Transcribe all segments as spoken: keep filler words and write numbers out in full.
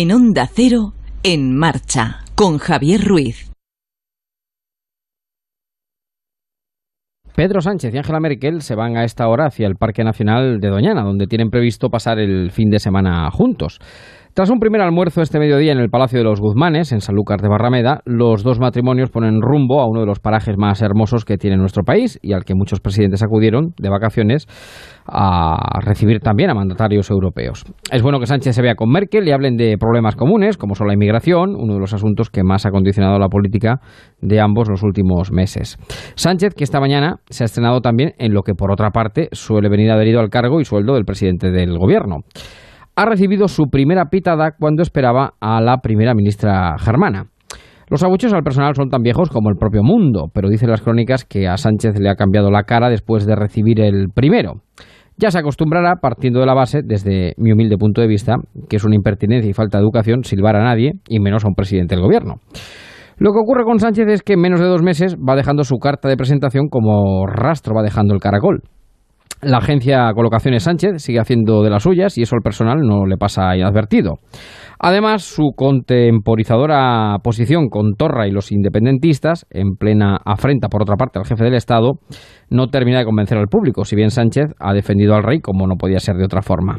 En Onda Cero, En Marcha, con Javier Ruiz. Pedro Sánchez y Ángela Merkel se van a esta hora hacia el Parque Nacional de Doñana, donde tienen previsto pasar el fin de semana juntos. Tras un primer almuerzo este mediodía en el Palacio de los Guzmanes, en Sanlúcar de Barrameda, los dos matrimonios ponen rumbo a uno de los parajes más hermosos que tiene nuestro país y al que muchos presidentes acudieron de vacaciones a recibir también a mandatarios europeos. Es bueno que Sánchez se vea con Merkel y hablen de problemas comunes, como son la inmigración, uno de los asuntos que más ha condicionado la política de ambos los últimos meses. Sánchez, que esta mañana se ha estrenado también en lo que, por otra parte, suele venir adherido al cargo y sueldo del presidente del gobierno. Ha recibido su primera pitada cuando esperaba a la primera ministra germana. Los abucheos al personal son tan viejos como el propio mundo, pero dicen las crónicas que a Sánchez le ha cambiado la cara después de recibir el primero. Ya se acostumbrará, partiendo de la base, desde mi humilde punto de vista, que es una impertinencia y falta de educación silbar a nadie, y menos a un presidente del gobierno. Lo que ocurre con Sánchez es que en menos de dos meses va dejando su carta de presentación como rastro va dejando el caracol. La agencia Colocaciones Sánchez sigue haciendo de las suyas y eso al personal no le pasa inadvertido. Además, su contemporizadora posición con Torra y los independentistas, en plena afrenta por otra parte al jefe del Estado, no termina de convencer al público, si bien Sánchez ha defendido al rey como no podía ser de otra forma.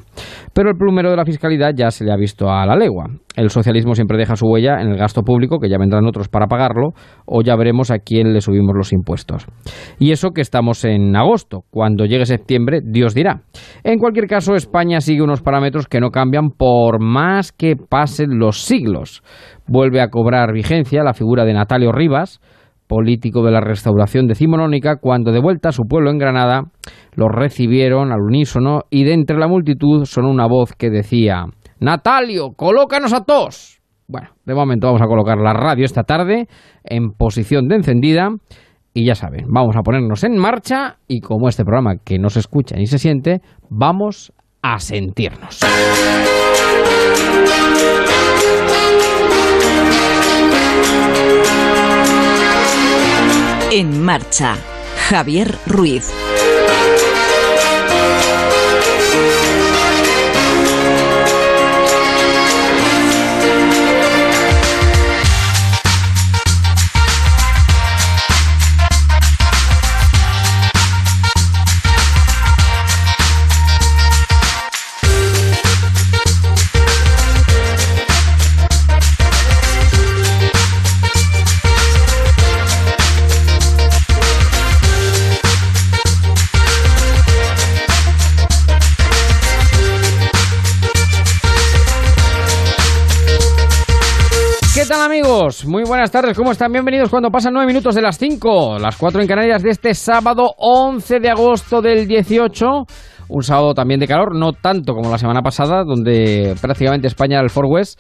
Pero el plumero de la fiscalidad ya se le ha visto a la legua. El socialismo siempre deja su huella en el gasto público, que ya vendrán otros para pagarlo, o ya veremos a quién le subimos los impuestos. Y eso que estamos en agosto. Cuando llegue septiembre, Dios dirá. En cualquier caso, España sigue unos parámetros que no cambian por más que pasen los siglos. Vuelve a cobrar vigencia la figura de Natalio Rivas, político de la restauración decimonónica, cuando de vuelta a su pueblo en Granada los recibieron al unísono y de entre la multitud sonó una voz que decía: Natalio, colócanos a todos. Bueno, de momento vamos a colocar la radio esta tarde en posición de encendida y ya saben, vamos a ponernos en marcha y como este programa que no se escucha ni se siente, vamos a sentirnos. En marcha, Javier Ruiz. ¿Qué tal, amigos? Muy buenas tardes, ¿cómo están? Bienvenidos cuando pasan nueve minutos de las cinco, las cuatro en Canarias de este sábado once de agosto del dieciocho, un sábado también de calor, no tanto como la semana pasada, donde prácticamente España era el Far West,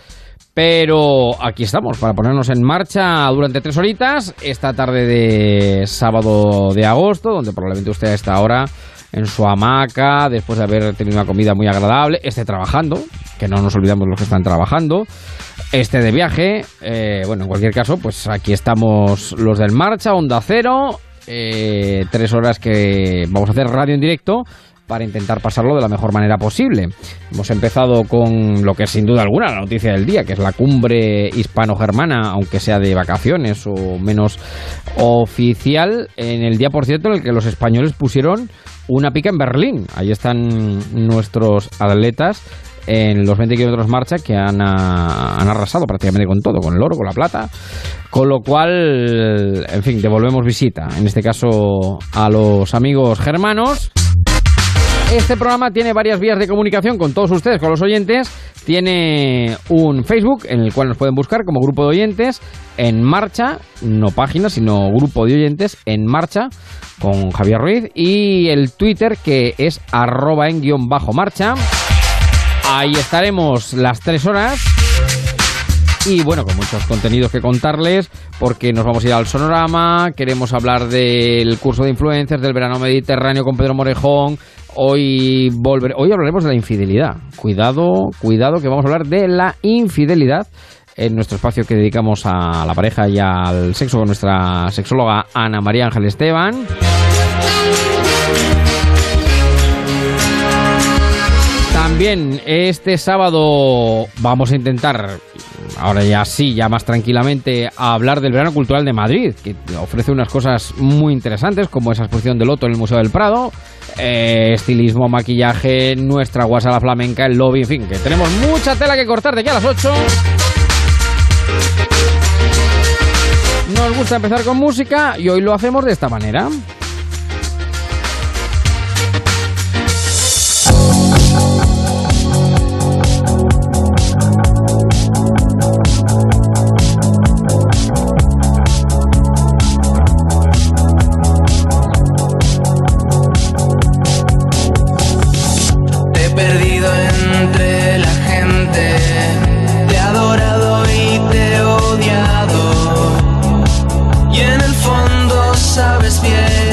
pero aquí estamos para ponernos en marcha durante tres horitas, esta tarde de sábado de agosto, donde probablemente usted a esta hora en su hamaca, después de haber tenido una comida muy agradable, esté trabajando, que no nos olvidamos los que están trabajando, este de viaje, eh, bueno, en cualquier caso, pues aquí estamos los del Marcha, Onda Cero, eh, tres horas que vamos a hacer radio en directo para intentar pasarlo de la mejor manera posible. Hemos empezado con lo que es sin duda alguna la noticia del día, que es la cumbre hispano-germana, aunque sea de vacaciones o menos oficial, en el día, por cierto, en el que los españoles pusieron una pica en Berlín. Ahí están nuestros atletas en los veinte kilómetros marcha que han, a, han arrasado prácticamente con todo, con el oro, con la plata, con lo cual, en fin, devolvemos visita, en este caso a los amigos germanos. Este programa tiene varias vías de comunicación con todos ustedes, con los oyentes. Tiene un Facebook en el cual nos pueden buscar como Grupo de Oyentes En Marcha, no página, sino Grupo de Oyentes En Marcha, con Javier Ruiz. Y el Twitter, que es arroba en guión bajo marcha. Ahí estaremos las tres horas y bueno, con muchos contenidos que contarles porque nos vamos a ir al Sonorama, queremos hablar del curso de influencers, del verano mediterráneo con Pedro Morejón, hoy, volver... hoy hablaremos de la infidelidad, cuidado, cuidado que vamos a hablar de la infidelidad en nuestro espacio que dedicamos a la pareja y al sexo con nuestra sexóloga Ana María Ángel Esteban. También este sábado vamos a intentar, ahora ya sí, ya más tranquilamente, a hablar del Verano Cultural de Madrid, que ofrece unas cosas muy interesantes, como esa exposición de Lotto en el Museo del Prado, eh, estilismo, maquillaje, nuestra guasala flamenca, el lobby, en fin, que tenemos mucha tela que cortar de aquí a las ocho. Nos gusta empezar con música y hoy lo hacemos de esta manera.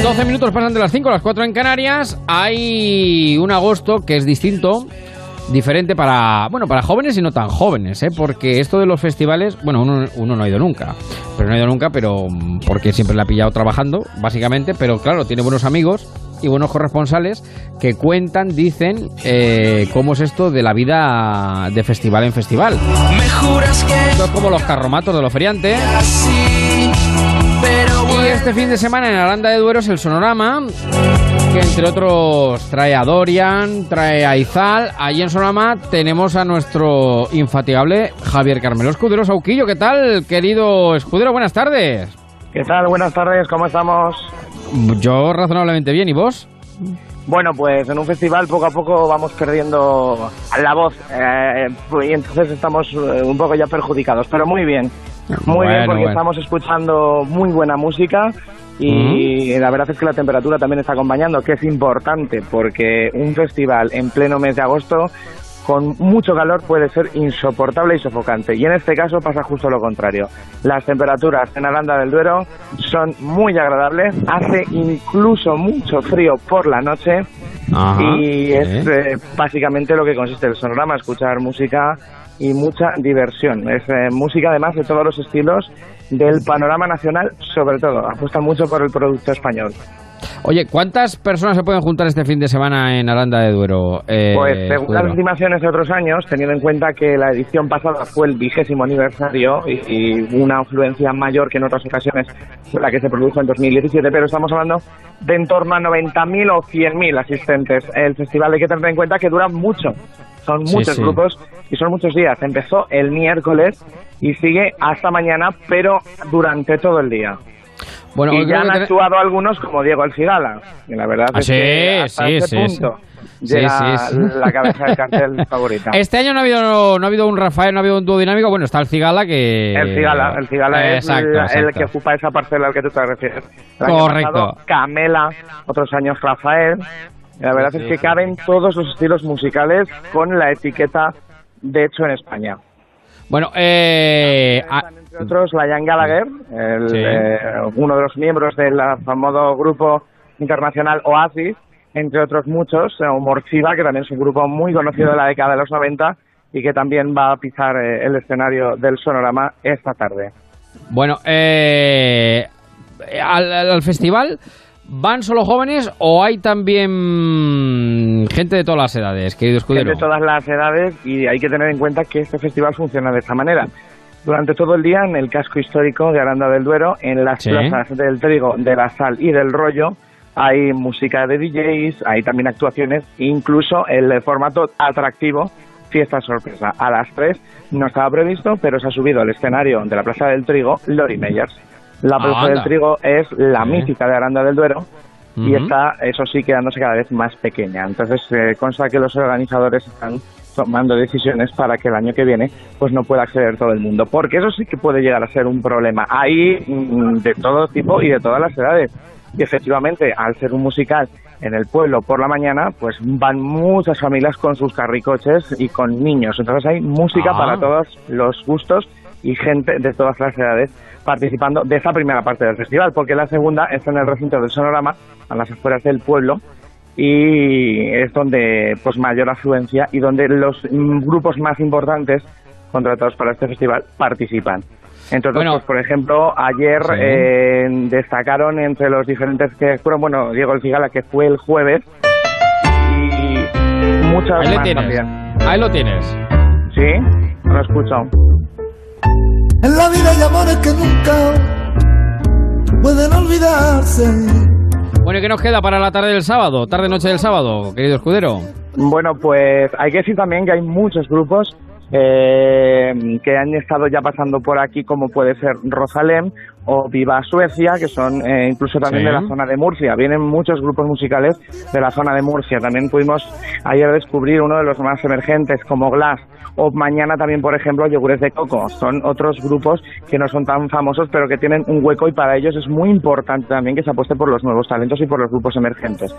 doce minutos pasan de las cinco a las cuatro en Canarias. Hay un agosto que es distinto, diferente para, bueno, para jóvenes y no tan jóvenes, ¿eh? Porque esto de los festivales, bueno, uno, uno no ha ido nunca, pero no ha ido nunca, pero porque siempre le ha pillado trabajando, básicamente, pero claro, tiene buenos amigos y buenos corresponsales que cuentan, dicen, eh, cómo es esto de la vida de festival en festival. Me juras que esto es como los carromatos de los feriantes. Y este fin de semana en Aranda de Duero es el Sonorama, que entre otros trae a Dorian, trae a Izal. Allí en Sonorama tenemos a nuestro infatigable Javier Carmelo Escudero Sauquillo. ¿Qué tal, querido Escudero? Buenas tardes. ¿Qué tal? Buenas tardes, ¿cómo estamos? Yo razonablemente bien, ¿y vos? Bueno, pues en un festival poco a poco vamos perdiendo la voz, eh, y entonces estamos un poco ya perjudicados, pero muy bien. Muy bueno, bien, porque bueno. Estamos escuchando muy buena música y uh-huh. La verdad es que la temperatura también está acompañando, que es importante, porque un festival en pleno mes de agosto con mucho calor puede ser insoportable y sofocante, y en este caso pasa justo lo contrario. Las temperaturas en Aranda del Duero son muy agradables, hace incluso mucho frío por la noche. Ajá, y es eh, básicamente lo que consiste el Sonorama, escuchar música y mucha diversión. Es eh, música además de todos los estilos del panorama nacional, sobre todo. Apuesta mucho por el producto español. Oye, ¿cuántas personas se pueden juntar este fin de semana en Aranda de Duero? Eh, pues según las estimaciones de otros años, teniendo en cuenta que la edición pasada fue el vigésimo aniversario y, y una afluencia mayor que en otras ocasiones, la que se produjo en dos mil diecisiete, pero estamos hablando de en torno a noventa mil o cien mil asistentes. El festival hay que tener en cuenta que dura mucho, son muchos sí, sí. grupos y son muchos días. Empezó el miércoles y sigue hasta mañana, pero durante todo el día. Bueno, y ya han ten... actuado algunos como Diego El Cigala, y la verdad ah, es sí, que hasta sí, este sí, punto sí. llega sí, sí, sí. la cabeza del cartel favorita. Este año no ha habido no, no ha habido un Rafael, no ha habido un dúo dinámico, bueno, está el Cigala que... El Cigala, el Cigala eh, es exacto, el, exacto. el que ocupa esa parcela al que tú te refieres. El Correcto. Pasado, Camela, otros años Rafael, y la verdad sí, es que sí. caben todos los estilos musicales con la etiqueta de hecho en España. Bueno, eh... entre otros, Ryan Gallagher, el, sí. eh, uno de los miembros del famoso grupo internacional Oasis, entre otros muchos, o Morchiva, que también es un grupo muy conocido de la década de los noventa y que también va a pisar eh, el escenario del Sonorama esta tarde. Bueno, eh, al, al festival... ¿Van solo jóvenes o hay también gente de todas las edades, querido Escudero? Gente de todas las edades, y hay que tener en cuenta que este festival funciona de esta manera. Durante todo el día, en el casco histórico de Aranda del Duero, en las ¿Sí? plazas del Trigo, de la Sal y del Rollo, hay música de D Js, hay también actuaciones, incluso el formato atractivo, fiesta sorpresa. A las tres no estaba previsto, pero se ha subido al escenario de la Plaza del Trigo Lori Meyers. La Plaza ah, del Trigo es la sí. mítica de Aranda del Duero uh-huh. y está, eso sí, quedándose cada vez más pequeña. Entonces eh, consta que los organizadores están tomando decisiones para que el año que viene pues no pueda acceder todo el mundo, porque eso sí que puede llegar a ser un problema. Hay mm, de todo tipo y de todas las edades. Y efectivamente, al ser un musical en el pueblo por la mañana, pues van muchas familias con sus carricoches y con niños. Entonces hay música ah. para todos los gustos y gente de todas las edades participando de esa primera parte del festival, porque la segunda está en el recinto del Sonorama, a las afueras del pueblo, y es donde pues mayor afluencia y donde los grupos más importantes contratados para este festival participan. Entonces, bueno, pues, por ejemplo, ayer sí. eh, destacaron entre los diferentes que fueron, bueno, Diego El Cigala, que fue el jueves, y muchas más también. Ahí lo tienes. Sí, lo he escuchado. En la vida hay amores que nunca pueden olvidarse. Bueno, ¿y qué nos queda para la tarde del sábado? Tarde-noche del sábado, querido Escudero. Bueno, pues hay que decir también que hay muchos grupos eh, que han estado ya pasando por aquí, como puede ser Rosalén o Viva Suecia, que son eh, incluso también sí. de la zona de Murcia. Vienen muchos grupos musicales de la zona de Murcia. También pudimos ayer descubrir uno de los más emergentes, como Glass, o mañana también, por ejemplo, Yogures de Coco. Son otros grupos que no son tan famosos, pero que tienen un hueco, y para ellos es muy importante también que se apueste por los nuevos talentos y por los grupos emergentes.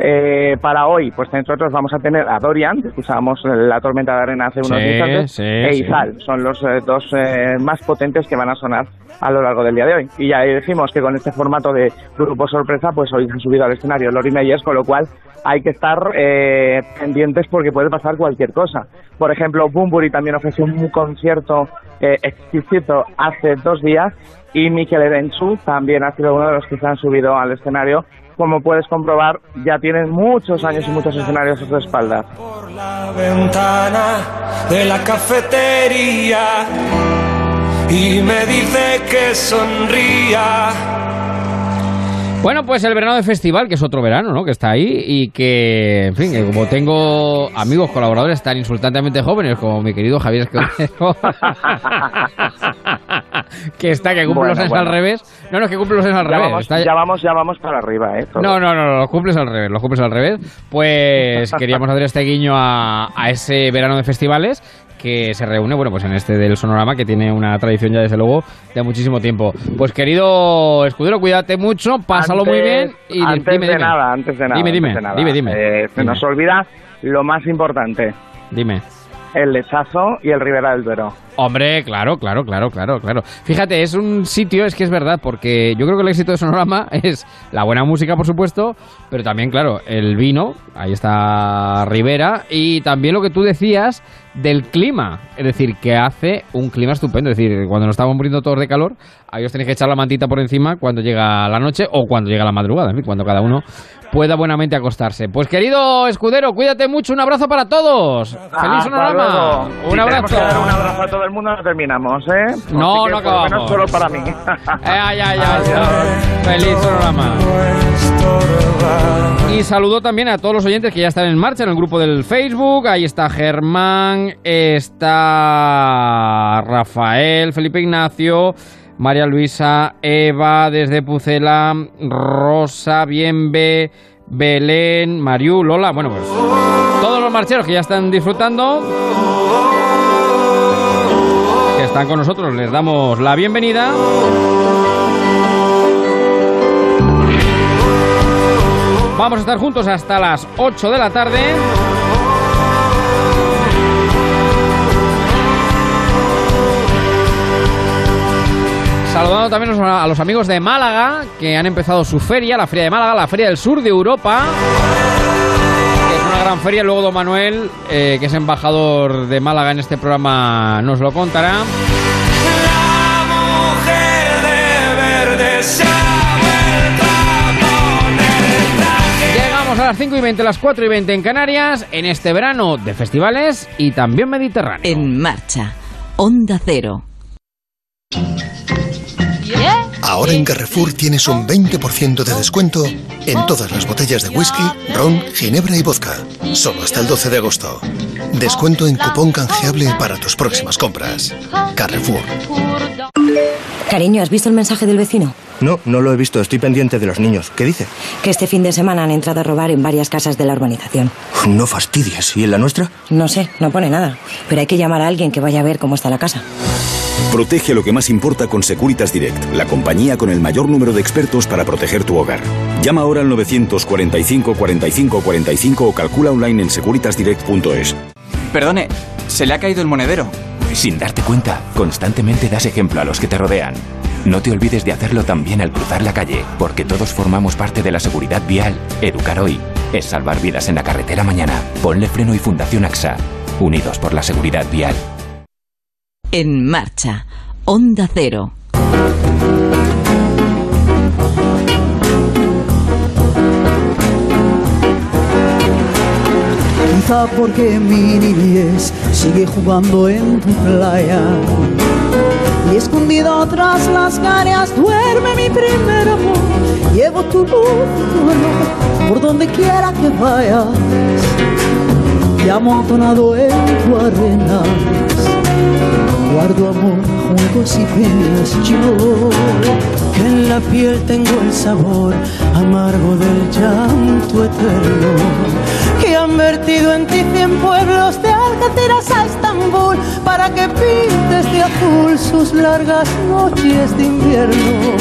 Eh, para hoy, pues entre otros, vamos a tener a Dorian, que escuchábamos La Tormenta de Arena hace unos sí, instantes, sí, e Izal. Sí. Son los eh, dos eh, más potentes que van a sonar a lo largo del día de hoy. Y ya decimos que con este formato de grupo sorpresa, pues hoy han subido al escenario Lori Meyers, con lo cual hay que estar eh, pendientes, porque puede pasar cualquier cosa. Por ejemplo, Bunbury también ofreció un concierto eh, exquisito hace dos días, y Mikel Erenchu también ha sido uno de los que se han subido al escenario. Como puedes comprobar, ya tienen muchos años y muchos escenarios a su espalda. Por la ventana de la cafetería y me dice que sonría. Bueno, pues el verano de festival, que es otro verano, ¿no?, que está ahí, y que, en fin, que como tengo amigos colaboradores tan insultantemente jóvenes como mi querido Javier Escudero, que está, que cumple bueno, los años bueno. al revés. No, no, es que cumple los años al ya revés. Vamos, está... Ya vamos, ya vamos para arriba, ¿eh? Todo. No, no, no, no, los cumples al revés, los cumples al revés. Pues queríamos hacer este guiño a, a ese verano de festivales, que se reúne, bueno, pues en este del Sonorama, que tiene una tradición ya desde luego de muchísimo tiempo. Pues querido Escudero, cuídate mucho, pásalo antes, muy bien. Y antes, dime, de dime. Nada, antes de nada, dime, dime, antes de nada. Dime, dime, eh, se dime. Nos olvida lo más importante. Dime. El Lechazo y el Ribera del Duero. Hombre, claro, claro, claro, claro, claro. Fíjate, es un sitio, es que es verdad, porque yo creo que el éxito de Sonorama es la buena música, por supuesto, pero también, claro, el vino, ahí está Ribera, y también lo que tú decías del clima, es decir, que hace un clima estupendo, es decir, cuando nos estamos muriendo todos de calor, ahí os tenéis que echar la mantita por encima cuando llega la noche o cuando llega la madrugada, en fin, cuando cada uno pueda buenamente acostarse. Pues querido Escudero, cuídate mucho, un abrazo para todos. Ah, ¡feliz Sonorama! Un si abrazo. Dar un abrazo a todos. El mundo no terminamos, ¿eh? No, no acabamos. Menos solo para mí. Ay, ay, ay. Feliz programa. Y saludo también a todos los oyentes que ya están en marcha en el grupo del Facebook. Ahí está Germán, está Rafael, Felipe Ignacio, María Luisa, Eva desde Pucela, Rosa, Bienve, Belén, Mariú, Lola. Bueno, pues todos los marcheros que ya están disfrutando, están con nosotros, les damos la bienvenida. Vamos a estar juntos hasta las ocho de la tarde. Saludando también a los amigos de Málaga, que han empezado su feria, la Feria de Málaga, la Feria del Sur de Europa. Gran feria, luego don Manuel, eh, que es embajador de Málaga en este programa, nos lo contará. La mujer de verde se ha vuelto a poner traje. Llegamos a las cinco y veinte, las cuatro y veinte en Canarias, en este verano de festivales y también mediterráneo. En marcha, Onda Cero. Ahora en Carrefour tienes un veinte por ciento de descuento en todas las botellas de whisky, ron, ginebra y vodka. Solo hasta el doce de agosto. Descuento en cupón canjeable para tus próximas compras. Carrefour. Cariño, ¿has visto el mensaje del vecino? No, no lo he visto. Estoy pendiente de los niños. ¿Qué dice? Que este fin de semana han entrado a robar en varias casas de la urbanización. No fastidies. ¿Y en la nuestra? No sé, no pone nada. Pero hay que llamar a alguien que vaya a ver cómo está la casa. Protege lo que más importa con Securitas Direct, la compañía con el mayor número de expertos para proteger tu hogar. Llama ahora al nueve cuatro cinco, cuatro cinco, cuatro cinco o calcula online en securitas direct punto es. Perdone, se le ha caído el monedero. Sin darte cuenta, constantemente das ejemplo a los que te rodean. No te olvides de hacerlo también al cruzar la calle, porque todos formamos parte de la seguridad vial. Educar hoy es salvar vidas en la carretera mañana. Ponle Freno y Fundación A X A, unidos por la seguridad vial. En marcha, Onda Cero. vergüenza porque mi niñez sigue jugando en tu playa. Y escondido tras las cañas duerme mi primer amor. Llevo tu luz, tu valor, por donde quiera que vayas. Y amontonado en tu arena guardo amor, juegos y penas. Yo que en la piel tengo el sabor amargo del llanto eterno, que han vertido en ti cien pueblos de Algeciras a Estambul, para que pintes de azul sus largas noches de invierno,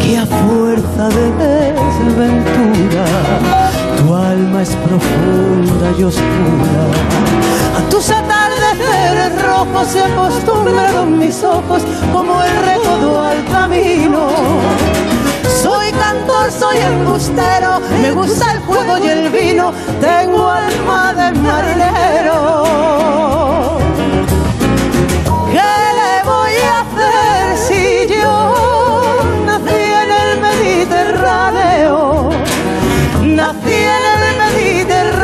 que a fuerza de desventura tu alma es profunda y oscura. A tus atardeceres rojos se acostumbraron mis ojos como el recodo al camino. Soy cantor, soy embustero, me gusta el juego y el vino, tengo alma de marinero. ¿Qué le voy a hacer si yo nací en el Mediterráneo? Nací en el Mediterráneo.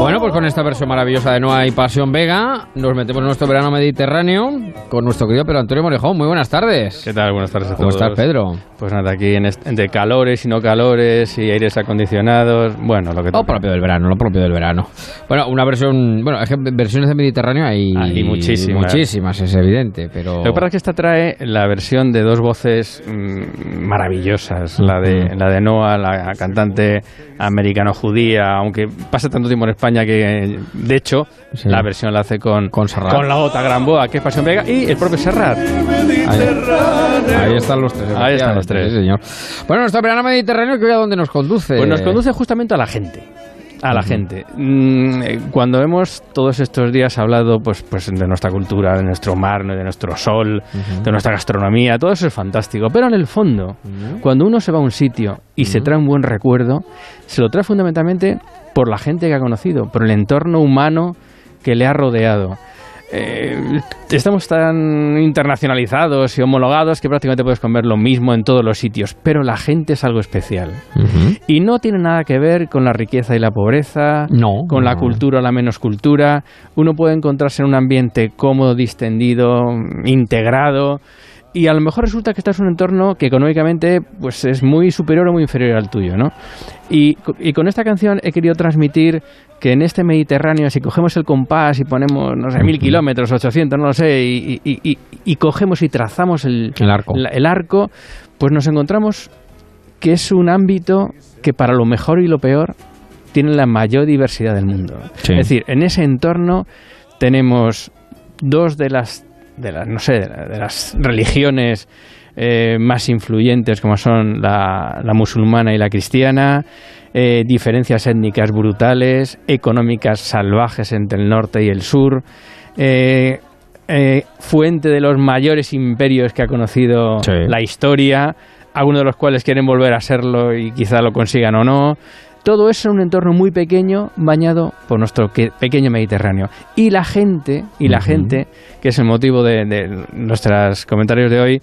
Bueno, pues con esta versión maravillosa de Noa y Pasión Vega nos metemos en nuestro verano mediterráneo con nuestro querido Pedro Antonio Morejón. Muy buenas tardes. ¿Qué tal? Buenas tardes a todos. ¿Cómo estás, Pedro? Pues nada, aquí en este, entre calores y no calores y aires acondicionados, bueno, lo que toca. Lo propio del verano, lo propio del verano. Bueno, una versión, bueno, es que versiones de Mediterráneo hay, hay muchísimas, muchísimas, es evidente, pero... Lo que pasa es que esta trae la versión de dos voces mmm, maravillosas, la de, mm. la de Noa, la cantante americano-judía, aunque pasa tanto tiempo en España que, de hecho, sí. la versión la hace con, con, con la otra gran boa, que es Pasión Vega, y el propio Serrat. Ahí, ahí están los tres. Ahí están los tres, sí, señor. Bueno, nuestro verano mediterráneo, que hoy a dónde nos conduce. Pues nos conduce justamente a la gente. A la uh-huh. gente. Cuando hemos todos estos días hablado pues, pues de nuestra cultura, de nuestro mar, de nuestro sol, uh-huh. de nuestra gastronomía, todo eso es fantástico. Pero en el fondo, uh-huh. cuando uno se va a un sitio y uh-huh. se trae un buen recuerdo, se lo trae fundamentalmente por la gente que ha conocido, por el entorno humano que le ha rodeado. Eh, estamos tan internacionalizados y homologados que prácticamente puedes comer lo mismo en todos los sitios, pero la gente es algo especial. Uh-huh. Y no tiene nada que ver con la riqueza y la pobreza, no, con no. la cultura o la menos cultura. Uno puede encontrarse en un ambiente cómodo, distendido, integrado, y a lo mejor resulta que estás en un entorno que económicamente pues, es muy superior o muy inferior al tuyo, ¿no? Y, y con esta canción he querido transmitir que en este Mediterráneo, si cogemos el compás y ponemos, no sé, mil kilómetros, ochocientos, no lo sé, y, y, y, y cogemos y trazamos el, el, arco. La, el arco, pues nos encontramos que es un ámbito que para lo mejor y lo peor tiene la mayor diversidad del mundo. Sí. Es decir, en ese entorno tenemos dos de las, de las no sé, de, la, de las religiones eh, más influyentes, como son la, la musulmana y la cristiana, Eh, diferencias étnicas brutales, económicas salvajes entre el norte y el sur, eh, eh, fuente de los mayores imperios que ha conocido sí. la historia, algunos de los cuales quieren volver a serlo y quizá lo consigan o no. Todo eso en un entorno muy pequeño, bañado por nuestro que, pequeño Mediterráneo. Y la gente, y la uh-huh. gente, que es el motivo de, de nuestros comentarios de hoy,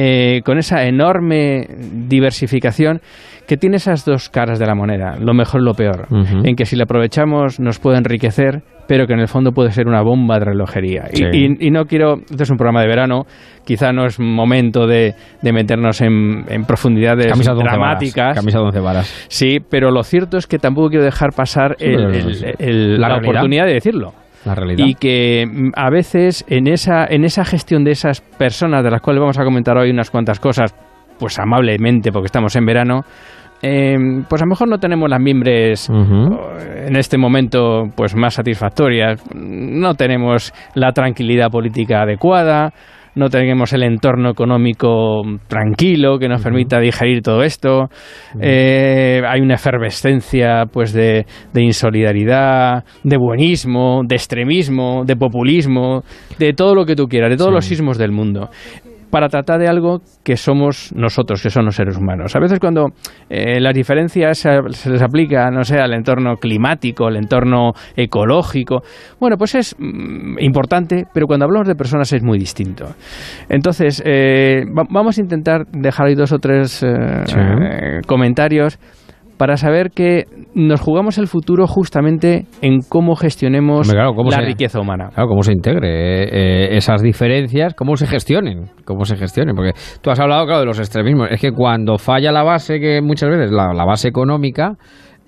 Eh, con esa enorme diversificación que tiene esas dos caras de la moneda, lo mejor y lo peor, uh-huh. en que si la aprovechamos nos puede enriquecer, pero que en el fondo puede ser una bomba de relojería. Sí. Y, y, y no quiero, este es un programa de verano, quizá no es momento de, de meternos en, en profundidades camisa dramáticas. Varas, camisa de once varas. Sí, pero lo cierto es que tampoco quiero dejar pasar sí, el, el, el, la, la oportunidad de decirlo. La realidad. Y que a veces en esa, en esa gestión de esas personas, de las cuales vamos a comentar hoy unas cuantas cosas, pues amablemente, porque estamos en verano, eh, pues a lo mejor no tenemos las mimbres uh-huh. en este momento pues más satisfactorias, no tenemos la tranquilidad política adecuada, no tenemos el entorno económico tranquilo que nos permita digerir todo esto. Eh, hay una efervescencia pues, de, de insolidaridad, de buenismo, de extremismo, de populismo, de todo lo que tú quieras, de todos sí. los sismos del mundo, para tratar de algo que somos nosotros, que son los seres humanos. A veces cuando eh, las diferencias se, se les aplica, no sé, al entorno climático, al entorno ecológico, bueno, pues es mm, importante, pero cuando hablamos de personas es muy distinto. Entonces, eh, va, vamos a intentar dejar ahí dos o tres eh, sí. eh, comentarios para saber que nos jugamos el futuro justamente en cómo gestionemos Hombre, claro, ¿cómo la se, riqueza humana. Claro, cómo se integre eh, eh, esas diferencias, cómo se gestionen, cómo se gestionen. Porque tú has hablado, claro, de los extremismos. Es que cuando falla la base, que muchas veces la, la base económica,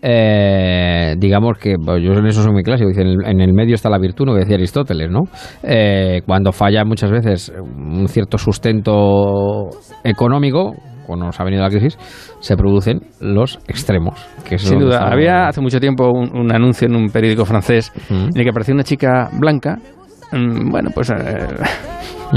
eh, digamos que, pues yo en eso soy muy clásico, dice, en, el, en el medio está la virtud, ¿no? Que decía Aristóteles, ¿no? Eh, cuando falla muchas veces un cierto sustento económico, cuando nos ha venido la crisis, se producen los extremos. Que Sin duda. Estaba... Había hace mucho tiempo un, un anuncio en un periódico francés uh-huh. en el que aparecía una chica blanca, mmm, bueno, pues... Eh,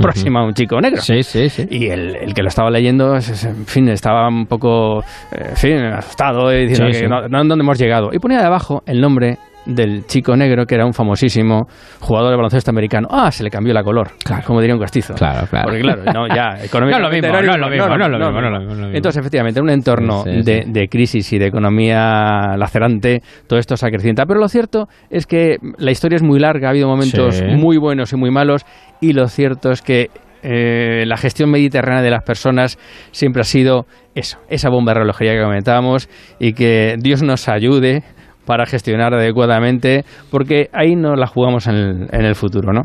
próxima a un chico negro. Sí, sí, sí. Y el, el que lo estaba leyendo, en fin, estaba un poco, en fin, asustado, eh, diciendo sí, que sí. No, no, ¿dónde hemos llegado? Y ponía debajo el nombre del chico negro, que era un famosísimo jugador de baloncesto americano. Ah, se le cambió la color, claro. Como diría un castizo. Claro, claro. Porque claro, no, ya, económicamente... No es lo mismo, no es lo mismo. Entonces, efectivamente, en un entorno sí, sí, de, sí. de crisis y de economía lacerante, todo esto se acrecienta. Pero lo cierto es que la historia es muy larga, ha habido momentos sí. muy buenos y muy malos, y lo cierto es que eh, la gestión mediterránea de las personas siempre ha sido eso, esa bomba de relojería que comentábamos, y que Dios nos ayude para gestionar adecuadamente, porque ahí no la jugamos en el, en el futuro, ¿no?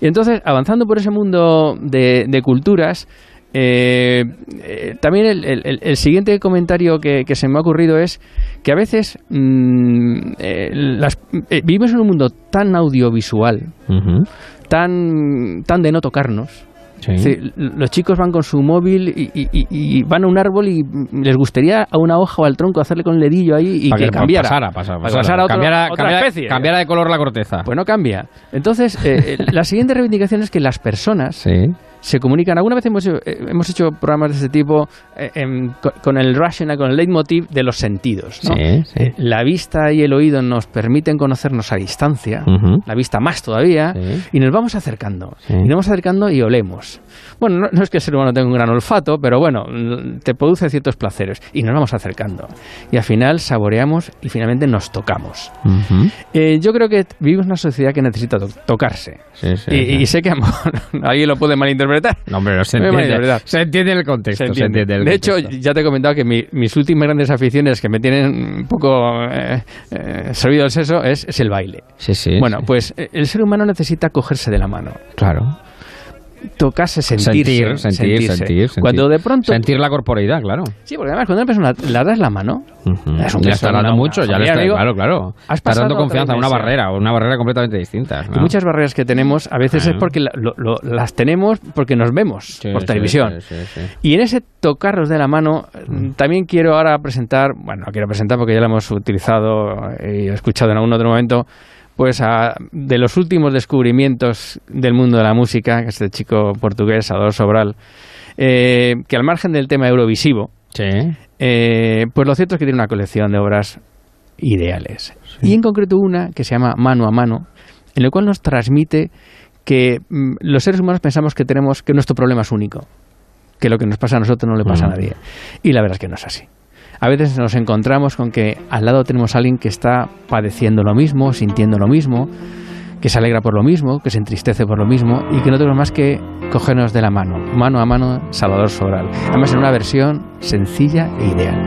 Y entonces, avanzando por ese mundo de, de culturas, eh, eh, también el, el, el siguiente comentario que, que se me ha ocurrido es que a veces mmm, eh, las, eh, vivimos en un mundo tan audiovisual, uh-huh. tan, tan de no tocarnos. Sí. Sí, los chicos van con su móvil y, y, y van a un árbol y les gustaría a una hoja o al tronco hacerle con el dedillo ahí y que, que cambiara. Pasara, pasara, pasara, pasara otro, cambiara, otra cambiara, especie. Cambiara de color la corteza. Pues no cambia. Entonces, eh, la siguiente reivindicación es que las personas sí. se comunican. Alguna vez hemos, eh, hemos hecho programas de este tipo eh, en, con, con el rational, con el leitmotiv de los sentidos, ¿no? Sí, sí. La vista y el oído nos permiten conocernos a distancia, uh-huh. la vista más todavía, sí. y nos vamos acercando. Sí. Y nos vamos acercando y olemos. Bueno, no, no es que el ser humano tenga un gran olfato, pero bueno, te produce ciertos placeres y nos vamos acercando. Y al final saboreamos y finalmente nos tocamos. Uh-huh. Eh, yo creo que vivimos una sociedad que necesita to- tocarse. Sí, sí, y, sí. y sé que alguien lo puede malinterpretar. No, hombre, no se entiende. Se entiende el contexto. Se entiende. Se entiende el de contexto. Hecho, ya te he comentado que mi, mis últimas grandes aficiones que me tienen un poco eh, eh, servido el seso es, es el baile. Sí, sí. Bueno, sí. pues el ser humano necesita cogerse de la mano. Claro. Tocarse, sentirse, sentir, sentir, sentir, sentir. Cuando de pronto... Sentir la corporeidad, claro. Sí, porque además cuando una persona la das la mano... Uh-huh. Es un ya está dando mucho, ya le está, digo, claro, claro. Está dando confianza a una barrera, una barrera completamente distinta, ¿no? Y muchas barreras que tenemos a veces uh-huh. es porque la, lo, lo, las tenemos porque nos vemos sí, por sí, televisión. Sí, sí, sí. Y en ese tocarnos de la mano, uh-huh. también quiero ahora presentar, bueno, quiero presentar porque ya lo hemos utilizado y escuchado en algún otro momento, pues a, de los últimos descubrimientos del mundo de la música, este chico portugués, Adolfo Sobral, eh, que al margen del tema eurovisivo, sí. eh, pues lo cierto es que tiene una colección de obras ideales. Sí. Y en concreto una que se llama Mano a Mano, en la cual nos transmite que m, los seres humanos pensamos que tenemos que nuestro problema es único, que lo que nos pasa a nosotros no le pasa uh-huh. a nadie. Y la verdad es que no es así. A veces nos encontramos con que al lado tenemos a alguien que está padeciendo lo mismo, sintiendo lo mismo, que se alegra por lo mismo, que se entristece por lo mismo y que no tenemos más que cogernos de la mano, mano a mano, Salvador Sobral. Además en una versión sencilla e ideal.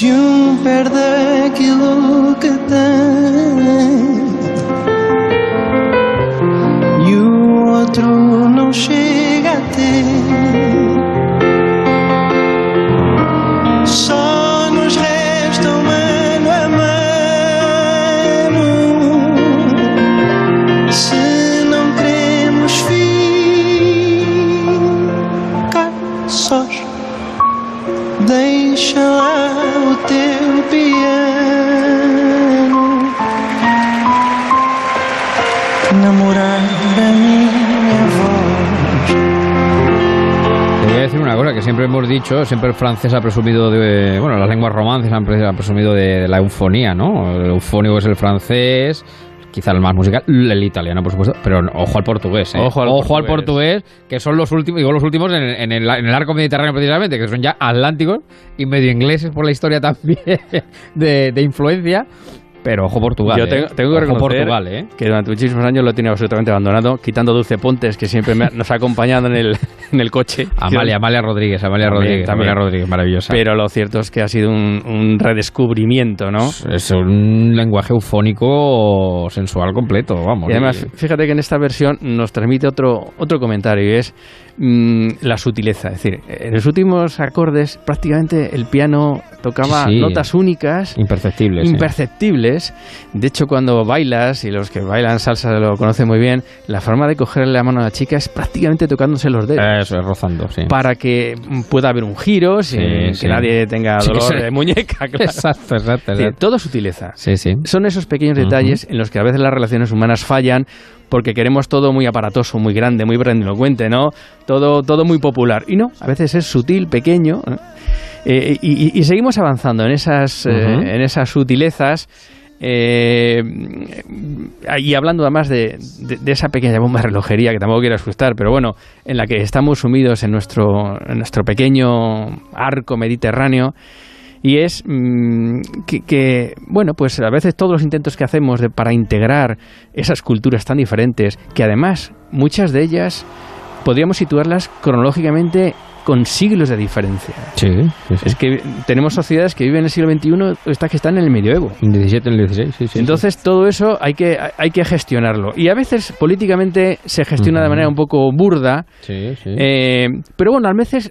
You recuerde equivocarte y u otro no llegaste. Só nos resta mano a mano se não queremos ficar sós. Deixa lá o teu piano namorar a minha voz. Te voy a decir una cosa que siempre hemos dicho, siempre el francés ha presumido de... Bueno, las lenguas romances han presumido de, de la eufonía, ¿no? El eufónico es el francés... Quizá el más musical, el italiano, por supuesto, pero no, ojo al portugués, ¿eh? Ojo, al, ojo portugués. al portugués, que son los últimos, digo los últimos en, en, el, en el arco mediterráneo precisamente, que son ya atlánticos y medio ingleses por la historia también de, de influencia. Pero ojo Portugal. Yo tengo, eh. tengo que ojo reconocer Portugal, eh. que durante muchísimos años lo he tenido absolutamente abandonado, quitando Dulce Pontes, que siempre me ha, nos ha acompañado en el, en el coche. Amalia, Amalia Rodríguez, Amalia también, Rodríguez, también. Amalia Rodríguez, maravillosa. Pero lo cierto es que ha sido un, un redescubrimiento, ¿no? Es, es un lenguaje eufónico sensual completo, vamos. Y además, y... fíjate que en esta versión nos transmite otro, otro comentario, y es mmm, la sutileza. Es decir, en los últimos acordes prácticamente el piano tocaba sí, notas únicas. Imperceptibles. Imperceptibles. Sí. De hecho, cuando bailas, y los que bailan salsa lo conocen muy bien, la forma de cogerle la mano a la chica es prácticamente tocándose los dedos. Eso es, rozando, sí. Para que pueda haber un giro, sin sí, que sí. nadie tenga dolor sí, de muñeca, claro. Exacto, exacto. exacto. Sí, todo sutileza. Sí, sí. Son esos pequeños detalles uh-huh. en los que a veces las relaciones humanas fallan, porque queremos todo muy aparatoso, muy grande, muy grandilocuente, ¿no? Todo, todo muy popular. Y no, a veces es sutil, pequeño, ¿no? Eh, y, y seguimos avanzando en esas, uh-huh. eh, en esas sutilezas. Eh, y hablando además de, de, de esa pequeña bomba de relojería, que tampoco quiero asustar, pero bueno, en la que estamos sumidos en nuestro, en nuestro pequeño arco mediterráneo. Y es mmm, que, que, bueno, pues a veces todos los intentos que hacemos de, para integrar esas culturas tan diferentes, que además muchas de ellas podríamos situarlas cronológicamente con siglos de diferencia. Sí, sí, sí. Es que tenemos sociedades que viven en el siglo veintiuno, estas que están en el medioevo. En el diecisiete, en el dieciséis, sí, sí. Entonces sí. todo eso hay que, hay que gestionarlo. Y a veces políticamente se gestiona uh-huh. de manera un poco burda. Sí, sí. Eh, pero bueno, a veces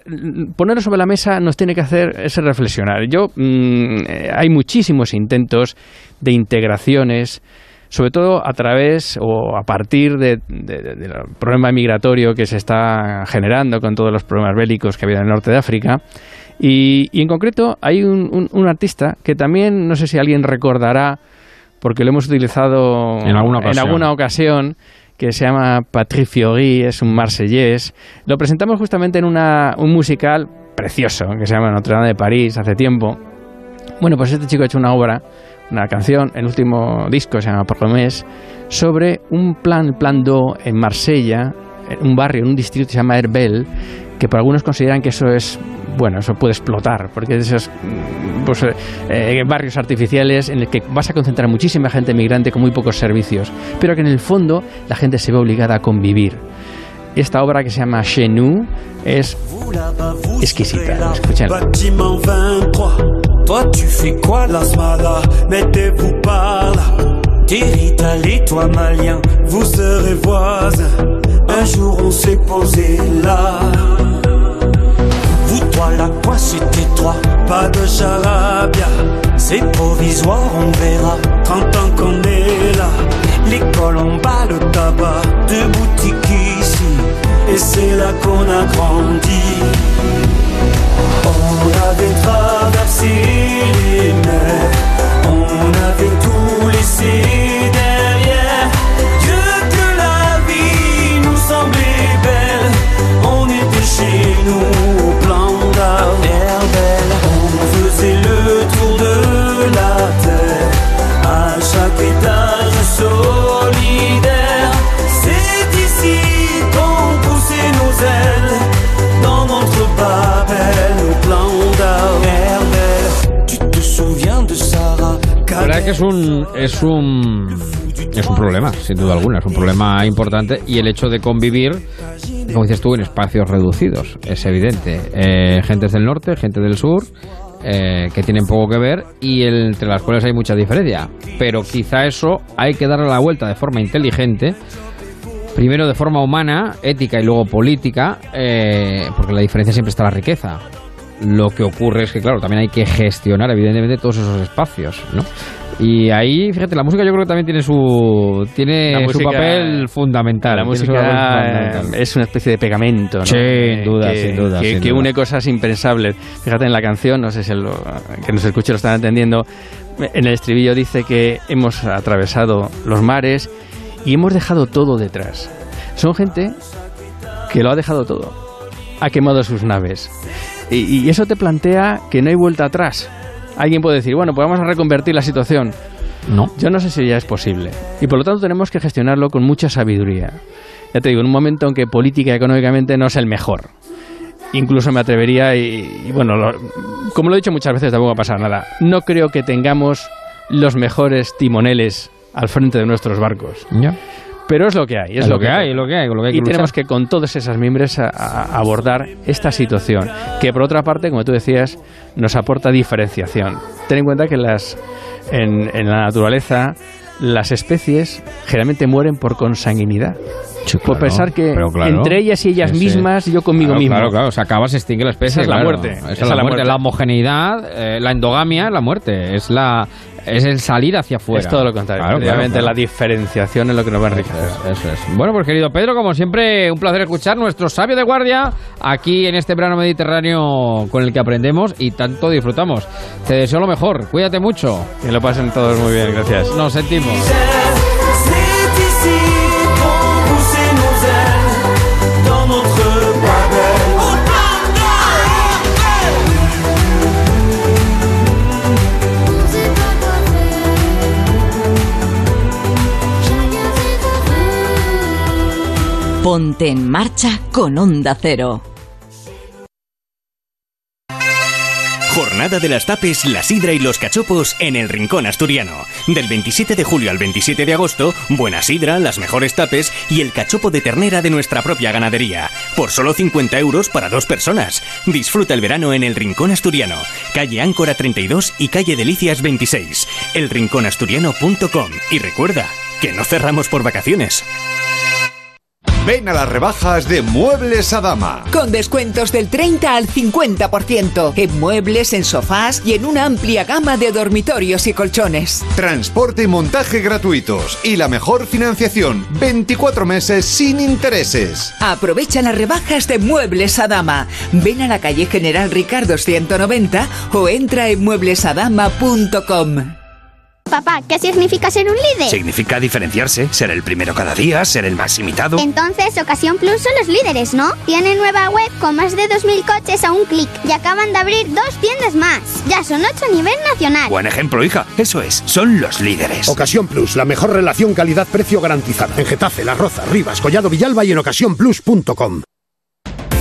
ponerlo sobre la mesa nos tiene que hacer ese reflexionar. Yo, mmm, hay muchísimos intentos de integraciones, sobre todo a través o a partir del de, de, de problema migratorio que se está generando con todos los problemas bélicos que ha habido en el norte de África. Y, y en concreto hay un, un, un artista que también, no sé si alguien recordará, porque lo hemos utilizado en alguna ocasión, en alguna ocasión que se llama Patrick Fiori, es un marsellés. Lo presentamos justamente en una, un musical precioso que se llama Notre Dame de París hace tiempo. Bueno, pues este chico ha hecho una obra, una canción, el último disco se llama Promés, sobre un plan, plan do en Marsella, en un barrio, en un distrito que se llama Herbel, que por algunos consideran que eso es, bueno, eso puede explotar, porque esos pues, eh, barrios artificiales en los que vas a concentrar muchísima gente migrante con muy pocos servicios, pero que en el fondo la gente se ve obligada a convivir. Esta obra que se llama Chez nous es exquisita, escúchenla. Toi tu fais quoi l'asmada? Mettez-vous par là. Tiritali, toi malien, vous serez voisins. Un jour on s'est posé là. Vous toi la quoi c'était toi? Pas de charabia. C'est provisoire, on verra. Trente ans qu'on est là. L'école en bas, le tabac, deux boutiques ici. Et c'est là qu'on a grandi. On avait traversé les mers, on avait tout laissé derrière. Dieu que la vie nous semblait belle, on était chez nous au plan d'Arberbel. On faisait le tour de la terre, à chaque étage solidaire. C'est ici qu'on poussait nos ailes, dans notre Babel. La verdad es que es un, es un es un problema, sin duda alguna, es un problema importante, y el hecho de convivir, como dices tú, en espacios reducidos, es evidente. Eh, gentes del norte, gente del sur, eh, que tienen poco que ver y el, entre las cuales hay mucha diferencia. Pero quizá eso hay que darle la vuelta de forma inteligente, primero de forma humana, ética y luego política, eh, porque la diferencia siempre está en la riqueza. Lo que ocurre es que, claro, también hay que gestionar, evidentemente, todos esos espacios, ¿no? Y ahí, fíjate, la música yo creo que también tiene su tiene música, su papel fundamental. La música fundamental. Es una especie de pegamento, ¿no? Sí, sin duda, que, sin duda. Que, sin que duda. une cosas impensables. Fíjate en la canción, no sé si el que nos escuche lo están entendiendo, en el estribillo dice que hemos atravesado los mares y hemos dejado todo detrás. Son gente que lo ha dejado todo, ha quemado sus naves. Y, y eso te plantea que no hay vuelta atrás. Alguien puede decir, bueno, pues vamos a reconvertir la situación. No. Yo no sé si ya es posible. Y por lo tanto tenemos que gestionarlo con mucha sabiduría. Ya te digo, en un momento en que política y económicamente no es el mejor. Incluso me atrevería y, y bueno, lo, como lo he dicho muchas veces, tampoco va a pasar nada. No creo que tengamos los mejores timoneles al frente de nuestros barcos. Ya. Pero es lo que hay, es lo que hay, lo que hay, lo que hay. Y tenemos que con todas esas mimbres a, a abordar esta situación, que por otra parte, como tú decías, nos aporta diferenciación. Ten en cuenta que las en, en la naturaleza las especies generalmente mueren por consanguinidad. Sí, claro, por pensar que claro, entre ellas y ellas sí, mismas, sí. yo conmigo claro, mismo. Claro, claro, o se acaba, se extingue la especie. Esa es la claro, muerte. Esa, esa es la muerte. muerte. La homogeneidad, eh, la endogamia es la muerte, es la... Es el salir hacia afuera. Es todo lo contrario. Claro, Realmente claro, claro. la diferenciación es lo que nos va a enriquecer. Eso es, eso es. Bueno, pues querido Pedro, como siempre, un placer escuchar nuestro sabio de guardia aquí en este verano mediterráneo con el que aprendemos y tanto disfrutamos. Te deseo lo mejor. Cuídate mucho. Que lo pasen todos muy bien. Gracias. Nos sentimos. Ponte en marcha con Onda Cero. Jornada de las tapes, la sidra y los cachopos en el Rincón Asturiano. Del veintisiete de julio al veintisiete de agosto, buena sidra, las mejores tapes y el cachopo de ternera de nuestra propia ganadería. Por solo cincuenta euros para dos personas. Disfruta el verano en el Rincón Asturiano. Calle Áncora treinta y dos y calle Delicias veintiséis. el rincón asturiano punto com. Y recuerda que no cerramos por vacaciones. Ven a las rebajas de Muebles Adama. Con descuentos del treinta al cincuenta por ciento. En muebles, en sofás y en una amplia gama de dormitorios y colchones. Transporte y montaje gratuitos. Y la mejor financiación. veinticuatro meses sin intereses. Aprovecha las rebajas de Muebles Adama. Ven a la calle General Ricardo ciento noventa o entra en muebles adama punto com. Papá, ¿qué significa ser un líder? Significa diferenciarse, ser el primero cada día, ser el más imitado. Entonces, Ocasión Plus son los líderes, ¿no? Tienen nueva web con más de dos mil coches a un clic y acaban de abrir dos tiendas más. Ya son ocho a nivel nacional. Buen ejemplo, hija. Eso es, son los líderes. Ocasión Plus, la mejor relación calidad-precio garantizada. En Getafe, Las Rozas, Rivas, Collado Villalba y en ocasión plus punto com.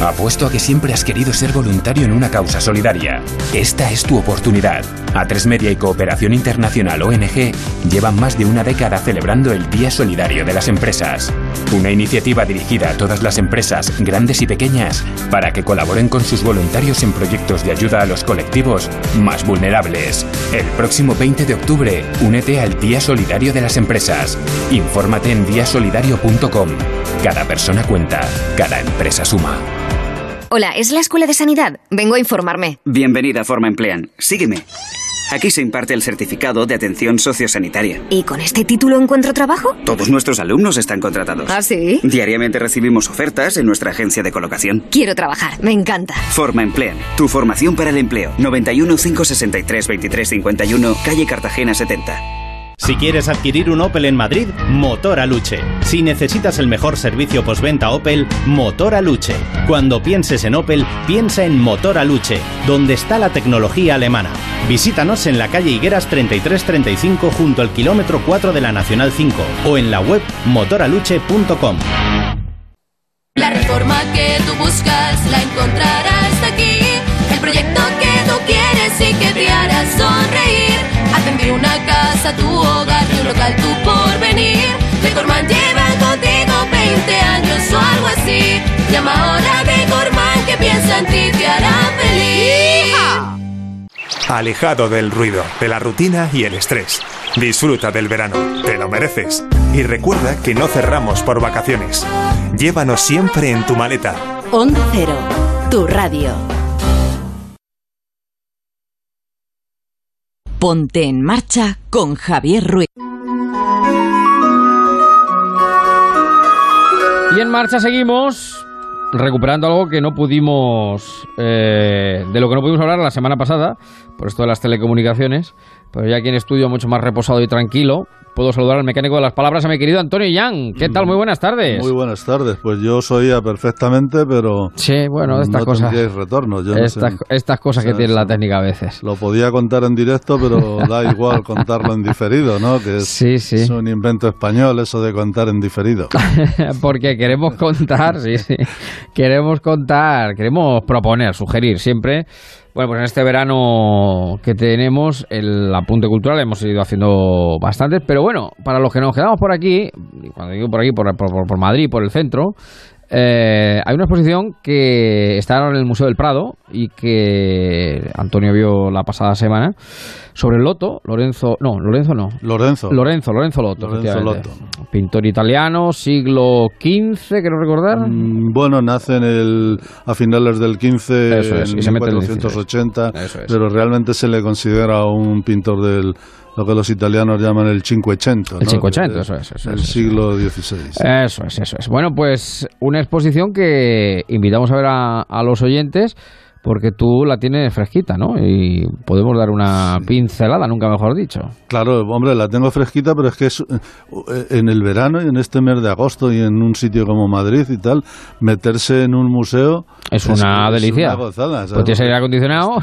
Apuesto a que siempre has querido ser voluntario en una causa solidaria. Esta es tu oportunidad. A tres Media y Cooperación Internacional O N G llevan más de una década celebrando el Día Solidario de las Empresas. Una iniciativa dirigida a todas las empresas, grandes y pequeñas, para que colaboren con sus voluntarios en proyectos de ayuda a los colectivos más vulnerables. El próximo veinte de octubre, únete al Día Solidario de las Empresas. Infórmate en día solidario punto com. Cada persona cuenta, cada empresa suma. Hola, ¿es la Escuela de Sanidad? Vengo a informarme. Bienvenida a Forma Emplean. Sígueme. Aquí se imparte el certificado de atención sociosanitaria. ¿Y con este título encuentro trabajo? Todos nuestros alumnos están contratados. ¿Ah, sí? Diariamente recibimos ofertas en nuestra agencia de colocación. Quiero trabajar, me encanta. Forma Emplean, tu formación para el empleo. noventa y uno, quinientos sesenta y tres, veintitrés cincuenta y uno, calle Cartagena setenta. Si quieres adquirir un Opel en Madrid, Motor Aluche. Si necesitas el mejor servicio postventa Opel, Motor Aluche. Cuando pienses en Opel, piensa en Motor Aluche, donde está la tecnología alemana. Visítanos en la calle Higueras treinta y tres treinta y cinco junto al kilómetro cuatro de la Nacional cinco o en la web motor aluche punto com. La reforma que tú buscas la encontrarás aquí. El proyecto que tú quieres y que te hará sonreír. Hacen de una casa tu hogar y un local tu porvenir. Decorman lleva contigo veinte años o algo así. Llama ahora a Decorman que piensa en ti, te hará feliz. ¡Hija! alejado del ruido, de la rutina y el estrés. Disfruta del verano, te lo mereces. Y recuerda que no cerramos por vacaciones. Llévanos siempre en tu maleta. Onda Cero, tu radio. Ponte en marcha con Javier Ruiz. Y en marcha seguimos recuperando algo que no pudimos, eh, de lo que no pudimos hablar la semana pasada, por esto de las telecomunicaciones, pero ya aquí en estudio mucho más reposado y tranquilo, puedo saludar al mecánico de las palabras, a mi querido Antonio Yang. ¿Qué tal? Muy buenas tardes. Muy buenas tardes, pues yo os oía perfectamente, pero sí, bueno, estas no cosas, tendríais retorno. Yo estas, no sé, estas cosas no sé, que tiene la técnica a veces. Lo podía contar en directo, pero da igual contarlo en diferido, ¿no? Que es, sí, sí. Es un invento español eso de contar en diferido. Porque queremos contar, sí, sí, queremos contar, queremos proponer, sugerir siempre. Bueno, pues en este verano que tenemos el apunte cultural hemos ido haciendo bastantes, pero bueno, para los que nos quedamos por aquí, y cuando digo por aquí, por, por, por Madrid, por el centro, eh, hay una exposición que está ahora en el Museo del Prado y que Antonio vio la pasada semana, sobre el Lotto, Lorenzo, no, Lorenzo no. Lorenzo. Lorenzo, Lorenzo Lotto, Lorenzo Lotto. Pintor italiano, siglo quince, creo recordar. Mm, bueno, nace en el, a finales del quince, eso es, en y se mil cuatrocientos ochenta, mete en el dieciséis. Eso es. Pero realmente se le considera un pintor del, lo que los italianos llaman el Cinquecento. El Cinquecento, ¿no? Eso es. Eso el es, siglo dieciséis. Eso es, eso es. Bueno, pues una exposición que invitamos a ver a, a los oyentes, porque tú la tienes fresquita, ¿no? Y podemos dar una sí. pincelada, nunca mejor dicho. Claro, hombre, la tengo fresquita, pero es que es, en el verano, y en este mes de agosto, y en un sitio como Madrid y tal, meterse en un museo es, es una es delicia. Una gozada, pues tienes aire acondicionado,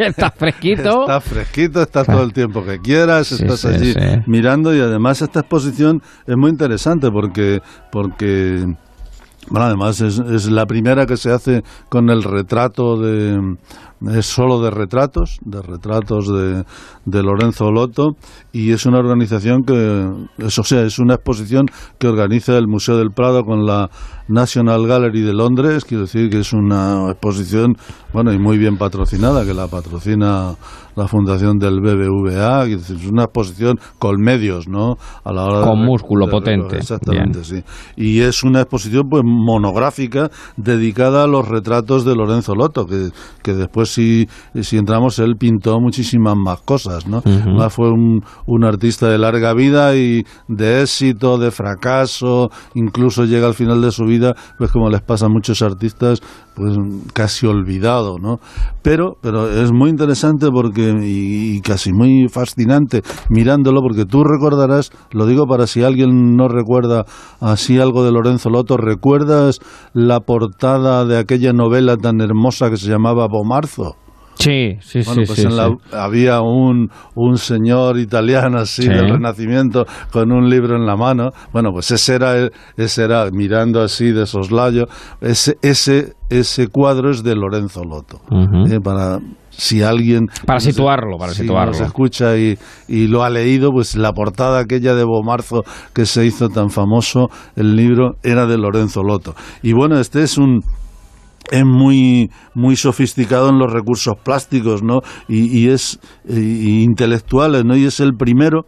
estás fresquito. Estás fresquito, estás todo el tiempo que quieras, sí, estás sí, allí sí. mirando, y además esta exposición es muy interesante porque porque... Bueno, además es, es la primera que se hace con el retrato de... Es solo de retratos, de retratos de, de Lorenzo Lotto, y es una organización que, es, o sea, es una exposición que organiza el Museo del Prado con la National Gallery de Londres, quiero decir que es una exposición, bueno, y muy bien patrocinada, que la patrocina la Fundación del B B V A, es una exposición con medios, ¿no? A la hora con de, músculo de, potente. Exactamente, bien. Sí. Y es una exposición pues monográfica dedicada a los retratos de Lorenzo Lotto, que, que después Si, si entramos, él pintó muchísimas más cosas, ¿no? Uh-huh. Fue un, un artista de larga vida y de éxito, de fracaso, incluso llega al final de su vida, pues como les pasa a muchos artistas, pues casi olvidado, ¿no? Pero, pero es muy interesante porque y, y casi muy fascinante mirándolo, porque tú recordarás, lo digo para si alguien no recuerda así algo de Lorenzo Lotto, ¿recuerdas la portada de aquella novela tan hermosa que se llamaba Bomarzo? Sí, sí, bueno, sí, pues sí, en la, sí. Había un, un señor italiano así sí. del Renacimiento con un libro en la mano. Bueno, pues ese era, ese era mirando así de soslayo. Ese, ese, ese cuadro es de Lorenzo Lotto. Uh-huh. eh, para si alguien para no situarlo, para si situarlo. Se escucha y, y lo ha leído, pues la portada aquella de Bomarzo que se hizo tan famoso, el libro era de Lorenzo Lotto. Y bueno, este es un es muy muy sofisticado en los recursos plásticos, ¿no? Y, y es y intelectuales, ¿no? Y es el primero,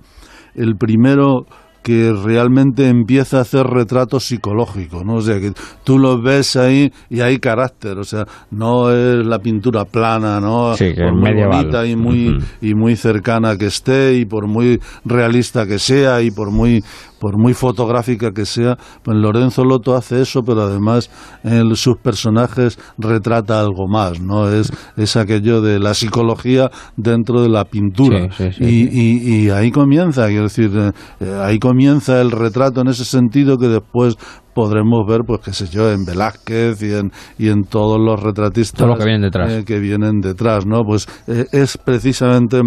el primero que realmente empieza a hacer retratos psicológicos, ¿no? O sea, que tú los ves ahí y hay carácter, o sea, no es la pintura plana, ¿no? Sí, que por es muy medieval. Bonita y muy, uh-huh. y muy cercana que esté, y por muy realista que sea, y por muy por muy fotográfica que sea, pues Lorenzo Lotto hace eso, pero además en sus personajes retrata algo más, ¿no? Es, es aquello de la psicología dentro de la pintura. Sí, sí, sí, y, sí. Y, y ahí comienza, quiero decir, eh, ahí comienza el retrato en ese sentido que después podremos ver, pues qué sé yo, en Velázquez y en, y en todos los retratistas todo lo que vienen detrás, eh, que vienen detrás, ¿no? Pues eh, es precisamente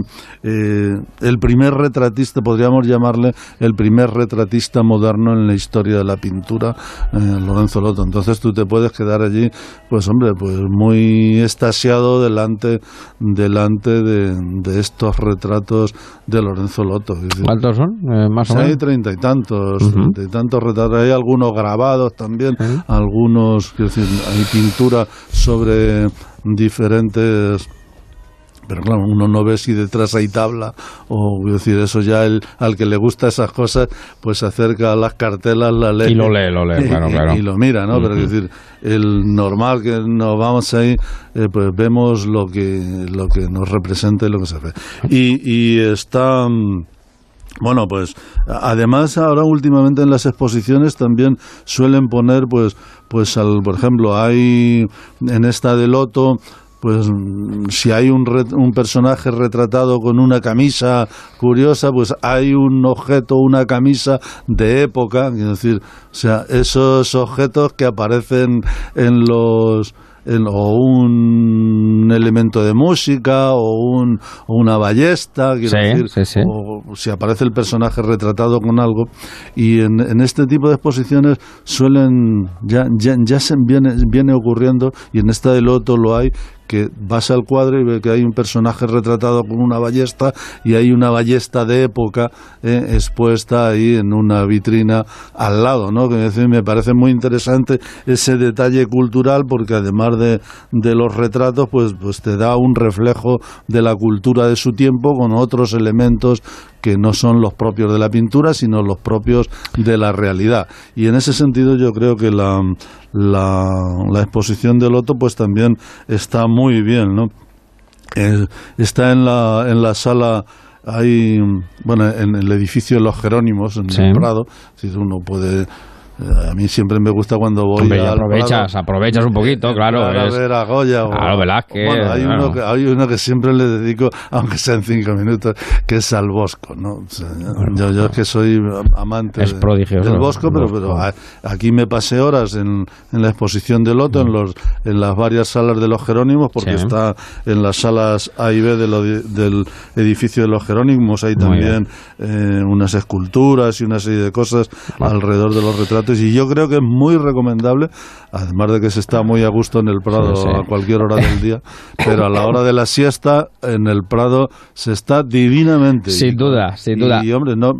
eh, el primer retratista, podríamos llamarle el primer retratista moderno en la historia de la pintura, eh, Lorenzo Lotto. Entonces tú te puedes quedar allí, pues hombre, pues muy estasiado delante delante de, de estos retratos de Lorenzo Lotto. ¿Cuántos son? Eh, más o menos. Hay treinta y tantos, uh-huh. treinta y tantos retratos. Hay algunos grabados también, ¿eh? Algunos, quiero decir, hay pintura sobre diferentes Pero claro, uno no ve si detrás hay tabla o, voy a decir, eso ya el, al que le gusta esas cosas, pues se acerca a las cartelas, la lee. Y lo lee, lo lee, y, claro, claro. Y, y lo mira, ¿no? Uh-huh. Pero es decir, el normal que nos vamos ahí, eh, pues vemos lo que, lo que nos representa y lo que se ve. Y, y está... Bueno, pues además ahora últimamente en las exposiciones también suelen poner, pues, pues al, por ejemplo, hay en esta de Lotto... Pues si hay un, re, un personaje retratado con una camisa curiosa, pues hay un objeto, una camisa de época, es decir, o sea, esos objetos que aparecen en los... o un elemento de música o, un, o una ballesta, quiero sí, decir, sí, sí. o si aparece el personaje retratado con algo. Y en, en este tipo de exposiciones suelen, ya, ya, ya se viene, viene ocurriendo, y en esta de Lotto lo hay, que vas al cuadro y ve que hay un personaje retratado con una ballesta y hay una ballesta de época eh, expuesta ahí en una vitrina al lado, ¿no? Que me parece muy interesante ese detalle cultural, porque además de, de los retratos, pues, pues te da un reflejo de la cultura de su tiempo con otros elementos que no son los propios de la pintura, sino los propios de la realidad. Y en ese sentido yo creo que la, la, la exposición de Lotto pues también está muy bien, ¿no? Eh, está en la, en la sala... Hay, bueno, en el edificio de los Jerónimos, en sí. el Prado, si uno puede... A mí siempre me gusta cuando voy Hombre, a... Aprovechas, Prado, aprovechas un poquito, claro. A ver a Goya o... Claro, Velázquez. Bueno, hay, claro. Uno que, hay uno que siempre le dedico, aunque sean cinco minutos, que es al Bosco, ¿no? O sea, bueno, yo, yo es que soy amante es de, prodigioso, del Bosco, pero, pero a, aquí me pasé horas en, en la exposición de Lotto, mm. en, los, en las varias salas de los Jerónimos, porque sí. está en las salas A y B de lo, del edificio de los Jerónimos. Hay también eh, unas esculturas y una serie de cosas claro. alrededor de los retratos. Y yo creo que es muy recomendable, además de que se está muy a gusto en el Prado sí, sí. a cualquier hora del día, pero a la hora de la siesta en el Prado se está divinamente. Sin y, duda, sin y, duda. Y hombre, no,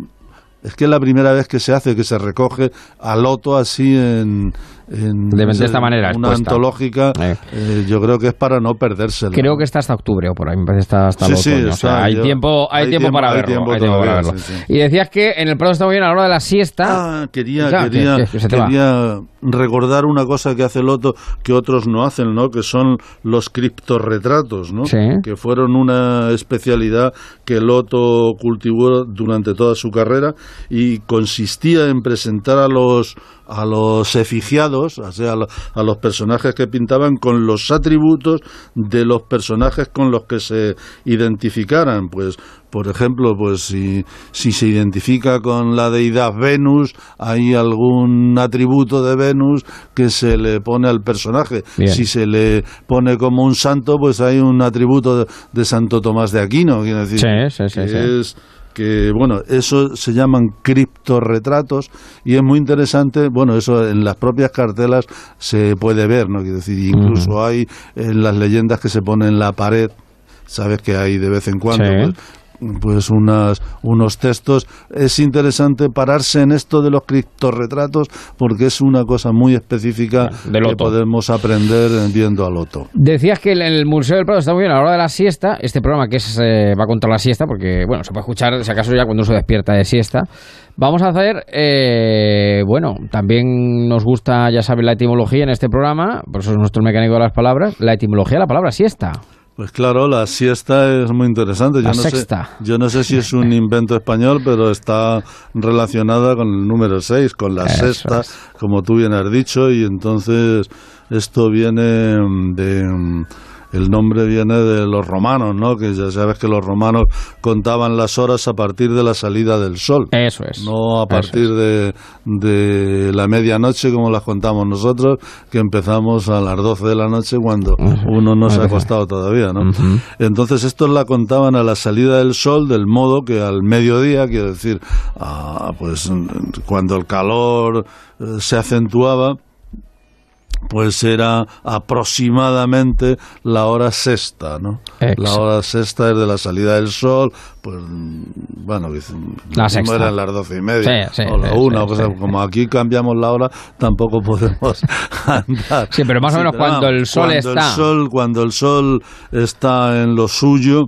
es que es la primera vez que se hace, que se recoge a Lotto así en... En, de, de esta manera una expuesta. Antológica eh. Eh, yo creo que es para no perdérsela. Creo que está hasta octubre o por ahí, me parece está hasta sí, el otoño, sí, o sea, sea, hay, yo, tiempo, hay, hay tiempo para hay verlo, tiempo hay todavía, para verlo. Sí, sí. Y decías que en el Prado está muy bien a la hora de la siesta. Ah, quería, o sea, quería, que, que quería recordar una cosa que hace Lotto que otros no hacen, ¿no? Que son los criptorretratos, ¿no? Sí. Que fueron una especialidad que Lotto cultivó durante toda su carrera y consistía en presentar a los a los efigiados, o sea, a los personajes que pintaban con los atributos de los personajes con los que se identificaran, pues por ejemplo, pues si, si se identifica con la deidad Venus, hay algún atributo de Venus que se le pone al personaje. Bien. Si se le pone como un santo, pues hay un atributo de, de Santo Tomás de Aquino, quiero decir, sí, sí, sí, que sí. es... que bueno, eso se llaman criptorretratos y es muy interesante, bueno, eso en las propias cartelas se puede ver, ¿no? Quiero decir, incluso uh-huh. hay en las leyendas que se ponen en la pared, sabes que hay de vez en cuando, sí. pues, pues unas unos textos. Es interesante pararse en esto de los criptorretratos porque es una cosa muy específica que podemos aprender viendo a Lotto. Decías que el, el Museo del Prado está muy bien a la hora de la siesta. Este programa que es, eh, va contra la siesta, porque bueno, se puede escuchar si acaso ya cuando se despierta de siesta. Vamos a hacer, eh, bueno, también nos gusta, ya saben, la etimología en este programa, por eso es nuestro mecánico de las palabras, la etimología de la palabra siesta. Pues claro, la siesta es muy interesante. Yo no sé, yo no sé si es un invento español, pero está relacionada con el número seis, con la Eso sexta, es. Como tú bien has dicho, y entonces esto viene de... El nombre viene de los romanos, ¿no? Que ya sabes que los romanos contaban las horas a partir de la salida del sol. Eso es. No a partir es. de, de la medianoche como las contamos nosotros, que empezamos a las doce de la noche cuando uno no se ha acostado todavía, ¿no? Uh-huh. Entonces estos la contaban a la salida del sol, del modo que al mediodía, quiero decir, ah, pues cuando el calor eh, se acentuaba, pues era aproximadamente la hora sexta, ¿no? Exacto. La hora sexta es de la salida del sol, pues, bueno, la sexta. Eran las doce y media, sí, sí, o la sí, una, sí, o sea, sí, como aquí cambiamos la hora, tampoco podemos andar. Sí, pero más o menos sí, cuando no, el sol cuando está... El sol, cuando el sol está en lo suyo,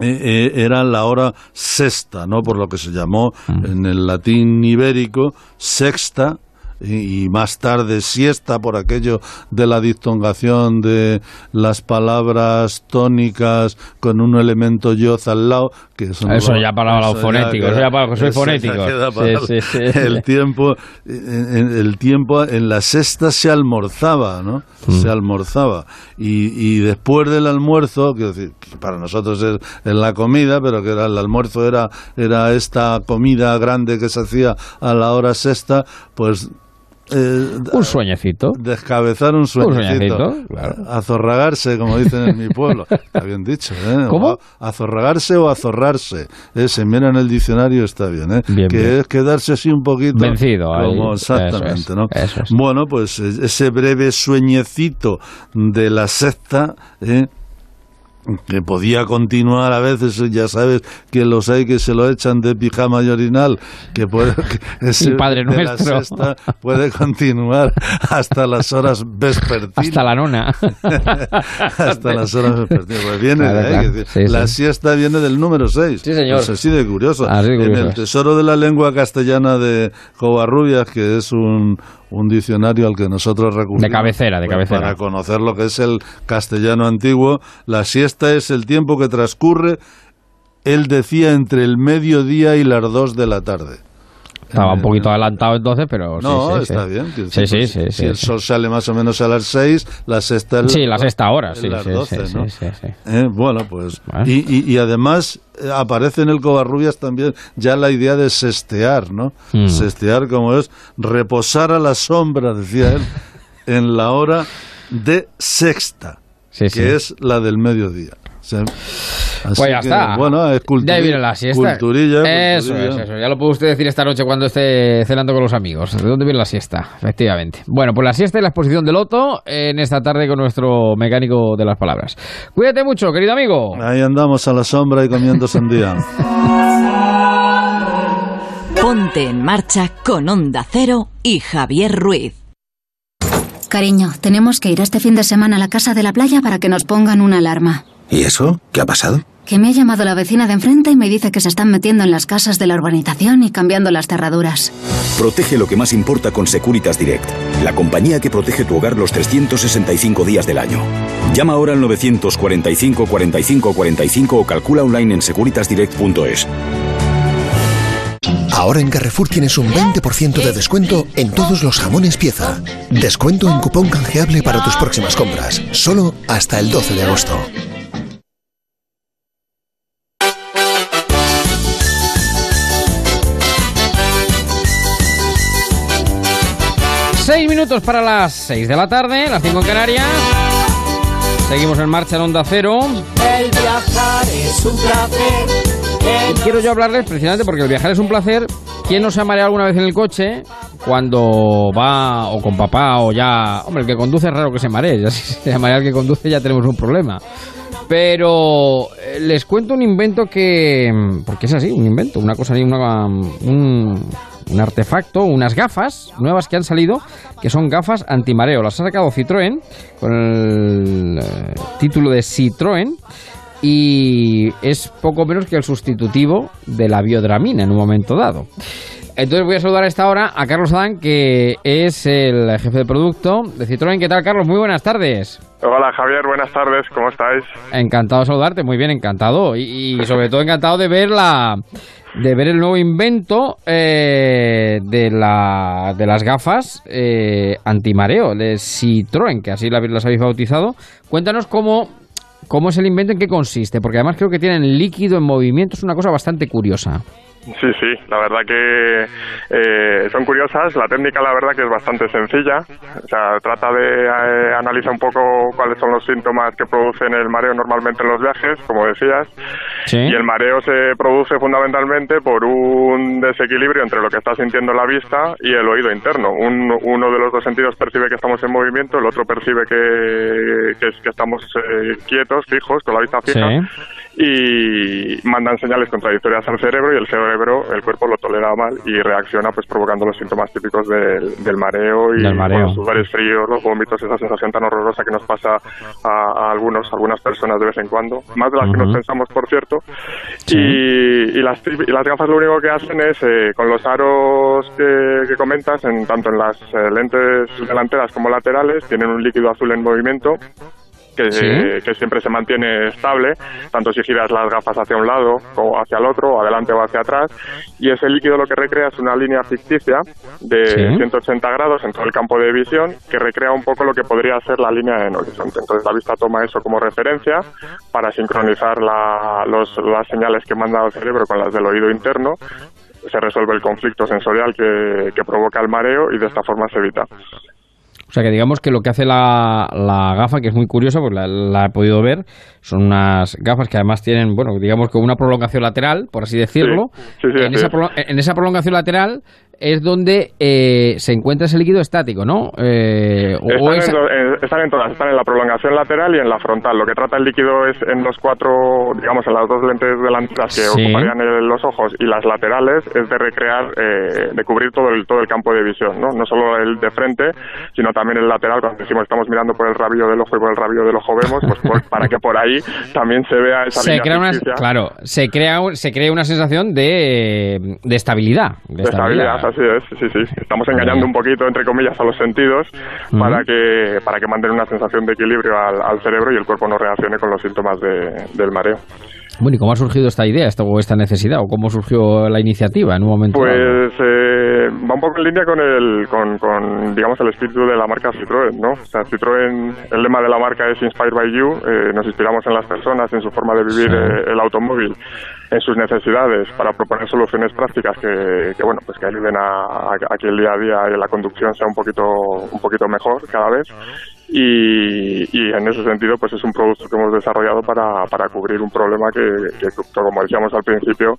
eh, eh, era la hora sexta, ¿no? Por lo que se llamó uh-huh. en el latín ibérico sexta, y más tarde siesta por aquello de la distongación de las palabras tónicas con un elemento yoz al lado, que eso, eso no va, ya para los fonéticos, eso ya para los que soy fonético. Sí, sí, sí. El tiempo, el tiempo en la sexta se almorzaba, ¿no? Mm. Se almorzaba y, y después del almuerzo, quiero decir, que para nosotros es, es la comida, pero que era el almuerzo era era esta comida grande que se hacía a la hora sexta, pues Eh, un sueñecito. Descabezar un sueñecito. Un sueñecito, claro. Azorragarse, como dicen en mi pueblo. Está bien dicho, ¿eh? ¿Cómo? Azorragarse o azorrarse. Eh, se mira en el diccionario, está bien, ¿eh? Bien, que bien. Es quedarse así un poquito. Vencido. Como, ahí. Exactamente, eso es, ¿no? Eso es. Bueno, pues ese breve sueñecito de la sexta, ¿eh? Que podía continuar a veces, ya sabes que los hay que se lo echan de pijama y orinal, que puede que ese, Padre Nuestro, la sexta puede continuar hasta las horas vespertinas, hasta la nona hasta las horas vespertinas, pues viene claro, de ahí, claro. Sí, la sí. siesta viene del número seis. Sí, señor. Es así de curioso. Así en curioso. El Tesoro de la Lengua Castellana de Covarrubias, que es un un diccionario al que nosotros recurrimos de cabecera, de cabecera. Pues, para conocer lo que es el castellano antiguo, la siesta es el tiempo que transcurre, él decía, entre el mediodía y las dos de la tarde. Estaba un poquito adelantado entonces, pero sí, no, sí, está sí. bien. Sí, sí, sí, sí, sí, si el sol sale más o menos a las seis, la sexta es sí, la sexta hora, sí, las doce, sí, ¿no? Sí, sí, sí. Eh, bueno, pues bueno. Y, y, y además aparece en el Covarrubias también ya la idea de sestear, ¿no? Mm. Sestear, como es reposar a la sombra, decía él, en la hora de sexta, sí, que sí. es la del mediodía. Se, Así pues ya que, está. Bueno, es cultura. Ya viene la siesta. Culturilla, eso culturilla. Es, eso. Ya lo puede usted decir esta noche cuando esté cenando con los amigos. ¿De dónde viene la siesta? Efectivamente. Bueno, pues la siesta y la exposición de Lotto en esta tarde con nuestro mecánico de las palabras. Cuídate mucho, querido amigo. Ahí andamos a la sombra y comiendo sandía. Ponte en marcha con Onda Cero y Javier Ruiz. Cariño, tenemos que ir este fin de semana a la casa de la playa para que nos pongan una alarma. ¿Y eso? ¿Qué ha pasado? Que me ha llamado la vecina de enfrente y me dice que se están metiendo en las casas de la urbanización y cambiando las cerraduras. Protege lo que más importa con Securitas Direct, la compañía que protege tu hogar los trescientos sesenta y cinco días del año. Llama ahora al nueve cuatro cinco, cuatro cinco, cuatro cinco o calcula online en securitas direct punto es. Ahora en Carrefour tienes un veinte por ciento de descuento en todos los jamones pieza. Descuento en cupón canjeable para tus próximas compras. Solo hasta el doce de agosto. Seis minutos para las seis de la tarde, las cinco en Canarias. Seguimos en marcha en Onda Cero. El viajar es un placer. Y quiero yo hablarles, precisamente porque el viajar es un placer. ¿Quién no se ha mareado alguna vez en el coche cuando va o con papá o ya... Hombre, el que conduce es raro que se maree, ya si se marea el que conduce ya tenemos un problema. Pero les cuento un invento que... Porque es así, un invento, una cosa, una, un, un artefacto, unas gafas nuevas que han salido, que son gafas antimareo. Las ha sacado Citroën con el título de Citroën. Y es poco menos que el sustitutivo de la biodramina en un momento dado. Entonces voy a saludar a esta hora a Carlos Adán, que es el jefe de producto de Citroën. ¿Qué tal, Carlos? Muy buenas tardes. Hola, Javier. Buenas tardes. ¿Cómo estáis? Encantado de saludarte. Muy bien, encantado. Y, y sobre todo encantado de ver la... de ver el nuevo invento eh, de la de las gafas eh, antimareo de Citroën, que así las habéis bautizado. Cuéntanos cómo... ¿Cómo es el invento? ¿En qué consiste? Porque además creo que tienen líquido en movimiento. Es una cosa bastante curiosa. Sí, sí, la verdad que eh, son curiosas. La técnica, la verdad, que es bastante sencilla. O sea, trata de eh, analizar un poco cuáles son los síntomas que producen el mareo normalmente en los viajes, como decías. ¿Sí? Y el mareo se produce fundamentalmente por un desequilibrio entre lo que está sintiendo la vista y el oído interno. Un, uno de los dos sentidos percibe que estamos en movimiento, el otro percibe que, que, que estamos eh, quietos, fijos, con la vista fija. ¿Sí? Y mandan señales contradictorias al cerebro y el cerebro, el cuerpo lo tolera mal y reacciona, pues provocando los síntomas típicos del, del mareo y del mareo. Bueno, los lugares fríos, los vómitos, esa sensación tan horrorosa que nos pasa a, a algunos, a algunas personas de vez en cuando, más de las uh-huh. que nos pensamos, por cierto. Sí. Y, y, las, y las gafas lo único que hacen es, eh, con los aros que, que comentas, en, tanto en las eh, lentes delanteras como laterales, tienen un líquido azul en movimiento. Que, ¿sí? que siempre se mantiene estable, tanto si giras las gafas hacia un lado o hacia el otro, adelante o hacia atrás, y ese líquido lo que recrea es una línea ficticia de ¿sí? ciento ochenta grados en todo el campo de visión, que recrea un poco lo que podría ser la línea en horizonte. Entonces la vista toma eso como referencia para sincronizar la, los, las señales que manda el cerebro con las del oído interno. Se resuelve el conflicto sensorial que, que provoca el mareo y de esta forma se evita. O sea que digamos que lo que hace la, la gafa, que es muy curiosa, pues la, la he podido ver, son unas gafas que además tienen, bueno, digamos que una prolongación lateral, por así decirlo. Sí, sí, sí, en, sí. Esa pro, en esa prolongación lateral es donde eh, se encuentra ese líquido estático, ¿no? Eh, están, o esa... en, están en todas, están en la prolongación lateral y en la frontal. Lo que trata el líquido es en los cuatro, digamos, en las dos lentes delanteras que sí. ocuparían el, los ojos y las laterales, es de recrear, eh, de cubrir todo el, todo el campo de visión, ¿no? No solo el de frente, sino también el lateral. Cuando decimos estamos mirando por el rabillo del ojo y por el rabillo del ojo vemos, pues por, para que por ahí también se vea esa se crea una, claro, se crea, se crea una sensación de, de estabilidad. De, de estabilidad, estabilidad. Así es, sí, sí. Estamos engañando un poquito, entre comillas, a los sentidos uh-huh. para que para que manden una sensación de equilibrio al, al cerebro y el cuerpo no reaccione con los síntomas de, del mareo. Bueno, ¿y cómo ha surgido esta idea esta, o esta necesidad? ¿O cómo surgió la iniciativa en un momento? Pues eh, va un poco en línea con el, con, con, digamos, el espíritu de la marca Citroën, ¿no? O sea, Citroën, el lema de la marca es Inspired by You, eh, nos inspiramos en las personas, en su forma de vivir sí. eh, el automóvil, en sus necesidades, para proponer soluciones prácticas que, que bueno, pues que ayuden a, a, a que el día a día y la conducción sea un poquito, un poquito mejor cada vez. Y, y en ese sentido, pues es un producto que hemos desarrollado para, para cubrir un problema que, que, como decíamos al principio,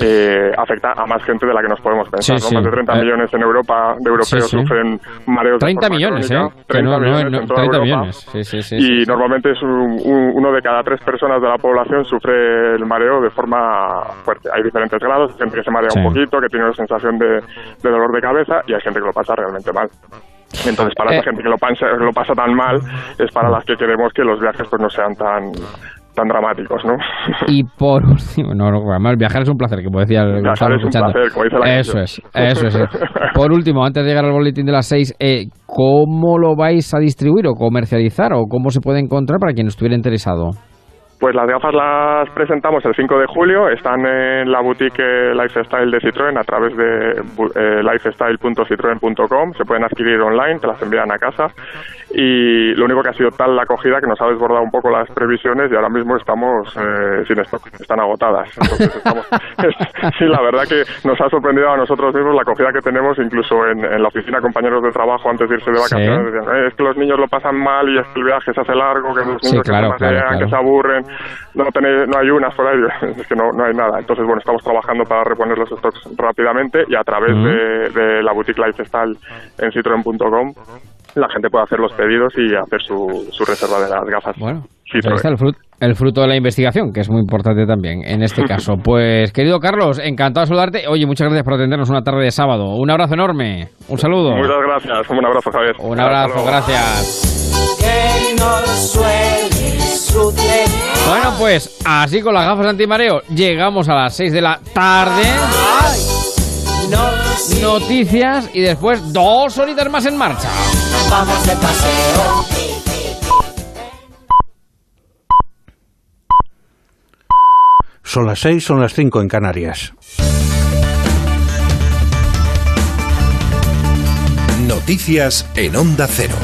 eh, afecta a más gente de la que nos podemos pensar. Sí, ¿no? Sí. Más de treinta eh. millones en Europa de europeos sí, sí. sufren mareos. treinta de millones, crónica, ¿eh? treinta no, millones, no, no, en toda treinta Europa. Millones. Sí, sí, sí, y sí, sí. normalmente es un, un, uno de cada tres personas de la población sufre el mareo de forma fuerte. Hay diferentes grados, hay gente que se marea sí. un poquito, que tiene una sensación de, de dolor de cabeza, y hay gente que lo pasa realmente mal. Entonces, para eh, esa gente que lo pasa, lo pasa tan mal, es para las que queremos que los viajes pues no sean tan, tan dramáticos, ¿no? Y por último, no, no, además viajar es un placer, que decía el Gonzalo escuchando. Placer, como dice la eso canción. es, eso es. Eh. Por último, antes de llegar al boletín de las seis, eh, ¿cómo lo vais a distribuir o comercializar o cómo se puede encontrar para quien estuviera interesado? Pues las gafas las presentamos el cinco de julio, están en la boutique Lifestyle de Citroën a través de eh, lifestyle punto citroën punto com, se pueden adquirir online, te las envían a casa y lo único que ha sido tal la acogida que nos ha desbordado un poco las previsiones y ahora mismo estamos eh, sin stock, están agotadas. Entonces estamos, sí, la verdad que nos ha sorprendido a nosotros mismos la acogida que tenemos incluso en, en la oficina, compañeros de trabajo antes de irse de vacaciones, ¿sí? decían, eh, es que los niños lo pasan mal y es que el viaje se hace largo, que los niños sí, claro, se claro, claro. que se aburren. No, tenéis, no hay unas por ahí, es que no, no hay nada. Entonces, bueno, estamos trabajando para reponer los stocks rápidamente y a través uh-huh. de, de la boutique Lifestyle en citroen punto com la gente puede hacer los pedidos y hacer su, su reserva de las gafas. Bueno, pues ahí está el fruto, el fruto de la investigación, que es muy importante también en este caso. Pues, querido Carlos, encantado de saludarte. Oye, muchas gracias por atendernos una tarde de sábado. Un abrazo enorme, un saludo. Muchas gracias, un abrazo, Javier. Un abrazo, gracias. Bueno, pues así con las gafas antimareo llegamos a las seis de la tarde. Noticias y después dos horitas más en marcha. Vamos de paseo. Son las seis, son las cinco en Canarias. Noticias en Onda Cero.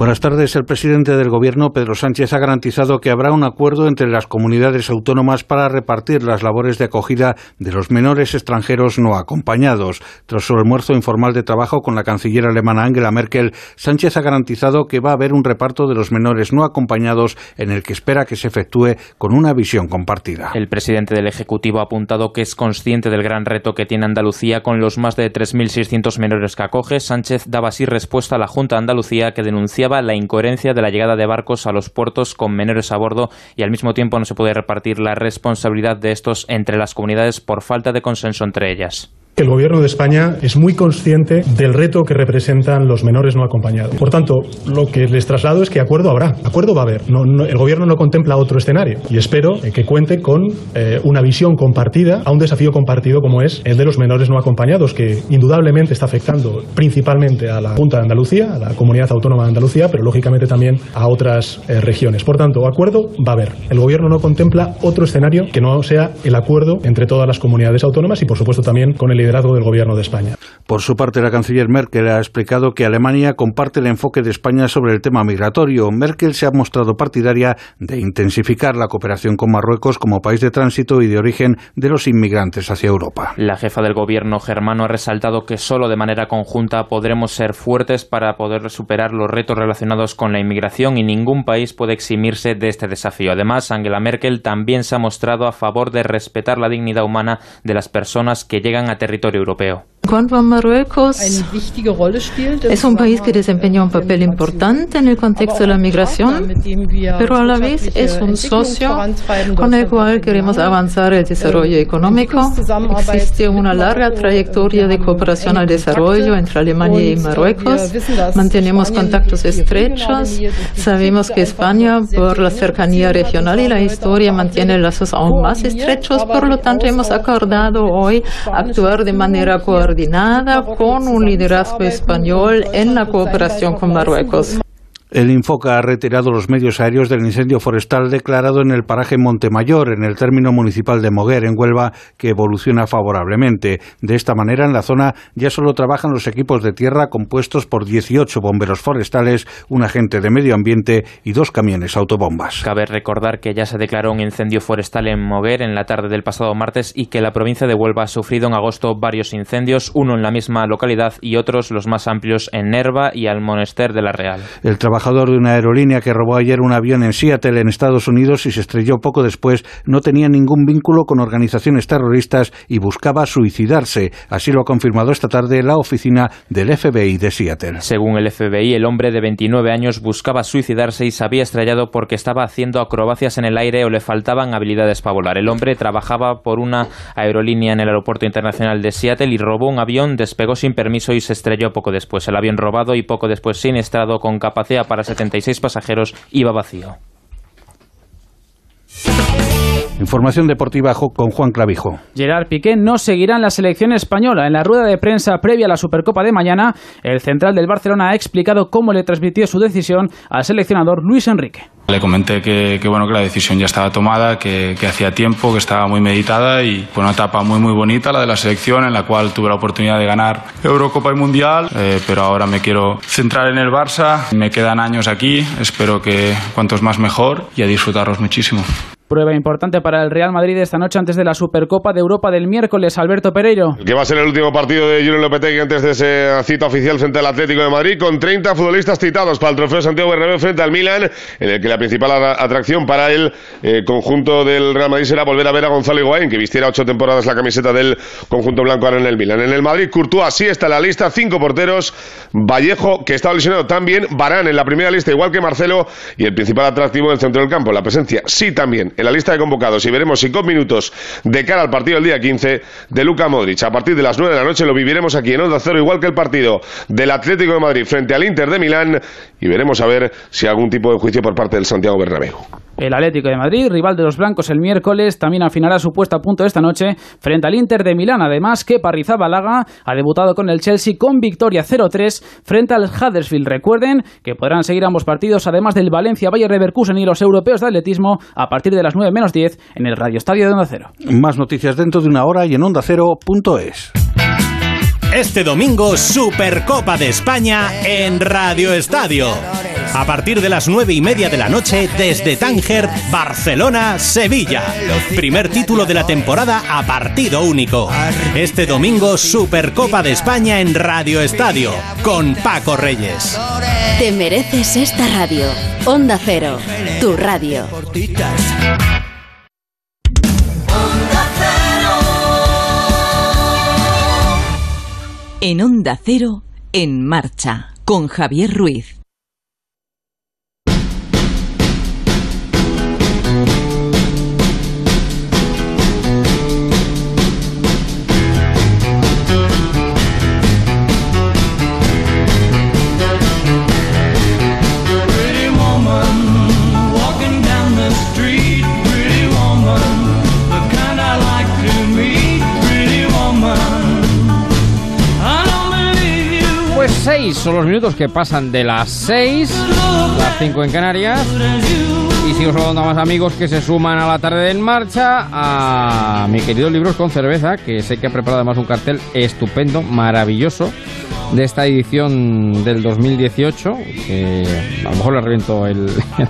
Buenas tardes. El presidente del Gobierno, Pedro Sánchez, ha garantizado que habrá un acuerdo entre las comunidades autónomas para repartir las labores de acogida de los menores extranjeros no acompañados. Tras su almuerzo informal de trabajo con la canciller alemana Ángela Merkel, Sánchez ha garantizado que va a haber un reparto de los menores no acompañados en el que espera que se efectúe con una visión compartida. El presidente del Ejecutivo ha apuntado que es consciente del gran reto que tiene Andalucía con los más de tres mil seiscientos menores que acoge. Sánchez daba así respuesta a la Junta de Andalucía, que denunciaba la incoherencia de la llegada de barcos a los puertos con menores a bordo, y al mismo tiempo no se puede repartir la responsabilidad de estos entre las comunidades por falta de consenso entre ellas. El Gobierno de España es muy consciente del reto que representan los menores no acompañados. Por tanto, lo que les traslado es que acuerdo habrá, acuerdo va a haber. No, no, el Gobierno no contempla otro escenario y espero que cuente con eh, una visión compartida a un desafío compartido como es el de los menores no acompañados, que indudablemente está afectando principalmente a la Junta de Andalucía, a la Comunidad Autónoma de Andalucía, pero lógicamente también a otras eh, regiones. Por tanto, acuerdo va a haber. El Gobierno no contempla otro escenario que no sea el acuerdo entre todas las comunidades autónomas y, por supuesto, también con el liderazgo del Gobierno de España. Por su parte, la canciller Merkel ha explicado que Alemania comparte el enfoque de España sobre el tema migratorio. Merkel se ha mostrado partidaria de intensificar la cooperación con Marruecos como país de tránsito y de origen de los inmigrantes hacia Europa. La jefa del Gobierno germano ha resaltado que solo de manera conjunta podremos ser fuertes para poder superar los retos relacionados con la inmigración, y ningún país puede eximirse de este desafío. Además, Angela Merkel también se ha mostrado a favor de respetar la dignidad humana de las personas que llegan a territorio territorio europeo. En cuanto a Marruecos, es un país que desempeña un papel importante en el contexto de la migración, pero a la vez es un socio con el cual queremos avanzar el desarrollo económico. Existe una larga trayectoria de cooperación al desarrollo entre Alemania y Marruecos. Mantenemos contactos estrechos. Sabemos que España, por la cercanía regional y la historia, mantiene lazos aún más estrechos. Por lo tanto, hemos acordado hoy actuar de manera coordinada con un liderazgo español en la cooperación con Marruecos. El Infoca ha retirado los medios aéreos del incendio forestal declarado en el paraje Montemayor, en el término municipal de Moguer, en Huelva, que evoluciona favorablemente. De esta manera, en la zona ya solo trabajan los equipos de tierra compuestos por dieciocho bomberos forestales, un agente de medio ambiente y dos camiones autobombas. Cabe recordar que ya se declaró un incendio forestal en Moguer en la tarde del pasado martes y que la provincia de Huelva ha sufrido en agosto varios incendios, uno en la misma localidad y otros, los más amplios, en Nerva y Almonester de la Real. El trabajo El trabajador de una aerolínea que robó ayer un avión en Seattle, en Estados Unidos, y se estrelló poco después, no tenía ningún vínculo con organizaciones terroristas y buscaba suicidarse. Así lo ha confirmado esta tarde la oficina del F B I de Seattle. Según el F B I, el hombre de veintinueve años buscaba suicidarse y se había estrellado porque estaba haciendo acrobacias en el aire o le faltaban habilidades para volar. El hombre trabajaba por una aerolínea en el aeropuerto internacional de Seattle y robó un avión, despegó sin permiso y se estrelló poco después. El avión robado y poco después siniestrado con capacidad para setenta y seis pasajeros iba vacío. Información deportiva con Juan Clavijo. Gerard Piqué no seguirá en la selección española. En la rueda de prensa previa a la Supercopa de mañana, el central del Barcelona ha explicado cómo le transmitió su decisión al seleccionador Luis Enrique. Le comenté que, que, bueno, que la decisión ya estaba tomada, que, que hacía tiempo, que estaba muy meditada, y fue una etapa muy muy bonita la de la selección, en la cual tuve la oportunidad de ganar Eurocopa y Mundial, eh, pero ahora me quiero centrar en el Barça. Me quedan años aquí, espero que cuantos más mejor, y a disfrutarlos muchísimo. Prueba importante para el Real Madrid esta noche antes de la Supercopa de Europa del miércoles. Alberto Pereiro. Que va a ser el último partido de Julen Lopetegui antes de esa cita oficial frente al Atlético de Madrid, con treinta futbolistas citados para el Trofeo Santiago Bernabéu frente al Milan, en el que la principal atracción para el eh, conjunto del Real Madrid será volver a ver a Gonzalo Higuaín, que vistiera ocho temporadas la camiseta del conjunto blanco ahora en el Milan. En el Madrid, Courtois sí está en la lista, cinco porteros, Vallejo, que está lesionado también, Varane en la primera lista, igual que Marcelo, y el principal atractivo del centro del campo, la presencia sí también en la lista de convocados, y veremos si con minutos de cara al partido del día quince de Luka Modric. A partir de las nueve de la noche lo viviremos aquí en Onda Cero, igual que el partido del Atlético de Madrid frente al Inter de Milán, y veremos a ver si hay algún tipo de juicio por parte del Santiago Bernabéu. El Atlético de Madrid, rival de los blancos el miércoles, también afinará su puesta a punto esta noche frente al Inter de Milán. Además, que Kepa Arrizabalaga ha debutado con el Chelsea con victoria cero tres frente al Huddersfield. Recuerden que podrán seguir ambos partidos, además del Valencia-Bayer Leverkusen y los europeos de atletismo, a partir de las nueve menos diez en el Radio Estadio de Onda Cero. Más noticias dentro de una hora y en onda cero punto es. Este domingo, Supercopa de España en Radio Estadio. a partir de las nueve y media de la noche desde Tánger, Barcelona, Sevilla. Primer título de la temporada a partido único. Este domingo, Supercopa de España en Radio Estadio, con Paco Reyes. Te mereces esta radio. Onda Cero, tu radio. En Onda Cero, En Marcha, con Javier Ruiz. seis son los minutos que pasan de las seis, las cinco en Canarias. Y sigo saludando a más amigos que se suman a la tarde de En Marcha, a mi querido Libros con Cerveza, que sé que ha preparado además un cartel estupendo, maravilloso, de esta edición del dos mil dieciocho, que a lo mejor le reviento el,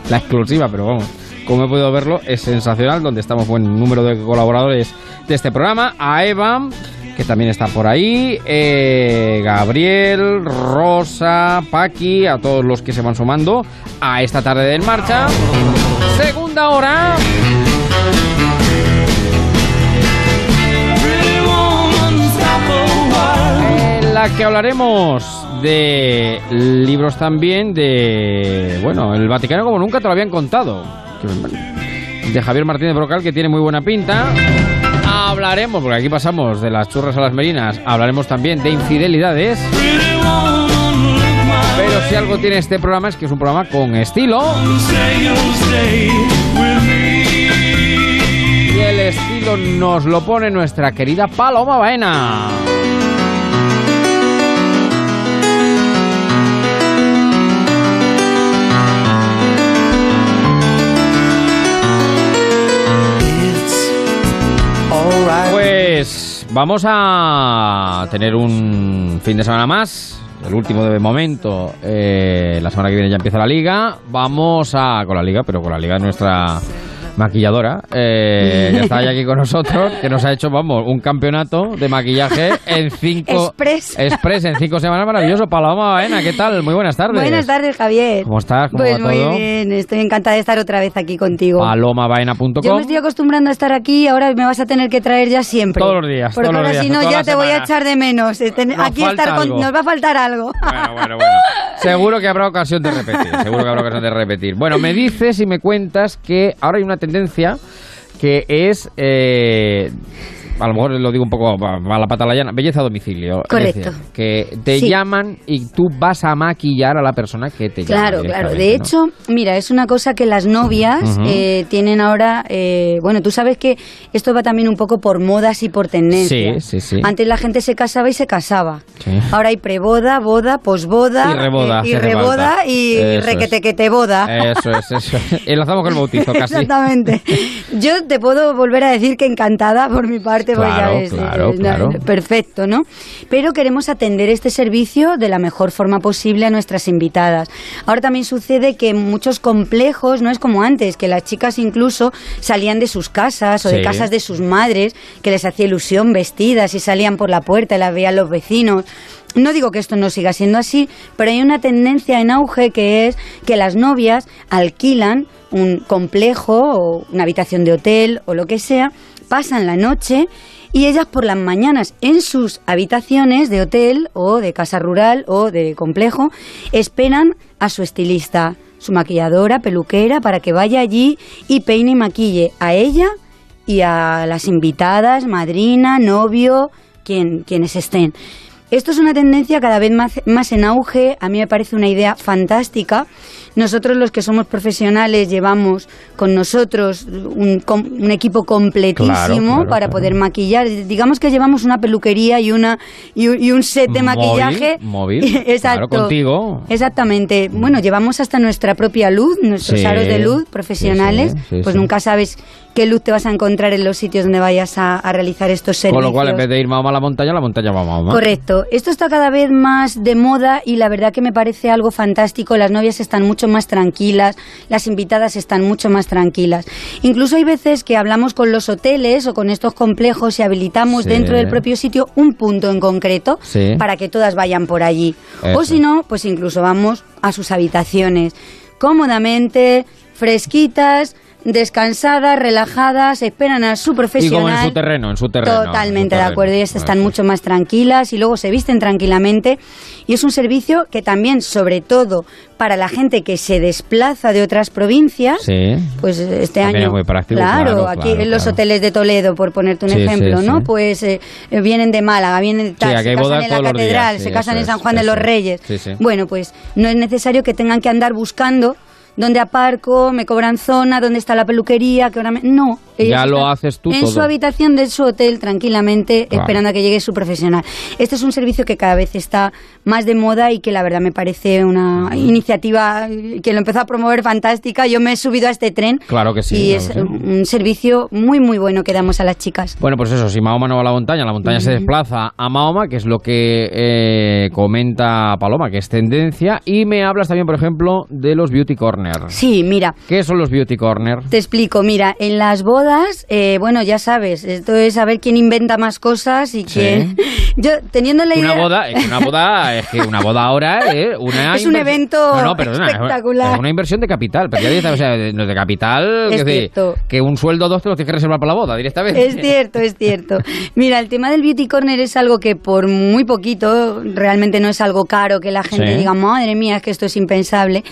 la exclusiva, pero vamos, como he podido verlo, es sensacional, donde estamos buen número de colaboradores de este programa, a Eva, que también está por ahí, eh, Gabriel, Rosa, Paqui, a todos los que se van sumando a esta tarde de En Marcha. Segunda hora. En la que hablaremos de libros también, de, bueno, el Vaticano como nunca te lo habían contado, de Javier Martínez Brocal, que tiene muy buena pinta. Hablaremos, porque aquí pasamos de las churras a las merinas, hablaremos también de infidelidades. Pero si algo tiene este programa es que es un programa con estilo. Y el estilo nos lo pone nuestra querida Paloma Baena. Pues vamos a tener un fin de semana más, el último de momento. Eh, la semana que viene ya empieza la liga. Vamos a con la liga, pero con la liga nuestra maquilladora, eh, que está ahí aquí con nosotros, que nos ha hecho, vamos, un campeonato de maquillaje en cinco... Express. Express, en cinco semanas, maravilloso. Paloma Baena, ¿qué tal? Muy buenas tardes. Buenas tardes, Javier. ¿Cómo estás? ¿Cómo pues va todo? Muy bien, estoy encantada de estar otra vez aquí contigo. paloma baena punto com. Yo me estoy acostumbrando a estar aquí, ahora me vas a tener que traer ya siempre. Todos los días, porque todos ahora los días, si no, ya te voy a echar de menos. Este, aquí estar con, nos va a faltar algo. Bueno, bueno, bueno. Seguro que habrá ocasión de repetir, seguro que habrá ocasión de repetir. Bueno, me dices y me cuentas que ahora hay una tendencia que es, eh, a lo mejor lo digo un poco a la pata a la llana, belleza a domicilio. Correcto. Es decir, que te sí. llaman y tú vas a maquillar a la persona que te claro, llama. Claro, claro. De ¿no? hecho, mira, es una cosa que las novias uh-huh. eh, tienen ahora... Eh, bueno, tú sabes que esto va también un poco por modas y por tendencia. Sí, sí, sí. Antes la gente se casaba y se casaba. Sí. Ahora hay preboda, boda, posboda... Y reboda. Eh, y reboda falta. Y requetequeteboda. Eso es, eso es. Enlazamos con el bautizo casi. Exactamente. Yo te puedo volver a decir que encantada por mi parte. Claro, es, claro, claro. Perfecto, ¿no? Pero queremos atender este servicio de la mejor forma posible a nuestras invitadas. Ahora también sucede que muchos complejos, no es como antes, que las chicas incluso salían de sus casas o sí. de casas de sus madres, que les hacía ilusión vestidas y salían por la puerta y las veían los vecinos. No digo que esto no siga siendo así, pero hay una tendencia en auge que es que las novias alquilan un complejo o una habitación de hotel o lo que sea, pasan la noche y ellas por las mañanas en sus habitaciones de hotel o de casa rural o de complejo esperan a su estilista, su maquilladora, peluquera, para que vaya allí y peine y maquille a ella y a las invitadas, madrina, novio, quien, quienes estén. Esto es una tendencia cada vez más, más en auge, a mí me parece una idea fantástica. Nosotros los que somos profesionales llevamos con nosotros un, un equipo completísimo claro, claro, para claro. poder maquillar. Digamos que llevamos una peluquería y una y, y un set de maquillaje. Móvil, móvil. Exacto. Claro, contigo. Exactamente. Bueno, llevamos hasta nuestra propia luz, nuestros sí, aros de luz profesionales. Sí, sí, sí, pues sí. Nunca sabes qué luz te vas a encontrar en los sitios donde vayas a, a realizar estos servicios. Con lo cual, en vez de ir más a la montaña, la montaña va más. Correcto. Claro, esto está cada vez más de moda y la verdad que me parece algo fantástico. Las novias están mucho más tranquilas, las invitadas están mucho más tranquilas. Incluso hay veces que hablamos con los hoteles o con estos complejos y habilitamos sí. dentro del propio sitio un punto en concreto sí. para que todas vayan por allí. Eso. O si no, pues incluso vamos a sus habitaciones, cómodamente, fresquitas, descansadas, relajadas, esperan a su profesional. Y como en su terreno, en su terreno. Totalmente de acuerdo, ellas están mucho más tranquilas y luego se visten tranquilamente. Y es un servicio que también, sobre todo para la gente que se desplaza de otras provincias, sí. pues este también año es muy práctico, claro, claro, aquí claro, en los claro. hoteles de Toledo, por ponerte un sí, ejemplo, sí, ¿no? Sí. Pues eh, vienen de Málaga, vienen tal, sí, se casan en la Catedral, días, se sí, casan en San Juan es, de los Reyes. Sí, sí. Bueno, pues no es necesario que tengan que andar buscando dónde aparco, me cobran zona, dónde está la peluquería, que ahora me... No, ya lo haces tú en todo. Su habitación de su hotel tranquilamente, claro. esperando a que llegue su profesional. Este es un servicio que cada vez está más de moda y que la verdad me parece una iniciativa que lo empezó a promover fantástica. Yo me he subido a este tren claro que sí, y claro es que sí. un servicio muy muy bueno que damos a las chicas. Bueno, pues eso, si Mahoma no va a la montaña, la montaña mm. se desplaza a Mahoma, que es lo que eh, comenta Paloma, que es tendencia. Y me hablas también, por ejemplo, de los beauty corners. Sí, mira. ¿Qué son los beauty corner? Te explico, mira, en las bodas, eh, bueno, ya sabes, esto es saber quién inventa más cosas y quién... ¿Sí? Yo, teniendo la idea... Una boda, es que una boda, es que una boda ahora... Eh, una es un evento no, no, perdona, espectacular. Es una inversión de capital, pero ya dices, o sea, de, de capital... Es que, cierto. Que un sueldo o dos te lo tienes que reservar para la boda directamente. Es cierto, es cierto. Mira, el tema del beauty corner es algo que por muy poquito, realmente no es algo caro que la gente ¿Sí? diga, madre mía, es que esto es impensable,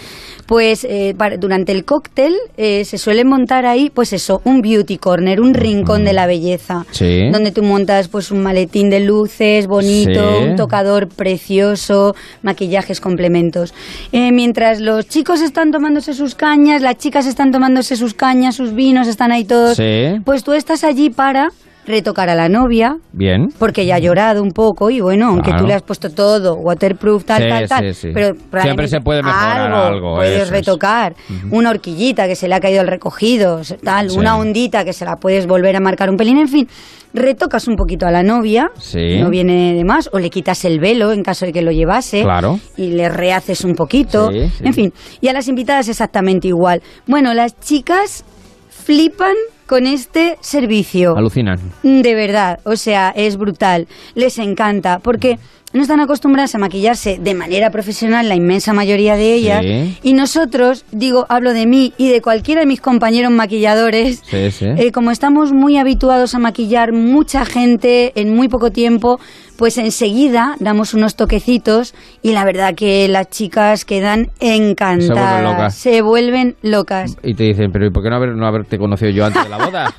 pues... Eh, durante el cóctel eh, se suele montar ahí, pues eso, un beauty corner, un rincón de la belleza, sí. donde tú montas pues un maletín de luces bonito, sí. un tocador precioso, maquillajes, complementos. Eh, mientras los chicos están tomándose sus cañas, las chicas están tomándose sus cañas, sus vinos, están ahí todos, sí. pues tú estás allí para... retocar a la novia, bien, porque ya ha llorado un poco y bueno, aunque claro. tú le has puesto todo waterproof, tal, sí, tal, tal, sí, sí. pero siempre se puede mejorar algo, algo puedes eso, retocar, eso. Una horquillita que se le ha caído al recogido, tal, sí. una ondita que se la puedes volver a marcar un pelín, en fin, retocas un poquito a la novia, sí. no viene de más, o le quitas el velo en caso de que lo llevase, claro. y le rehaces un poquito, sí, sí. en fin, y a las invitadas exactamente igual. Bueno, las chicas flipan con este servicio. Alucinan. De verdad, o sea, es brutal. Les encanta, porque no están acostumbradas a maquillarse de manera profesional, la inmensa mayoría de ellas, sí. y nosotros, digo, hablo de mí y de cualquiera de mis compañeros maquilladores, sí, sí. Eh, como estamos muy habituados a maquillar mucha gente en muy poco tiempo, pues enseguida damos unos toquecitos y la verdad que las chicas quedan encantadas, se vuelven locas. Se vuelven locas. Y te dicen, pero ¿y por qué no, haber, no haberte conocido yo antes de la boda?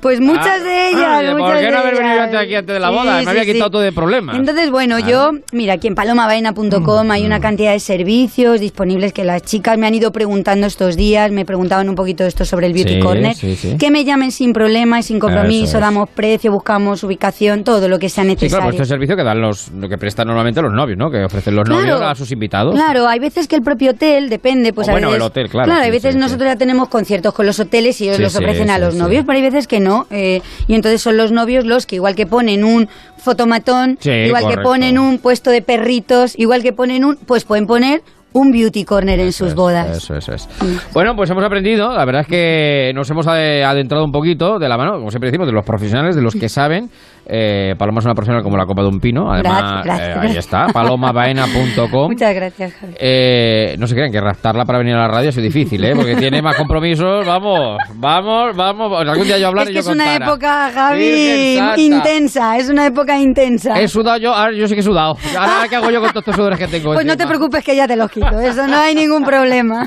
Pues muchas ah, de ellas, ¿por muchas qué de no haber venido antes aquí antes de la sí, boda? Me sí, había quitado sí. todo de problemas. Entonces, bueno, ah. yo, mira, aquí en paloma baena punto com hay una cantidad de servicios disponibles que las chicas me han ido preguntando estos días, me preguntaban un poquito esto sobre el Beauty sí, Corner, sí, sí. que me llamen sin problema y sin compromiso, es. Damos precio, buscamos ubicación, todo lo que sea necesario. Sí, claro, pues este servicio que dan los, lo que prestan normalmente los novios, ¿no? Que ofrecen los claro, novios a sus invitados. Claro, hay veces que el propio hotel, depende, pues o a bueno, veces, el hotel, claro. Claro, sí, hay veces sí, nosotros sí. ya tenemos conciertos con los hoteles y ellos sí, los ofrecen sí, a los sí, novios, sí. pero hay veces que no, eh, y entonces son los novios los que igual que ponen un fotomatón, sí, igual correcto. Que ponen un puesto de perritos, igual que ponen un, pues pueden poner un beauty corner eso en sus es, bodas. Eso, eso es. Bueno, pues hemos aprendido, la verdad es que nos hemos adentrado un poquito de la mano, como siempre decimos, de los profesionales, de los que saben. Eh, Paloma es una profesional como la copa de un pino. Además, gracias, gracias, eh, ahí está, paloma baena punto com. Muchas gracias, Javier. Eh, no se crean que raptarla para venir a la radio es difícil, ¿eh? Porque tiene más compromisos. Vamos, vamos, vamos. Algún día yo hablaré. Es que y yo es contara. Una época, Javi, intensa. Es una época intensa. He sudado yo, ahora yo sí que he sudado. Ahora, ¿qué hago yo con todos estos sudores que tengo? Pues encima? No te preocupes que ya te los quito. Eso no hay ningún problema.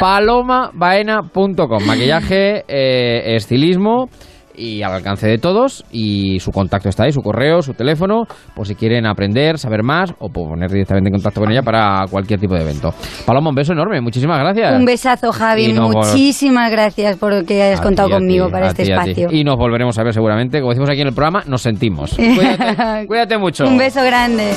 paloma baena punto com. Maquillaje, eh, estilismo. Y al alcance de todos, y su contacto está ahí, su correo, su teléfono, por si quieren aprender, saber más, o poner directamente en contacto con ella para cualquier tipo de evento. Paloma, un beso enorme, muchísimas gracias. Un besazo, Javi, no muchísimas vol- gracias por que hayas a contado tí, conmigo tí, para este tí, espacio. Y nos volveremos a ver seguramente, como decimos aquí en el programa, nos sentimos. Cuídate, cuídate mucho. Un beso grande.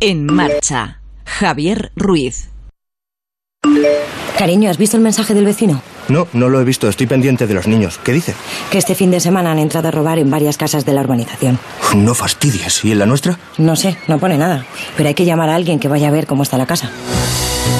En marcha. Javier Ruiz. Cariño, ¿has visto el mensaje del vecino? No, no lo he visto, estoy pendiente de los niños. ¿Qué dice? Que este fin de semana han entrado a robar en varias casas de la urbanización. No fastidies, ¿y en la nuestra? No sé, no pone nada, pero hay que llamar a alguien que vaya a ver cómo está la casa.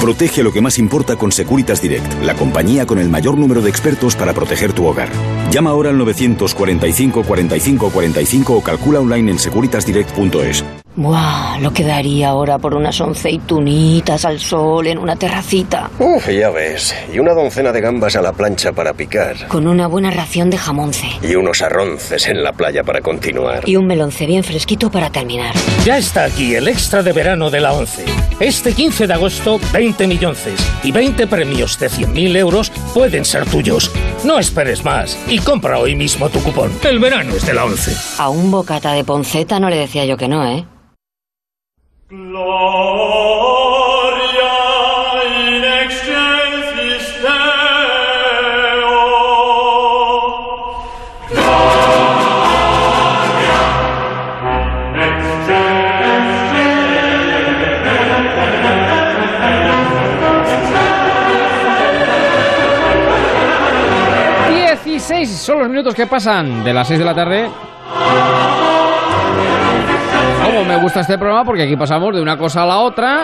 Protege lo que más importa con Securitas Direct, la compañía con el mayor número de expertos para proteger tu hogar. Llama ahora al nueve cuatro cinco, cuatro cinco, cuatro cinco o calcula online en securitas direct punto es. ¡Buah! Lo que daría ahora por unas onceitunitas al sol en una terracita. Uf, ya ves. Y una doncena de gambas a la plancha para picar. Con una buena ración de jamonce. Y unos arronces en la playa para continuar. Y un melonce bien fresquito para terminar. Ya está aquí el extra de verano de la ONCE. Este quince de agosto, veinte millonces y veinte premios de cien mil euros pueden ser tuyos. No esperes más y compra hoy mismo tu cupón. El verano es de la ONCE. A un bocata de ponceta no le decía yo que no, ¿eh? Gloria in excelsis Deo. Gloria in excelsis Deo. dieciséis son los minutos que pasan de las seis de la tarde. Me gusta este programa porque aquí pasamos de una cosa a la otra.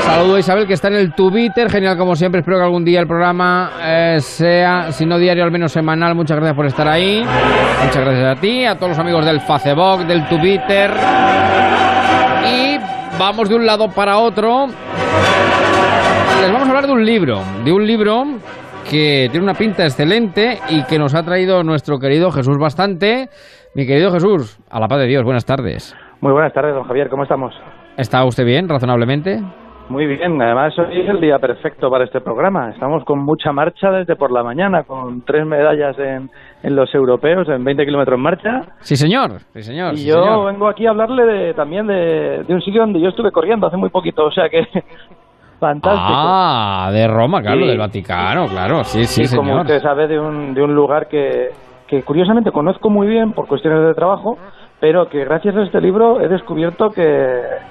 Saludo a Isabel, que está en el Twitter. Genial como siempre, espero que algún día el programa eh, sea, si no diario, al menos semanal. Muchas gracias por estar ahí. Muchas gracias a ti, a todos los amigos del Facebook, del Twitter. Y vamos de un lado para otro. Les vamos a hablar de un libro, de un libro que tiene una pinta excelente y que nos ha traído nuestro querido Jesús Bastante. Mi querido Jesús, a la paz de Dios, buenas tardes. Muy buenas tardes, don Javier, ¿cómo estamos? ¿Está usted bien, razonablemente? Muy bien, además hoy es el día perfecto para este programa. Estamos con mucha marcha desde por la mañana, con tres medallas en, en los europeos, en veinte kilómetros en marcha. Sí, señor, sí, señor. Y sí, yo señor. Vengo aquí a hablarle de, también de, de un sitio donde yo estuve corriendo hace muy poquito, o sea que... Fantástico. Ah, de Roma, claro, sí, del Vaticano, claro, sí, sí, sí, señor. Como usted sabe, de un, de un lugar que, que curiosamente conozco muy bien por cuestiones de trabajo... Pero que gracias a este libro he descubierto que,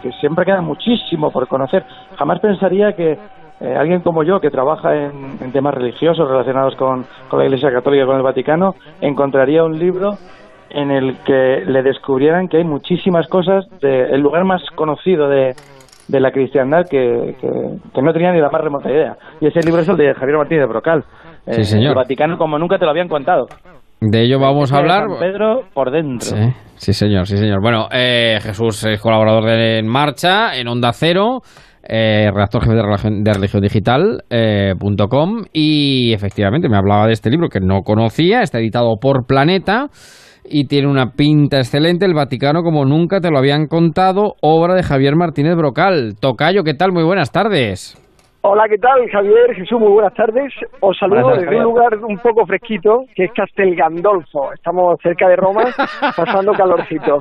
que siempre queda muchísimo por conocer. Jamás pensaría que eh, alguien como yo, que trabaja en, en temas religiosos relacionados con, con la Iglesia Católica y con el Vaticano, encontraría un libro en el que le descubrieran que hay muchísimas cosas del de, lugar más conocido de, de la cristiandad que, que, que no tenía ni la más remota idea. Y ese libro es el de Javier Martínez Brocal. Eh, sí, señor. El Vaticano como nunca te lo habían contado. De ello vamos a hablar. San Pedro por dentro. Sí, sí señor, sí señor. Bueno, eh, Jesús es colaborador de En Marcha, en Onda Cero, eh, redactor jefe de religión, de religión digital eh, punto com, y efectivamente me hablaba de este libro que no conocía. Está editado por Planeta y tiene una pinta excelente. El Vaticano como nunca te lo habían contado, obra de Javier Martínez Brocal. Tocayo, ¿qué tal? Muy buenas tardes. Hola, ¿qué tal? Javier, Jesús, muy buenas tardes. Os saludo desde un lugar un poco fresquito, que es Castel Gandolfo. Estamos cerca de Roma, pasando calorcito.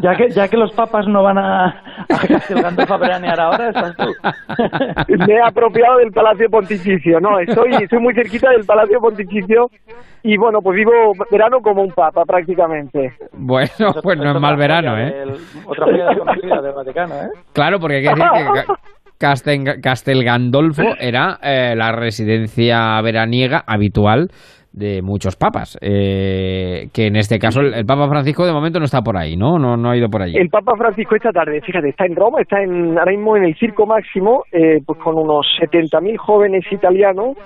Ya que ya que los papas no van a, a Castel Gandolfo a veranear ahora, ¿estás tú? Me he apropiado del Palacio Pontificio, no, estoy, estoy muy cerquita del Palacio Pontificio y bueno, pues vivo verano como un papa prácticamente. Bueno, pues no es mal verano, ¿eh? Otra playa de conocida del Vaticano, ¿eh? Claro, porque hay que decir que... Castel, Castel Gandolfo era eh, la residencia veraniega habitual de muchos papas, eh, que en este caso el, el Papa Francisco de momento no está por ahí, ¿no? No, no ha ido por allí. El Papa Francisco esta tarde, fíjate, está en Roma, está en, ahora mismo en el Circo Máximo, eh, pues con unos setenta mil jóvenes italianos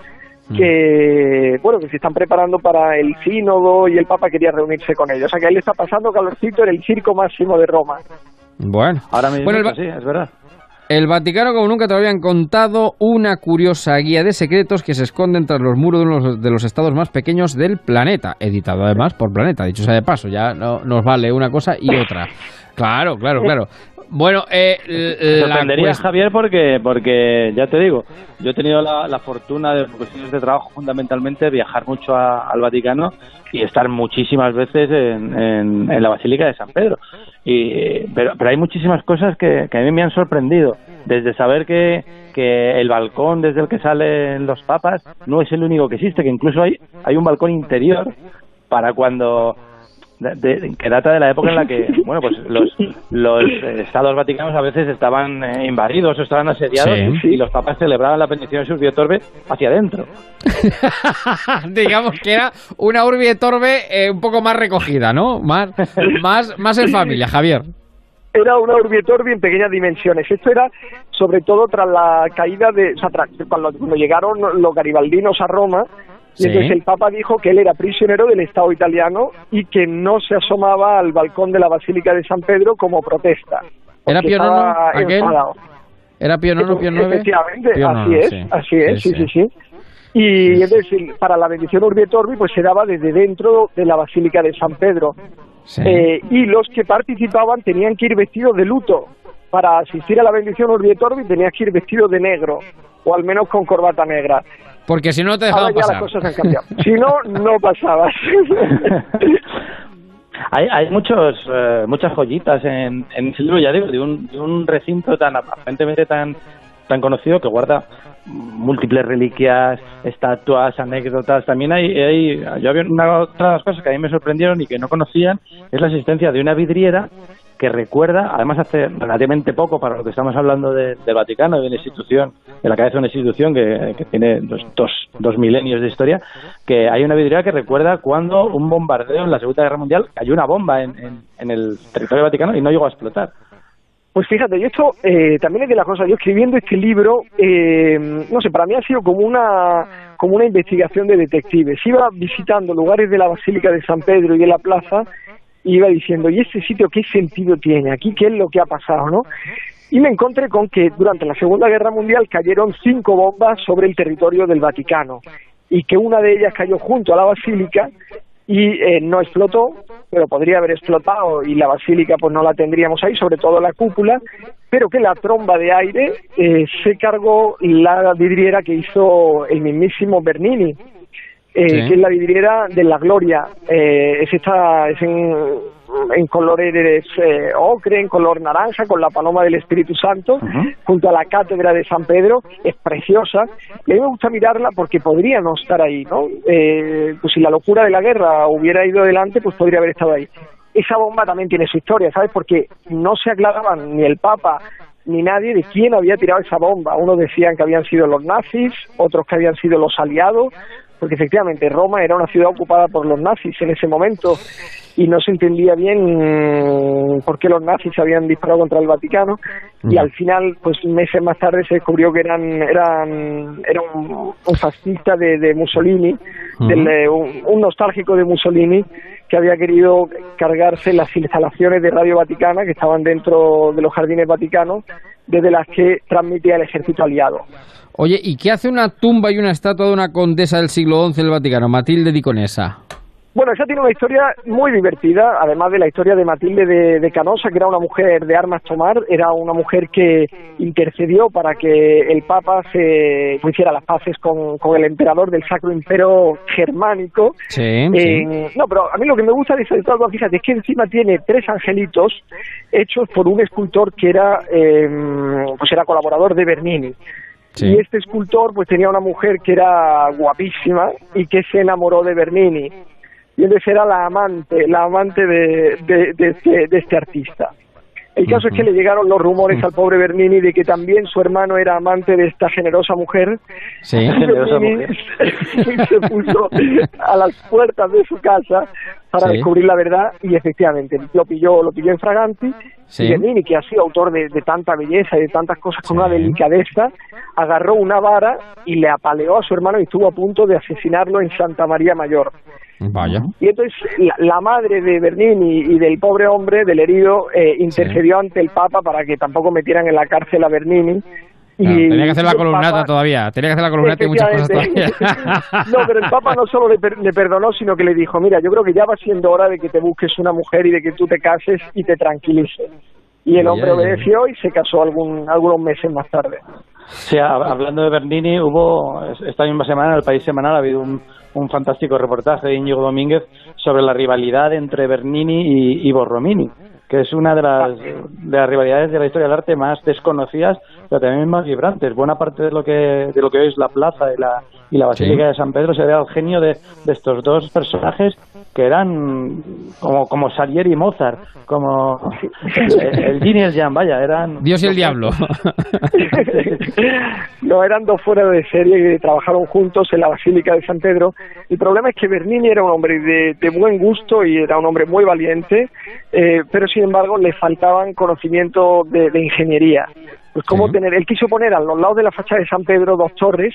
que, bueno, que se están preparando para el sínodo y el Papa quería reunirse con ellos, o sea que él está pasando calorcito en el Circo Máximo de Roma. Bueno, ahora mismo bueno, el... sí, es verdad. El Vaticano, como nunca te lo habían contado, una curiosa guía de secretos que se esconden tras los muros de los, de los estados más pequeños del planeta. Editado además por Planeta, dicho sea de paso, ya no, nos vale una cosa y otra. Claro, claro, claro. Bueno, eh, te sorprendería, cuest... Javier, porque, porque ya te digo, yo he tenido la, la fortuna de cuestiones de trabajo fundamentalmente viajar mucho a, al Vaticano y estar muchísimas veces en, en, en la Basílica de San Pedro. Y, pero, pero hay muchísimas cosas que, que a mí me han sorprendido, desde saber que, que el balcón desde el que salen los papas no es el único que existe, que incluso hay, hay un balcón interior para cuando De, que data de la época en la que, bueno, pues los, los estados vaticanos a veces estaban eh, invadidos o estaban asediados, sí, y los papas celebraban la bendición de sus Urbi et Orbe hacia adentro. Digamos que era una Urbi et Orbe eh, un poco más recogida, ¿no? Más, más, más en familia, Javier. Era una Urbi et Orbi en pequeñas dimensiones. Esto era sobre todo tras la caída de... O sea, tras, cuando, cuando llegaron los garibaldinos a Roma. Y entonces, sí, el Papa dijo que él era prisionero del Estado italiano y que no se asomaba al balcón de la Basílica de San Pedro como protesta. ¿Era Pío Nono aquel? ¿Era Pío Nono, Pío nueve? Efectivamente, Pío así, Nono, es, sí. así es, así es, sí, sí, sí. sí. Y es decir, para la bendición Urbi et Orbi pues se daba desde dentro de la Basílica de San Pedro. Sí. Eh, y los que participaban tenían que ir vestidos de luto. Para asistir a la bendición Urbi et Orbi tenías que ir vestido de negro, o al menos con corbata negra. Porque si no te dejaban pasar. Ahora ya las cosas han cambiado. Si no, no pasabas. Hay, hay muchos, eh, muchas joyitas en, en ese libro, ya digo, de un, de un recinto tan aparentemente tan, tan conocido, que guarda múltiples reliquias, estatuas, anécdotas. También hay, hay yo había una otra de las cosas que a mí me sorprendieron y que no conocían, es la existencia de una vidriera que recuerda, además hace relativamente poco para lo que estamos hablando del de Vaticano, de una institución, de la cabeza de una institución que, que tiene dos, dos, dos milenios de historia, que hay una vidriera que recuerda cuando un bombardeo en la Segunda Guerra Mundial, cayó una bomba en, en, en el territorio vaticano y no llegó a explotar. Pues fíjate, yo esto eh, también es de las cosas, yo escribiendo este libro, eh, no sé, para mí ha sido como una, como una investigación de detectives. Iba visitando lugares de la Basílica de San Pedro y de la plaza, y iba diciendo, ¿y este sitio qué sentido tiene? ¿Aquí qué es lo que ha pasado, no? Y me encontré con que durante la Segunda Guerra Mundial cayeron cinco bombas sobre el territorio del Vaticano, y que una de ellas cayó junto a la Basílica y eh, no explotó, pero podría haber explotado y la Basílica pues no la tendríamos ahí, sobre todo la cúpula, pero que la tromba de aire eh, se cargó la vidriera que hizo el mismísimo Bernini. Eh, sí. Que es la vidriera de la Gloria, eh, es esta, es en, en color eres, eh, ocre, en color naranja, con la paloma del Espíritu Santo, uh-huh, junto a la cátedra de San Pedro, es preciosa, y a mí me gusta mirarla porque podría no estar ahí, ¿no? Eh, pues si la locura de la guerra hubiera ido adelante, pues podría haber estado ahí. Esa bomba también tiene su historia, ¿sabes? Porque no se aclaraban ni el Papa ni nadie de quién había tirado esa bomba. Unos decían que habían sido los nazis, otros que habían sido los aliados, porque efectivamente Roma era una ciudad ocupada por los nazis en ese momento y no se entendía bien por qué los nazis habían disparado contra el Vaticano, y mm. al final, pues meses más tarde se descubrió que eran eran era un, un fascista de, de Mussolini, mm. del, un, un nostálgico de Mussolini que había querido cargarse las instalaciones de Radio Vaticana que estaban dentro de los jardines vaticanos, desde las que transmitía el ejército aliado. Oye, ¿y qué hace una tumba y una estatua de una condesa del siglo once del Vaticano, Matilde di Conesa? Bueno, esa tiene una historia muy divertida, además de la historia de Matilde de, de Canosa, que era una mujer de armas tomar, era una mujer que intercedió para que el Papa se pues, hiciera las paces con, con el emperador del Sacro Imperio Germánico. Sí, eh, sí. No, pero a mí lo que me gusta de esa estatua, fíjate, es que encima tiene tres angelitos hechos por un escultor que era, eh, pues era colaborador de Bernini. Sí. Y este escultor pues tenía una mujer que era guapísima y que se enamoró de Bernini. Y entonces era la amante, la amante de, de, de, este, de este artista. El caso uh-huh. es que le llegaron los rumores uh-huh. al pobre Bernini de que también su hermano era amante de esta generosa mujer. Sí, y generosa Bernini mujer. Se puso a las puertas de su casa para sí. descubrir la verdad, y efectivamente lo pilló, lo pilló en fraganti. Sí. Y Bernini, que ha sido autor de, de tanta belleza y de tantas cosas con sí. una delicadeza, agarró una vara y le apaleó a su hermano y estuvo a punto de asesinarlo en Santa María Mayor. Vaya. Y entonces la, la madre de Bernini y del pobre hombre, del herido, eh, intercedió sí. ante el Papa para que tampoco metieran en la cárcel a Bernini. Claro, y tenía que hacer la columnata Papa, todavía, tenía que hacer la columnata y muchas cosas todavía. No, pero el Papa no solo le, per, le perdonó, sino que le dijo, mira, yo creo que ya va siendo hora de que te busques una mujer y de que tú te cases y te tranquilices. Y el hombre obedeció y se casó algún, algunos meses más tarde. Sí, hablando de Bernini, hubo esta misma semana en el País Semanal ha habido un, un fantástico reportaje de Íñigo Domínguez sobre la rivalidad entre Bernini y, y Borromini, que es una de las, de las rivalidades de la historia del arte más desconocidas, pero también más vibrantes. Buena parte de lo que de lo que hoy es la plaza y la, y la Basílica sí. de San Pedro se ve al genio de, de estos dos personajes que eran como, como Salieri y Mozart, como el, el Gin y el Jan, vaya, eran... Dios y el diablo. No, eran dos fuera de serie y trabajaron juntos en la Basílica de San Pedro. El problema es que Bernini era un hombre de, de buen gusto y era un hombre muy valiente, eh, pero sin embargo le faltaban conocimientos de, de ingeniería. Pues cómo sí. tener... Él quiso poner a los lados de la fachada de San Pedro dos torres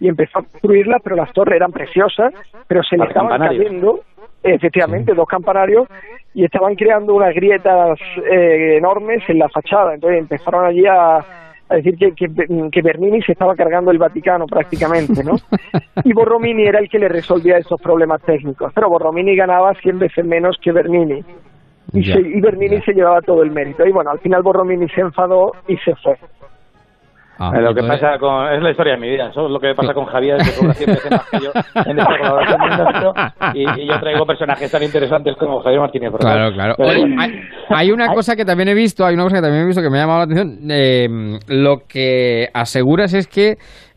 y empezó a construirlas, pero las torres eran preciosas, pero se le estaban cayendo... Efectivamente, sí. dos campanarios, y estaban creando unas grietas eh, enormes en la fachada. Entonces empezaron allí a, a decir que, que, que Bernini se estaba cargando el Vaticano prácticamente, ¿no? Y Borromini era el que le resolvía esos problemas técnicos, pero Borromini ganaba cien veces menos que Bernini. Y, yeah. se, y Bernini yeah. se llevaba todo el mérito. Y bueno, al final Borromini se enfadó y se fue. Ah, lo que pasa con... Es la historia de mi vida. Eso es lo que pasa con Javier, que cobra cien veces más que yo en esta colaboración de nuestro, y, y yo traigo personajes tan interesantes como Javier Martínez Brocal. Claro, claro. Pero, oye, hay, hay una cosa que también he visto, hay una cosa que también he visto que me ha llamado la atención. Eh, lo que aseguras es que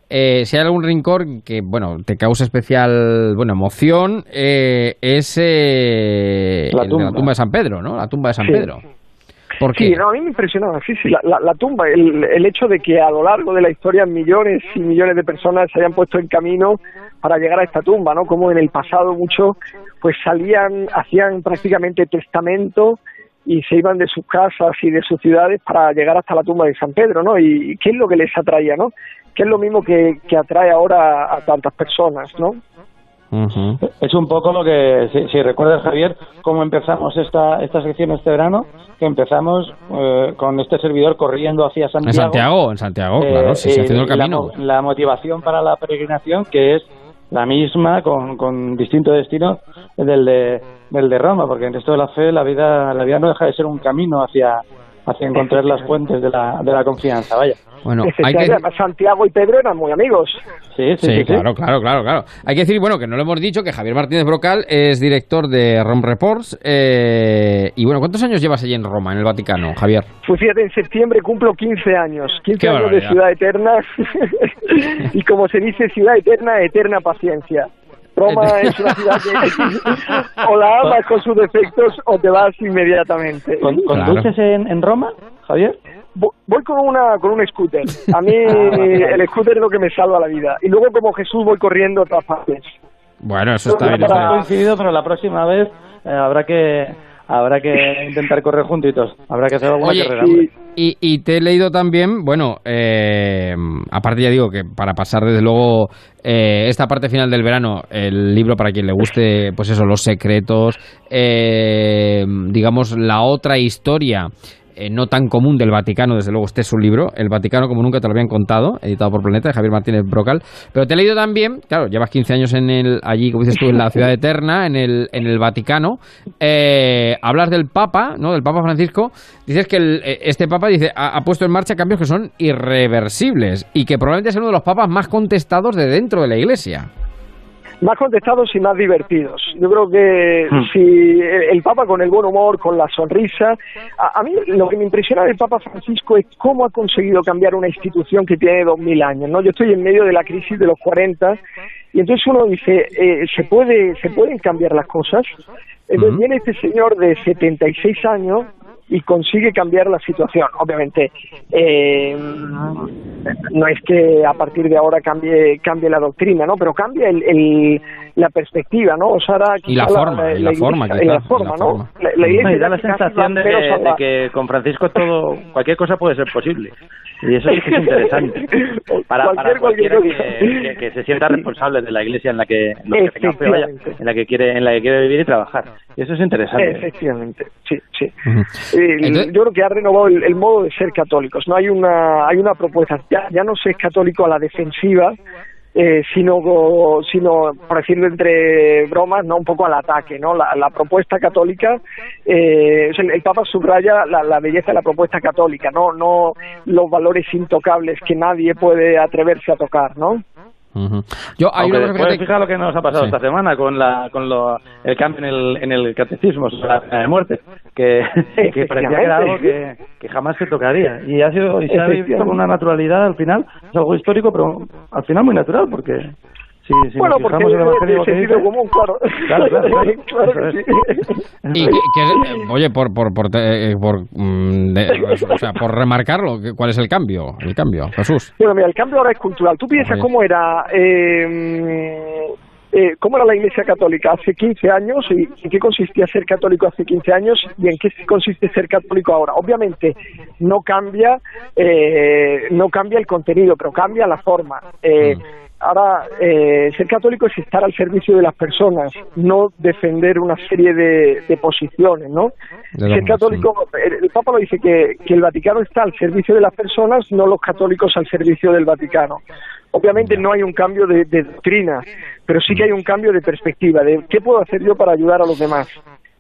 eh, si hay algún rincón que, bueno, te causa especial, bueno, emoción, eh, es eh, la, tumba. la tumba de San Pedro, ¿no? La tumba de San sí. Pedro. Sí, no, a mí me impresionaba, sí, sí, la, la, la tumba, el, el hecho de que a lo largo de la historia millones y millones de personas se hayan puesto en camino para llegar a esta tumba, ¿no? Como en el pasado muchos pues salían, hacían prácticamente testamento y se iban de sus casas y de sus ciudades para llegar hasta la tumba de San Pedro, ¿no? ¿Y, y qué es lo que les atraía, no? ¿Qué es lo mismo que, que atrae ahora a, a tantas personas, no? Uh-huh. Es un poco lo que, si, si recuerdas, Javier, cómo empezamos esta, esta sección este verano, que empezamos eh, con este servidor corriendo hacia Santiago. En Santiago, en Santiago, eh, claro, sí, eh, se ha hecho el camino. La, la motivación para la peregrinación, que es la misma, con, con distinto destino del de, del de Roma, porque en esto de la fe, la vida, la vida no deja de ser un camino hacia... hacia encontrar las fuentes de la, de la confianza, vaya. Bueno, hay que... Además, Santiago y Pedro eran muy amigos. Sí, sí, sí, sí claro, sí. claro, claro, claro. Hay que decir, bueno, que no lo hemos dicho, que Javier Martínez Brocal es director de Rome Reports. Eh, y bueno, ¿cuántos años llevas allí en Roma, en el Vaticano, Javier? Pues fíjate, en septiembre cumplo quince años. quince años de ciudad eterna. Y como se dice, ciudad eterna, eterna paciencia. Roma es una ciudad que o la amas con sus defectos o te vas inmediatamente. ¿Con, con claro. ¿Conduces en, en Roma, Javier? Voy con una con un scooter. A mí el scooter es lo que me salva la vida. Y luego como Jesús voy corriendo a todas partes. Bueno, eso está bien. Para... coincidido, pero la próxima vez eh, habrá que habrá que intentar correr juntitos. Habrá que hacer alguna Oye, carrera. Y... Y, y te he leído también, bueno, eh, aparte ya digo que para pasar desde luego eh, esta parte final del verano, el libro para quien le guste, pues eso, los secretos, eh, digamos la otra historia eh, no tan común del Vaticano, desde luego este es su libro, El Vaticano como nunca te lo habían contado, editado por Planeta, de Javier Martínez Brocal, pero te he leído también, claro, llevas quince años en el, allí, como dices tú, en la ciudad eterna, en el, en el Vaticano, eh, hablas del Papa, ¿no?, del Papa Francisco. Dices que el, este Papa dice ha, ha puesto en marcha cambios que son irreversibles y que probablemente es uno de los papas más contestados de dentro de la Iglesia. Más contestados y más divertidos. Yo creo que mm. si el Papa con el buen humor, con la sonrisa... A, a mí lo que me impresiona del Papa Francisco es cómo ha conseguido cambiar una institución que tiene dos mil años, ¿no? Yo estoy en medio de la crisis de los cuarenta y entonces uno dice, eh, ¿se puede, ¿se pueden cambiar las cosas? Entonces mm. viene este señor de setenta y seis años... y consigue cambiar la situación. Obviamente, eh, no es que a partir de ahora cambie cambie la doctrina, ¿no? Pero cambia el, el, la perspectiva, ¿no? O sea, ahora y la forma, y la forma, la forma, ¿no? La Iglesia y da la sensación de, de que con Francisco todo, cualquier cosa puede ser posible. Y eso sí que es interesante. Para, cualquier, para cualquiera que, que, que se sienta responsable de la Iglesia en la que, en la que tenga fe, vaya, en la que quiere, en la que quiere vivir y trabajar. Y eso es interesante. Efectivamente, sí, sí. Uh-huh. Entonces, yo creo que ha renovado el, el modo de ser católicos. No hay una hay una propuesta, ya, ya no se es católico a la defensiva, eh, sino sino por decirlo entre bromas, no un poco al ataque, ¿no? La, la propuesta católica, eh, el, el Papa subraya la, la belleza de la propuesta católica, no no los valores intocables que nadie puede atreverse a tocar, ¿no? Uh-huh. Yo hay una cosa que fijar lo que nos ha pasado sí. esta semana con la con lo, el cambio en el en el catecismo sobre la pena de muerte, que, que parecía que era algo que, que jamás se tocaría y ha sido y se ha vivido con una naturalidad al final, es algo histórico pero al final muy natural porque Sí, sí, bueno, porque el Evangelio sentido común, claro. Claro, claro, claro. Claro que sí. Y que, que, oye, por por por, te, por mm, de, o sea, por remarcarlo, ¿cuál es el cambio? El cambio, Jesús. Bueno, mira, el cambio ahora es cultural. Tú piensas cómo era eh, eh, cómo era la Iglesia Católica hace quince años y en qué consistía ser católico hace quince años y en qué consiste ser católico ahora. Obviamente no cambia eh, no cambia el contenido, pero cambia la forma. Eh, mm. Ahora, eh, ser católico es estar al servicio de las personas, no defender una serie de, de posiciones, ¿no? De ser católico, el, el Papa lo dice que, que el Vaticano está al servicio de las personas, no los católicos al servicio del Vaticano. Obviamente no hay un cambio de, de doctrina, pero sí que hay un cambio de perspectiva, de qué puedo hacer yo para ayudar a los demás,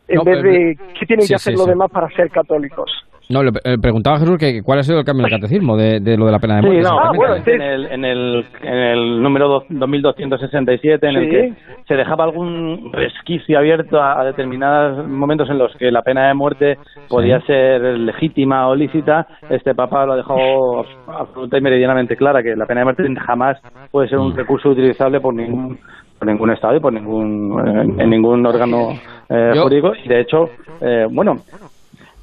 en no, vez de qué tienen sí, que hacer sí, los sí. demás para ser católicos. No, le preguntaba a Jesús que cuál ha sido el cambio del catecismo de, de lo de la pena de muerte. Sí, no, ah, bueno, en, el, en, el, en el número dos mil doscientos sesenta y siete, en ¿sí? el que se dejaba algún resquicio abierto a, a determinados momentos en los que la pena de muerte podía ¿sí? ser legítima o lícita. Este Papa lo ha dejado absoluta y meridianamente clara, que la pena de muerte jamás puede ser un mm. recurso utilizable por ningún... por ningún Estado y por ningún eh, en ningún órgano eh, jurídico. Y de hecho, eh, bueno,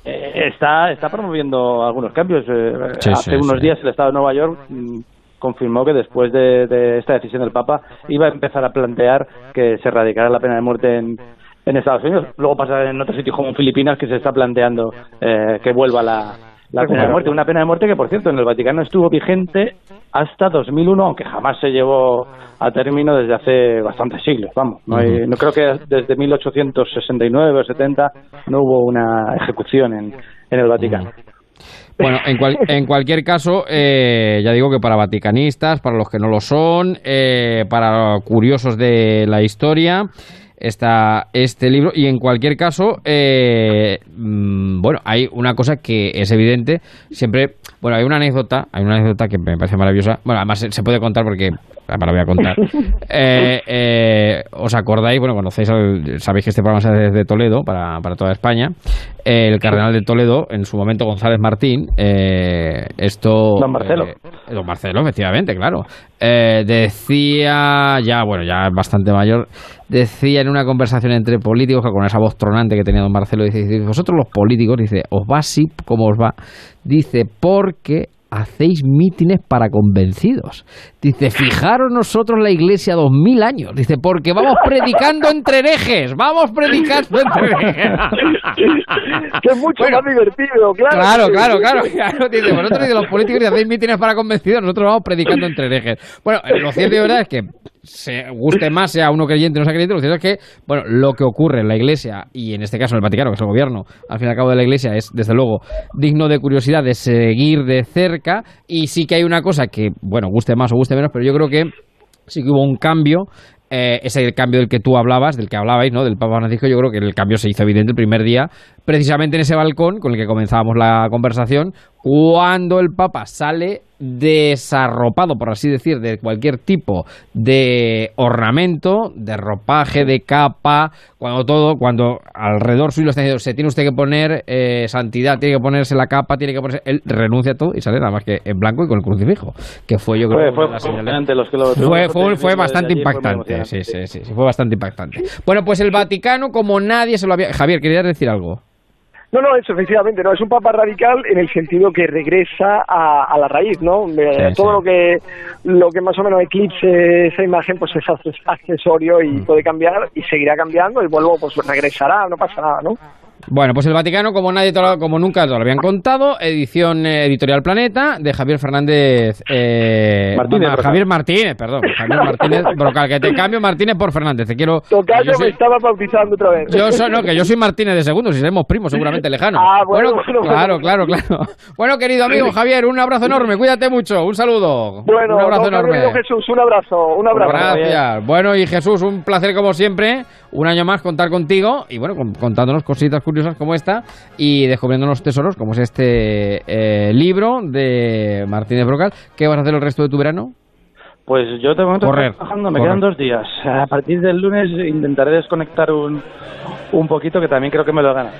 eh, está está promoviendo algunos cambios. Eh, sí, hace sí, unos sí. días el Estado de Nueva York mm, confirmó que después de, de esta decisión del Papa iba a empezar a plantear que se erradicara la pena de muerte en, en Estados Unidos. Luego pasa en otros sitios como Filipinas, que se está planteando eh, que vuelva la, la pena de muerte. Una pena de muerte que, por cierto, en el Vaticano estuvo vigente hasta dos mil uno, aunque jamás se llevó a término desde hace bastantes siglos, vamos. No, hay, no creo que desde mil ochocientos sesenta y nueve o setenta no hubo una ejecución en, en el Vaticano. Bueno, en, cual, en cualquier caso, eh, ya digo que para vaticanistas, para los que no lo son, eh, para curiosos de la historia... Está este libro, y en cualquier caso, eh, bueno, hay una cosa que es evidente, siempre, bueno, hay una anécdota, hay una anécdota que me parece maravillosa, bueno, además se puede contar porque, ahora la voy a contar, eh, eh, os acordáis, bueno, conocéis, sabéis que este programa se hace desde Toledo, para, para toda España, eh, el cardenal de Toledo, en su momento González Martín, eh, esto... Don Marcelo. Eh, don Marcelo, efectivamente, claro, eh, decía, ya, bueno, ya bastante mayor, decía en una conversación entre políticos, que con esa voz tronante que tenía don Marcelo, dice, dice, vosotros los políticos, dice, os va así como os va, dice, porque hacéis mítines para convencidos. Dice, fijaros nosotros la Iglesia dos mil años. Dice, porque vamos predicando entre herejes. Vamos predicando entre herejes. Que es mucho bueno, más divertido, claro. Claro, claro, claro. claro. Dice, vosotros dice, los políticos y hacéis mítines para convencidos, nosotros vamos predicando entre herejes. Bueno, lo cierto y verdad es que se guste más, sea uno creyente o no sea creyente, lo cierto es que, bueno, lo que ocurre en la Iglesia, y en este caso en el Vaticano, que es el gobierno, al fin y al cabo de la Iglesia, es, desde luego, digno de curiosidad, de seguir de cerca, y sí que hay una cosa que, bueno, guste más o guste menos, pero yo creo que sí que hubo un cambio, eh, ese cambio del que tú hablabas, del que hablabais, ¿no?, del Papa Francisco. Yo creo que el cambio se hizo evidente el primer día, precisamente en ese balcón con el que comenzábamos la conversación, cuando el Papa sale desarropado, por así decir, de cualquier tipo de ornamento, de ropaje, de capa, cuando todo, cuando alrededor suyo está diciendo, se tiene usted que poner eh, santidad, tiene que ponerse la capa, tiene que ponerse... Él renuncia a todo y sale nada más que en blanco y con el crucifijo, que fue yo creo... Fue, fue, fue, fue bastante impactante, sí, sí, sí, sí, fue bastante impactante. Bueno, pues el Vaticano, como nadie se lo había... Javier, ¿querías decir algo? No, no, eso efectivamente, no, es un Papa radical en el sentido que regresa a, a la raíz, ¿no? De, sí, todo sí. lo que lo que más o menos eclipse esa imagen, pues es accesorio y mm. puede cambiar y seguirá cambiando y luego pues regresará, no pasa nada, ¿no? Bueno, pues el Vaticano, como nadie como nunca lo habían contado, edición eh, Editorial Planeta, de Javier Fernández... Eh, Martínez, ma, Javier Martínez, perdón. Javier Martínez Brocal, que te cambio Martínez por Fernández, te quiero... Tocayo, me estaba bautizando otra vez. Yo soy, no, que yo soy Martínez de segundo, si seremos primos, seguramente lejanos. Ah, bueno, bueno, bueno claro, bueno. claro, claro. Bueno, querido amigo Javier, un abrazo enorme, cuídate mucho, un saludo. Bueno, un abrazo no, enorme. Jesús, un abrazo, un abrazo. Gracias. Bueno, y Jesús, un placer como siempre, un año más contar contigo, y bueno, contándonos cositas curiosas como esta y descubriendo unos tesoros como es este eh, libro de Martínez Brocal. ¿Qué vas a hacer el resto de tu verano? Pues yo de momento estoy trabajando, me correr. quedan dos días. A partir del lunes intentaré desconectar un, un poquito, que también creo que me lo gana.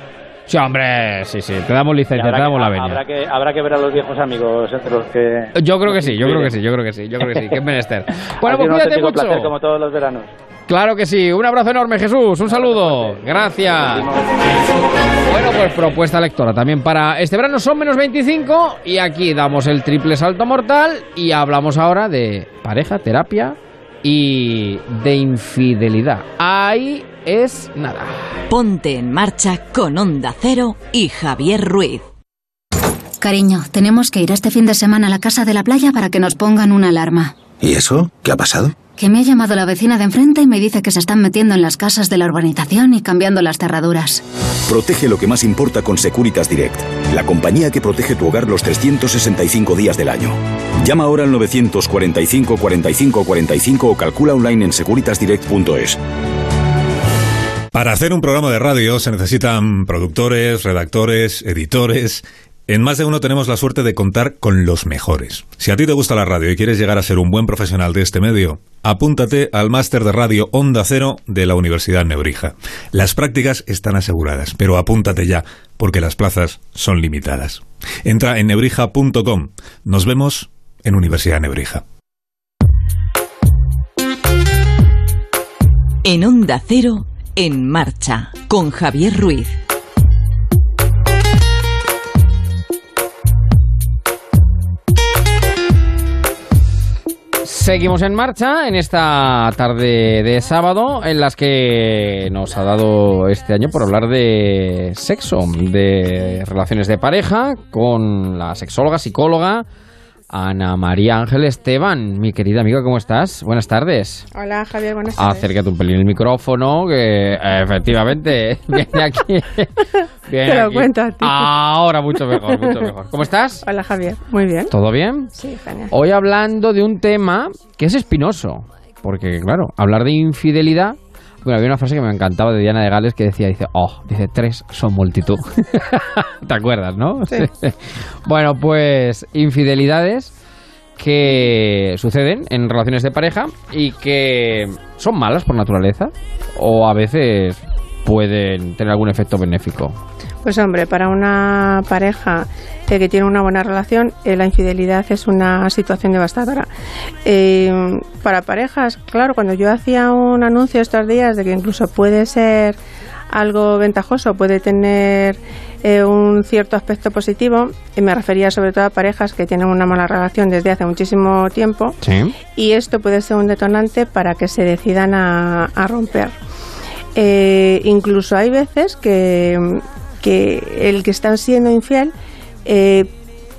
Sí, hombre, sí, sí, te damos licencia, te damos que, la venia. Habrá que, habrá que ver a los viejos amigos entre los que... Yo creo que sí, yo creo que sí, yo creo que sí, yo creo que sí, que es menester. Bueno, pues cuídate mucho. Placer, como todos los veranos. Claro que sí, un abrazo enorme, Jesús, un saludo, gracias. Bueno, pues propuesta lectora también para este verano, son menos veinticinco y aquí damos el triple salto mortal y hablamos ahora de pareja, terapia y de infidelidad. Ahí es nada. Ponte en marcha con Onda Cero y Javier Ruiz. Cariño, tenemos que ir este fin de semana a la casa de la playa para que nos pongan una alarma. ¿Y eso? ¿Qué ha pasado? Que me ha llamado la vecina de enfrente y me dice que se están metiendo en las casas de la urbanización y cambiando las cerraduras. Protege lo que más importa con Securitas Direct, la compañía que protege tu hogar los trescientos sesenta y cinco días del año. Llama ahora al nueve cuatro cinco, cuatro cinco, cuatro cinco o calcula online en securitas direct punto es. Para hacer un programa de radio se necesitan productores, redactores, editores... En Más de Uno tenemos la suerte de contar con los mejores. Si a ti te gusta la radio y quieres llegar a ser un buen profesional de este medio, apúntate al máster de radio Onda Cero de la Universidad Nebrija. Las prácticas están aseguradas, pero apúntate ya, porque las plazas son limitadas. Entra en nebrija punto com. Nos vemos en Universidad Nebrija. En Onda Cero, En Marcha, con Javier Ruiz. Seguimos en marcha en esta tarde de sábado en las que nos ha dado este año por hablar de sexo, de relaciones de pareja con la sexóloga, psicóloga Ana María Ángel Esteban. Mi querida amiga, ¿cómo estás? Buenas tardes. Hola, Javier, buenas tardes. Acércate un pelín el micrófono, que efectivamente viene aquí. Viene Te lo aquí. Cuento a ti. Ahora mucho mejor, mucho mejor. ¿Cómo estás? Hola, Javier, muy bien. ¿Todo bien? Sí, genial. Hoy hablando de un tema que es espinoso, porque claro, hablar de infidelidad... Bueno, había una frase que me encantaba de Diana de Gales que decía, dice, oh, dice, tres son multitud. ¿Te acuerdas, no? Sí. Bueno, pues infidelidades que suceden en relaciones de pareja y que son malas por naturaleza o a veces pueden tener algún efecto benéfico. Pues hombre, para una pareja eh, que tiene una buena relación, eh, la infidelidad es una situación devastadora. Eh, para parejas, claro, cuando yo hacía un anuncio estos días de que incluso puede ser algo ventajoso, puede tener eh, un cierto aspecto positivo, y me refería sobre todo a parejas que tienen una mala relación desde hace muchísimo tiempo, ¿sí? Y esto puede ser un detonante para que se decidan a, a romper. Eh, incluso hay veces que... que el que está siendo infiel eh,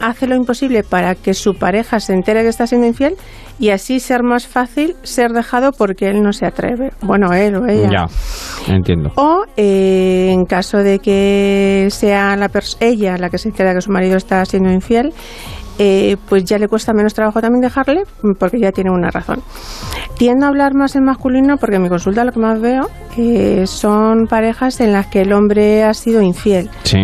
hace lo imposible para que su pareja se entere que está siendo infiel y así ser más fácil ser dejado porque él no se atreve. Bueno, él o ella. Ya, entiendo. O eh, en caso de que sea la pers- ella la que se entera que su marido está siendo infiel, eh, pues ya le cuesta menos trabajo también dejarle porque ya tiene una razón. Tiendo a hablar más en masculino porque en mi consulta lo que más veo eh, son parejas en las que el hombre ha sido infiel. Sí.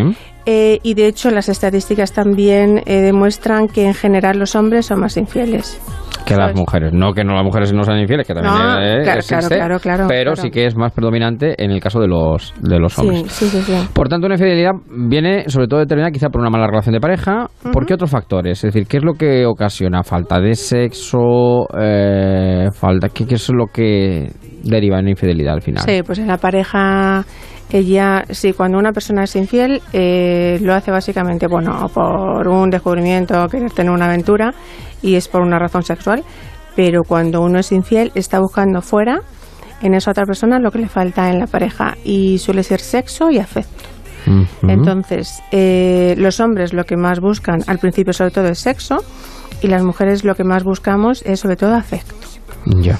Eh, y de hecho las estadísticas también eh, demuestran que en general los hombres son más infieles que ¿sabes? Las mujeres. No que no las mujeres no sean infieles, que también no, eh, claro, existe, claro, claro, claro, pero claro. Sí que es más predominante en el caso de los de los hombres. Sí, sí, sí, sí. Por tanto, una infidelidad viene sobre todo determinada quizá por una mala relación de pareja. Uh-huh. ¿Por qué otros factores? Es decir, ¿qué es lo que ocasiona? ¿Falta de sexo? Eh, falta ¿qué, ¿Qué es lo que deriva en una infidelidad al final? Sí, pues en la pareja... Ella, sí, cuando una persona es infiel, eh, lo hace básicamente, bueno, por un descubrimiento, querer tener una aventura, y es por una razón sexual. Pero cuando uno es infiel, está buscando fuera, en esa otra persona, lo que le falta en la pareja. Y suele ser sexo y afecto. Uh-huh. Entonces, eh, los hombres lo que más buscan, al principio sobre todo es sexo, y las mujeres lo que más buscamos es sobre todo afecto. Ya. Yeah.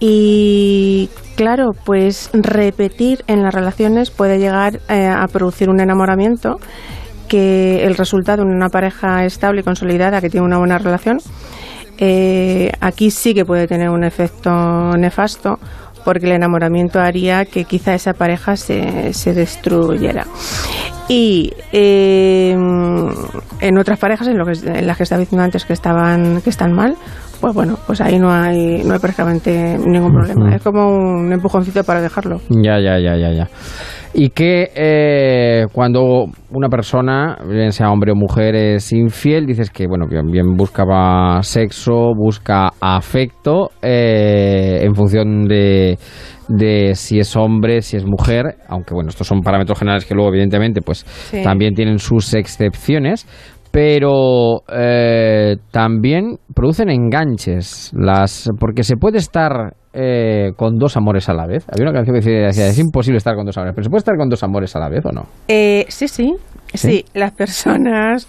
Y claro, pues repetir en las relaciones puede llegar eh, a producir un enamoramiento que el resultado en una pareja estable y consolidada que tiene una buena relación, eh, aquí sí que puede tener un efecto nefasto porque el enamoramiento haría que quizá esa pareja se, se destruyera. Y eh, en otras parejas, en, lo que, en las que estaba diciendo antes que, estaban, que están mal, pues bueno, pues ahí no hay no hay prácticamente ningún problema. Uh-huh. Es como un empujoncito para dejarlo. Ya, ya, ya, ya, ya. y que eh, cuando una persona, bien sea hombre o mujer, es infiel, dices que bueno, bien, bien buscaba sexo, busca afecto eh, en función de, de si es hombre, si es mujer, aunque bueno, estos son parámetros generales que luego evidentemente pues sí. también tienen sus excepciones. Pero eh, también producen enganches, las porque se puede estar eh, con dos amores a la vez. Había una canción que decía, es imposible estar con dos amores, pero ¿se puede estar con dos amores a la vez o no? Eh, sí, sí, sí, sí, las personas...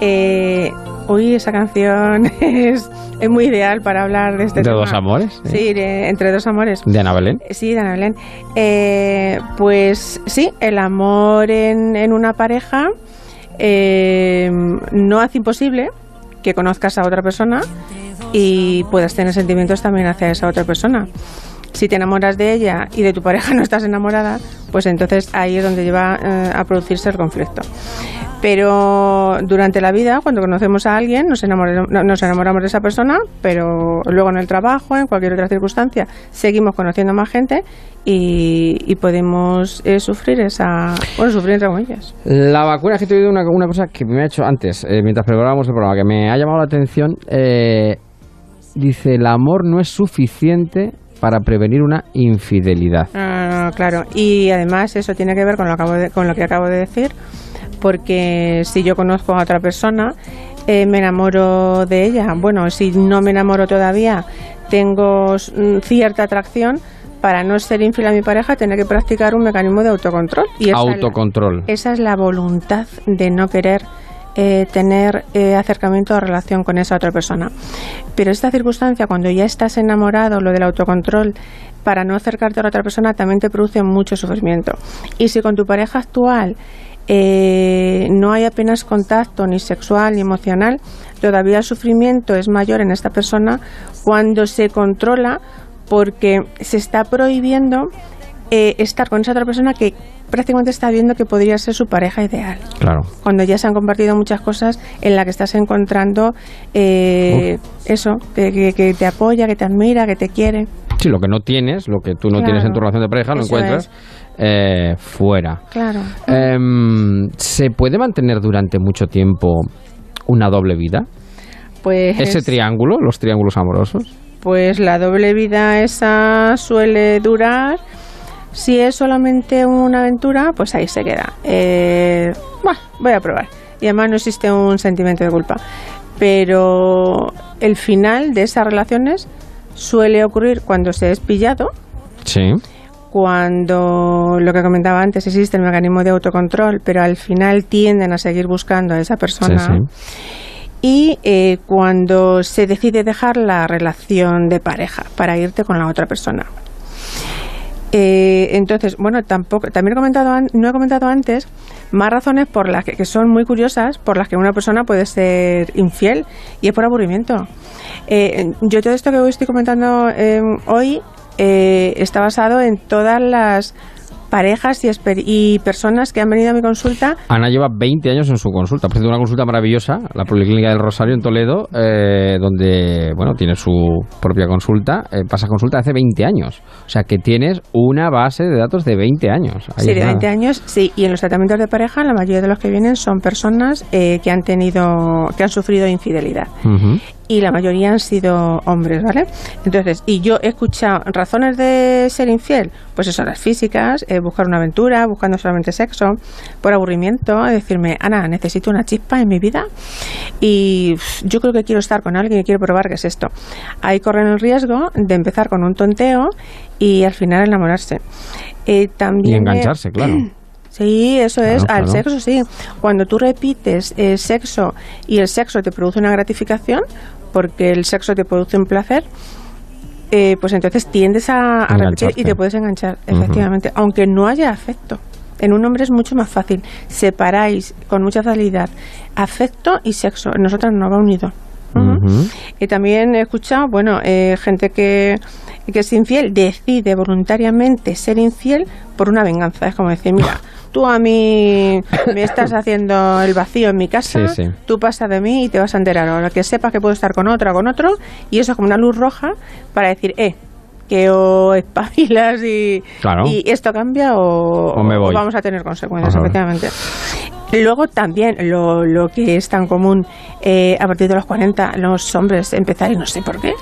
Eh, uy, esa canción es, es muy ideal para hablar de este ¿De tema. ¿De dos amores? Sí, sí de, entre dos amores. ¿De Ana Belén? Sí, de Ana Belén. Eh, pues sí, el amor en, en una pareja... Eh, no hace imposible que conozcas a otra persona y puedas tener sentimientos también hacia esa otra persona. Si te enamoras de ella y de tu pareja no estás enamorada, pues entonces ahí es donde lleva eh, a producirse el conflicto. Pero durante la vida, cuando conocemos a alguien, nos enamoramos, nos enamoramos de esa persona, pero luego en el trabajo, en cualquier otra circunstancia, seguimos conociendo más gente y, y podemos eh, sufrir esa... Bueno, sufrir entre comillas. La vacuna, es que te he oído una, una cosa que me ha hecho antes, eh, mientras preparábamos el programa, que me ha llamado la atención. Eh, dice, el amor no es suficiente para prevenir una infidelidad. No, no, claro. Y además eso tiene que ver con lo, acabo de, con lo que acabo de decir, porque si yo conozco a otra persona, eh, me enamoro de ella. Bueno, si no me enamoro todavía, tengo cierta atracción. Para no ser infiel a mi pareja, tener que practicar un mecanismo de autocontrol. Y esa autocontrol. Es la, esa es la voluntad de no querer eh, tener eh, acercamiento o relación con esa otra persona. Pero esta circunstancia, cuando ya estás enamorado, lo del autocontrol, para no acercarte a la otra persona, también te produce mucho sufrimiento. Y si con tu pareja actual... Eh, no hay apenas contacto ni sexual ni emocional, todavía el sufrimiento es mayor en esta persona cuando se controla, porque se está prohibiendo eh, estar con esa otra persona que prácticamente está viendo que podría ser su pareja ideal. Claro. Cuando ya se han compartido muchas cosas en las que estás encontrando eh, eso, que, que, que te apoya, que te admira, que te quiere. Sí, lo que no tienes, lo que tú no claro. tienes en tu relación de pareja, lo eso encuentras. Es. Eh, fuera. Claro. Eh, ¿Se puede mantener durante mucho tiempo una doble vida? Pues ese triángulo, los triángulos amorosos. Pues la doble vida esa suele durar. Si es solamente una aventura, pues ahí se queda. Eh, bueno, voy a probar. Y además no existe un sentimiento de culpa. Pero el final de esas relaciones suele ocurrir cuando se es pillado. Sí. Cuando, lo que comentaba antes, existe el mecanismo de autocontrol, pero al final tienden a seguir buscando a esa persona. Sí, sí. Y eh, cuando se decide dejar la relación de pareja para irte con la otra persona. Eh, entonces, bueno, tampoco, también he comentado an- no he comentado antes más razones por las que, que son muy curiosas, por las que una persona puede ser infiel, y es por aburrimiento. Eh, yo todo esto que hoy estoy comentando eh, hoy... Eh, está basado en todas las parejas y, esper- y personas que han venido a mi consulta. Ana lleva veinte años en su consulta. Presenta una consulta maravillosa, la Policlínica del Rosario en Toledo, eh, donde bueno tiene su propia consulta. Eh, pasa consulta hace veinte años. O sea que tienes una base de datos de veinte años. Ahí sí, de veinte nada. Años, sí. Y en los tratamientos de pareja, la mayoría de los que vienen son personas eh, que han tenido, que han sufrido infidelidad. Uh-huh. Y la mayoría han sido hombres, ¿vale? Entonces, y yo he escuchado razones de ser infiel, pues eso, las físicas, eh, buscar una aventura, buscando solamente sexo, por aburrimiento, decirme, Ana, necesito una chispa en mi vida y yo creo que quiero estar con alguien y quiero probar qué es esto. Ahí corren el riesgo de empezar con un tonteo y al final enamorarse. Eh, también y engancharse, eh, claro. Sí, eso es, claro, al claro. sexo sí. Cuando tú repites eh, sexo y el sexo te produce una gratificación, porque el sexo te produce un placer, eh, pues entonces tiendes a, a repetir y te puedes enganchar, efectivamente, uh-huh. aunque no haya afecto. En un hombre es mucho más fácil, separáis con mucha facilidad afecto y sexo, en nosotras no va unido. Uh-huh. Uh-huh. Y también he escuchado, bueno, eh, gente que, que es infiel, decide voluntariamente ser infiel por una venganza, es como decir, mira... Tú a mí me estás haciendo el vacío en mi casa, sí, sí. Tú pasas de mí y te vas a enterar. Ahora que sepas que puedo estar con otra o con otro, y eso es como una luz roja para decir, eh, que o espabilas y, claro. y esto cambia o, o, me voy. o vamos a tener consecuencias, Ajá. efectivamente. Luego también lo, lo que es tan común eh, a partir de los cuarenta los hombres empezar, y no sé por qué,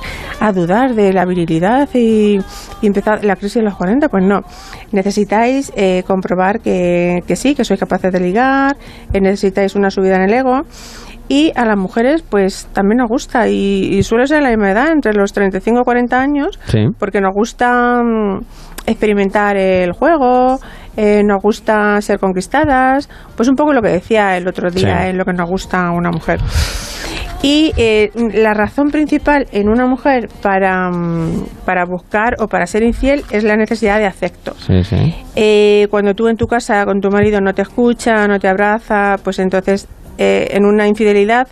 a dudar de la virilidad y, y empezar la crisis de los cuarenta, pues no. Necesitáis eh, comprobar que, que sí, que sois capaces de ligar, eh, necesitáis una subida en el ego. Y a las mujeres pues también nos gusta y, y suele ser la misma edad, entre los treinta y cinco y cuarenta años, sí. porque nos gusta experimentar el juego, eh, nos gusta ser conquistadas, pues un poco lo que decía el otro día, sí. es eh, lo que nos gusta a una mujer. Y eh, la razón principal en una mujer para, para buscar o para ser infiel es la necesidad de afecto. Sí, sí. Eh, cuando tú en tu casa con tu marido no te escucha, no te abraza, pues entonces... Eh, en una infidelidad,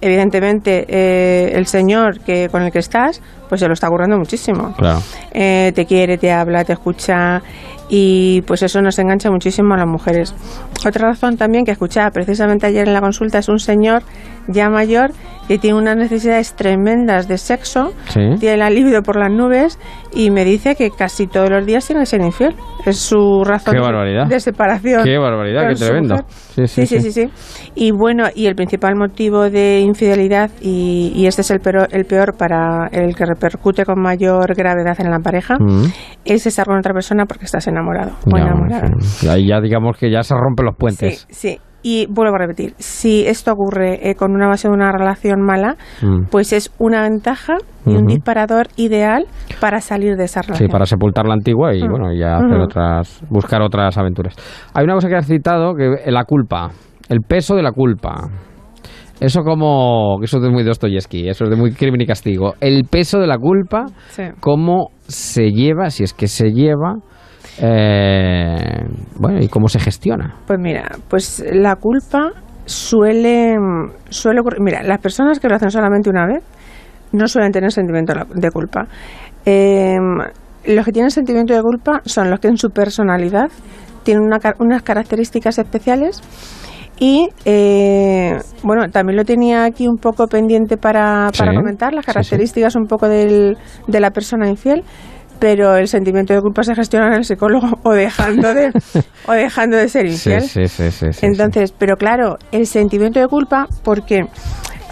evidentemente, eh, el señor que con el que estás, pues se lo está currando muchísimo. Claro. Eh, te quiere, te habla, te escucha y pues eso nos engancha muchísimo a las mujeres. Otra razón también que escuchaba precisamente ayer en la consulta es un señor ya mayor que tiene unas necesidades tremendas de sexo, ¿sí? tiene la libido por las nubes y me dice que casi todos los días tiene que ser infiel. Es su razón de separación. ¡Qué barbaridad! ¡Qué tremendo! Sí sí sí, sí, sí, sí. Y bueno, y el principal motivo de infidelidad, y, y este es el peor, el peor para el que repercute con mayor gravedad en la pareja, mm-hmm. es estar con otra persona porque estás enamorado o enamorada. Sí. Ahí ya digamos que ya se rompen los puentes. Sí, sí. Y vuelvo a repetir, si esto ocurre eh, con una base de una relación mala, mm. pues es una ventaja y uh-huh. un disparador ideal para salir de esa relación. Sí, para sepultar la antigua y uh-huh. bueno, ya hacer uh-huh. otras, buscar otras aventuras. Hay una cosa que has citado, que la culpa, el peso de la culpa. Eso como, eso es de muy Dostoyevsky, eso es de muy Crimen y Castigo. El peso de la culpa, sí. cómo se lleva, si es que se lleva... Eh, bueno, ¿y cómo se gestiona? Pues mira, pues la culpa suele, suele ocurrir. Mira, las personas que lo hacen solamente una vez no suelen tener sentimiento de culpa. Eh, los que tienen sentimiento de culpa son los que en su personalidad tienen una, unas características especiales. Y, eh, bueno, también lo tenía aquí un poco pendiente para, para sí, comentar las características sí, sí. un poco del, de la persona infiel. Pero el sentimiento de culpa se gestiona en el psicólogo o dejando de, o dejando de ser infiel. Sí, sí, sí, sí, Entonces, sí. pero claro, el sentimiento de culpa, porque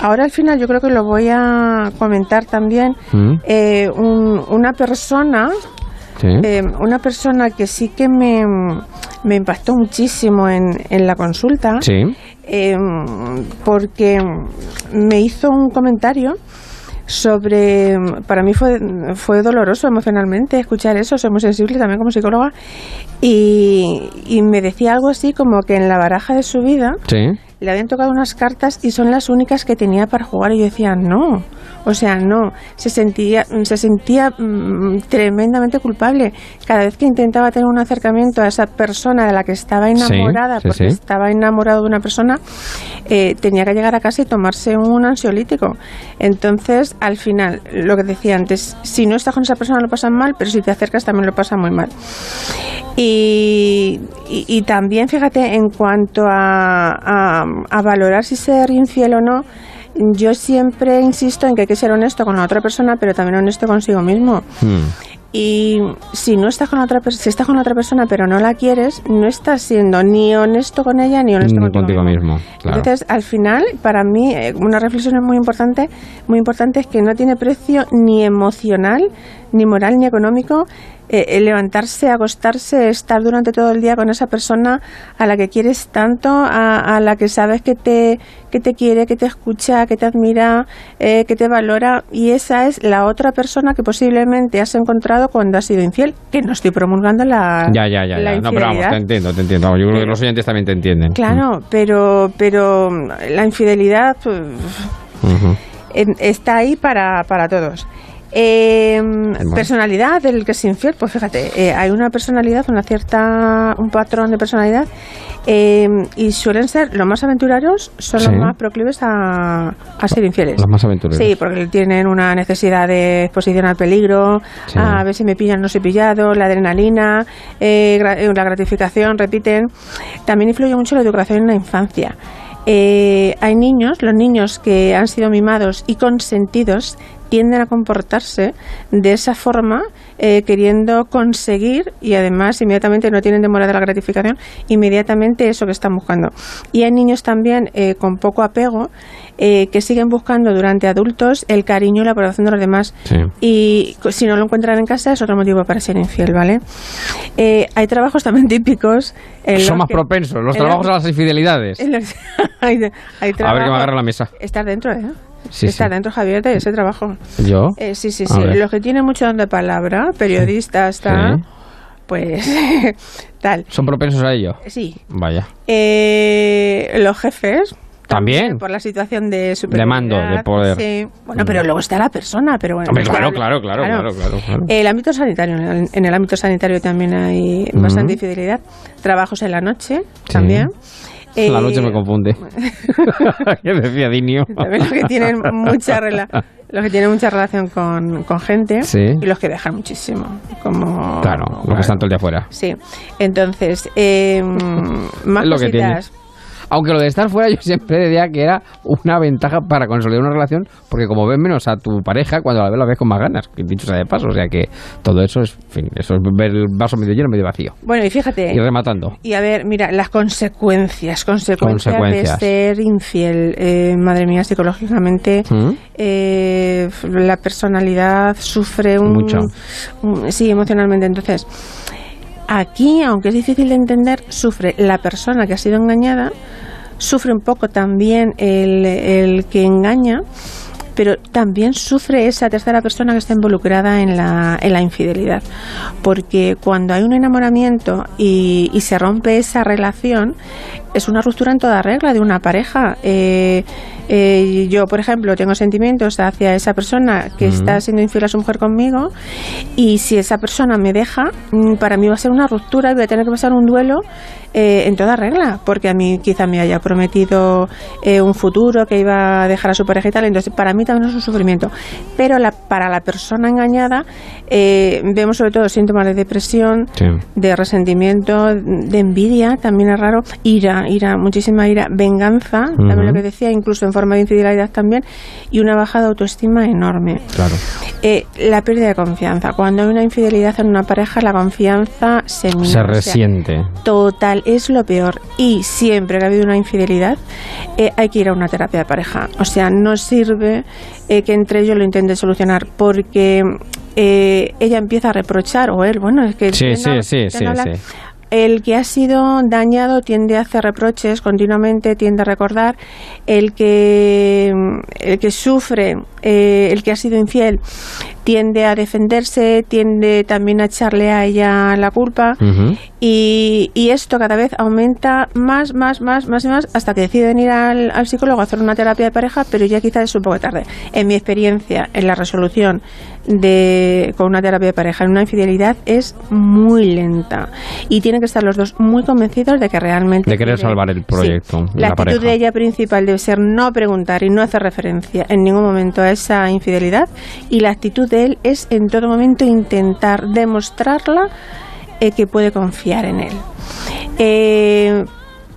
ahora al final yo creo que lo voy a comentar también, ¿Mm? eh, un, una persona, ¿Sí? eh, una persona que sí que me, me impactó muchísimo en, en la consulta, ¿Sí? eh, porque me hizo un comentario sobre, para mí fue, fue doloroso emocionalmente escuchar eso, soy muy sensible también como psicóloga, y, y me decía algo así como que en la baraja de su vida sí. le habían tocado unas cartas y son las únicas que tenía para jugar, y yo decía no, o sea no, se sentía, se sentía mm, tremendamente culpable cada vez que intentaba tener un acercamiento a esa persona de la que estaba enamorada, sí, sí, porque sí. estaba enamorado de una persona, eh, tenía que llegar a casa y tomarse un ansiolítico. Entonces al final, lo que decía antes, si no estás con esa persona lo pasan mal, pero si te acercas también lo pasan muy mal. Y, y, y también, fíjate, en cuanto a, a, a valorar si ser infiel o no, yo siempre insisto en que hay que ser honesto con la otra persona, pero también honesto consigo mismo. Hmm. Y si no estás con otra si estás con otra persona pero no la quieres, no estás siendo ni honesto con ella ni honesto ni contigo mismo. Claro. Entonces, al final, para mí, una reflexión muy importante, muy importante es que no tiene precio ni emocional, ni moral, ni económico eh, levantarse, acostarse, estar durante todo el día con esa persona a la que quieres tanto, a, a la que sabes que te, que te quiere, que te escucha, que te admira, eh, que te valora, y esa es la otra persona que posiblemente has encontrado cuando has sido infiel, que no estoy promulgando la ya ya ya, ya. No, pero vamos, te entiendo, te entiendo. Yo creo que los oyentes también te entienden. Claro, pero pero la infidelidad pues, uh-huh. está ahí para para todos. Eh, bueno. Personalidad del que es infiel, pues fíjate, eh, hay una personalidad, una cierta, un patrón de personalidad, eh, y suelen ser los más aventureros, son sí. los más proclives a, a ser infieles. Los más aventureros. Sí, porque tienen una necesidad de exposición al peligro, sí. a ver si me pillan o no soy pillado, la adrenalina, eh, la gratificación, repiten. También influye mucho la educación en la infancia. Eh, hay niños, los niños que han sido mimados y consentidos tienden a comportarse de esa forma eh, queriendo conseguir, y además inmediatamente no tienen demora de la gratificación, inmediatamente eso que están buscando. Y hay niños también eh, con poco apego eh, que siguen buscando durante adultos el cariño y la aprobación de los demás. Sí. Y si no lo encuentran en casa es otro motivo para ser infiel, ¿vale? Eh, hay trabajos también típicos. Son más que, propensos, los trabajos los, a las infidelidades. Los, hay, hay trabajo, a ver que me agarra la mesa. Estar dentro, ¿eh? Sí, estar sí. dentro, Javier, de ese trabajo. ¿Yo? Eh, sí, sí, sí. Los que tienen mucho don de palabra, periodistas, sí. tal, sí. pues tal. ¿Son propensos a ello? Sí. Vaya. Eh, los jefes. También. También. Por la situación de superioridad. De mando, de poder. Sí. Bueno, pero luego está la persona, pero bueno. Hombre, claro, claro, claro, claro, claro, claro. El ámbito sanitario, en el ámbito sanitario también hay uh-huh. bastante infidelidad. Trabajos en la noche, sí. también. La noche eh, me confunde. ¿Qué decía Dinio? También los que tienen mucha rela los que tienen mucha relación con, con gente sí. y los que dejan muchísimo. Como, claro, bueno, los que están todo el día afuera. Sí. Entonces, eh, más lo cositas. Que tiene. Aunque lo de estar fuera yo siempre decía que era una ventaja para consolidar una relación, porque como ves menos a tu pareja, cuando la ves, la ves con más ganas, dicho sea de paso. O sea que todo eso es, en fin, eso es ver el vaso medio lleno, medio vacío. Bueno, y fíjate. Y rematando. Y a ver, mira, las consecuencias, consecuencias, consecuencias. de ser infiel. Eh, madre mía, psicológicamente, ¿Mm? eh, la personalidad sufre un... Mucho. Un, sí, emocionalmente, entonces... Aquí, aunque es difícil de entender, sufre la persona que ha sido engañada, sufre un poco también el, el que engaña, pero también sufre esa tercera persona que está involucrada en la, en la infidelidad. Porque cuando hay un enamoramiento y, y se rompe esa relación, es una ruptura en toda regla de una pareja. Eh, eh, yo, por ejemplo, tengo sentimientos hacia esa persona que uh-huh. está siendo infiel a su mujer conmigo, y si esa persona me deja, para mí va a ser una ruptura y voy a tener que pasar un duelo eh, en toda regla, porque a mí quizá me haya prometido eh, un futuro, que iba a dejar a su pareja y tal. Entonces, para mí también es un sufrimiento. Pero la, para la persona engañada eh, vemos sobre todo síntomas de depresión, sí. de resentimiento, de envidia, también es raro, ira, ira, muchísima ira, venganza, uh-huh. también lo que decía, incluso en forma de infidelidad también, y una bajada de autoestima enorme. Claro. Eh, la pérdida de confianza. Cuando hay una infidelidad en una pareja, la confianza se mina, se resiente. O sea, total, es lo peor. Y siempre que ha habido una infidelidad, eh, hay que ir a una terapia de pareja. O sea, no sirve eh, que entre ellos lo intenten solucionar, porque eh, ella empieza a reprochar, o él, bueno, es que... Sí, sí, no, sí, sí, no sí, sí. El que ha sido dañado tiende a hacer reproches continuamente, tiende a recordar. El que, el que sufre, eh, el que ha sido infiel, tiende a defenderse, tiende también a echarle a ella la culpa. Uh-huh. Y, y esto cada vez aumenta más, más, más, más y más, hasta que deciden ir al, al psicólogo a hacer una terapia de pareja, pero ya quizás es un poco tarde. En mi experiencia, en la resolución de con una terapia de pareja en una infidelidad es muy lenta. Y tiene que estar los dos muy convencidos de que realmente... De querer quiere. salvar el proyecto. Sí. La, la actitud pareja. de ella principal debe ser no preguntar y no hacer referencia en ningún momento a esa infidelidad, y la actitud de él es en todo momento intentar demostrarla eh, que puede confiar en él. Eh,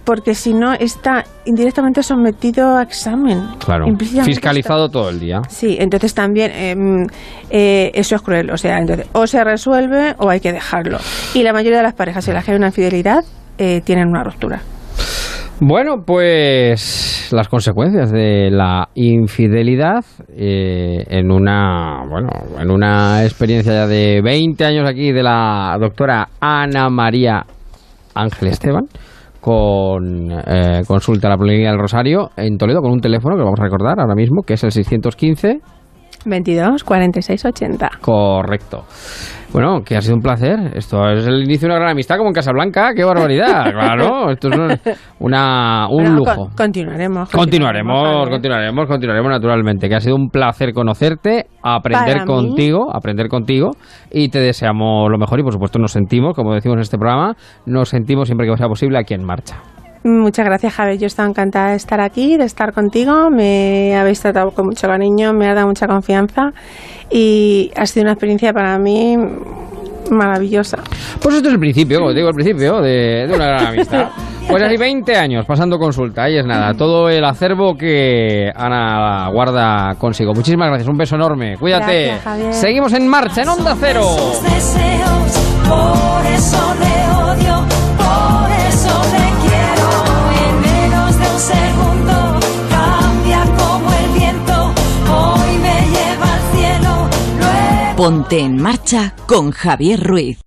porque si no está indirectamente sometido a examen. Claro, fiscalizado está. todo el día. Sí, entonces también eh, eh, eso es cruel. O sea, entonces o se resuelve o hay que dejarlo. Y la mayoría de las parejas en las que hay una infidelidad eh, tienen una ruptura. Bueno, pues las consecuencias de la infidelidad eh, en una bueno, en una experiencia ya de veinte años aquí de la doctora Ana María Ángel Esteban, con eh, consulta a la Policlínica del Rosario en Toledo, con un teléfono que vamos a recordar ahora mismo, que es el seiscientos quince veintidós cuarenta y seis ochenta. Correcto. Bueno, que ha sido un placer. Esto es el inicio de una gran amistad, como en Casablanca. ¡Qué barbaridad! Claro, esto es una, una, un bueno, lujo. Con, continuaremos. Continuaremos, continuaremos, continuaremos, continuaremos naturalmente. Que ha sido un placer conocerte, aprender contigo, aprender contigo, y te deseamos lo mejor y, por supuesto, nos sentimos, como decimos en este programa, nos sentimos siempre que sea posible aquí en marcha. Muchas gracias, Javier. Yo estaba encantada de estar aquí, de estar contigo. Me habéis tratado con mucho cariño, me ha dado mucha confianza y ha sido una experiencia para mí maravillosa. Pues esto es el principio, como te digo, el principio de, de una gran amistad. Pues así veinte años pasando consulta, ahí es nada, todo el acervo que Ana guarda consigo. Muchísimas gracias, un beso enorme, cuídate. Gracias, Javier. Seguimos en marcha en Onda Cero. Esos deseos, por eso le odio, por eso le quiero, en menos de un segundo cambia como el viento, hoy me lleva al cielo. Luego... Ponte en marcha con Javier Ruiz.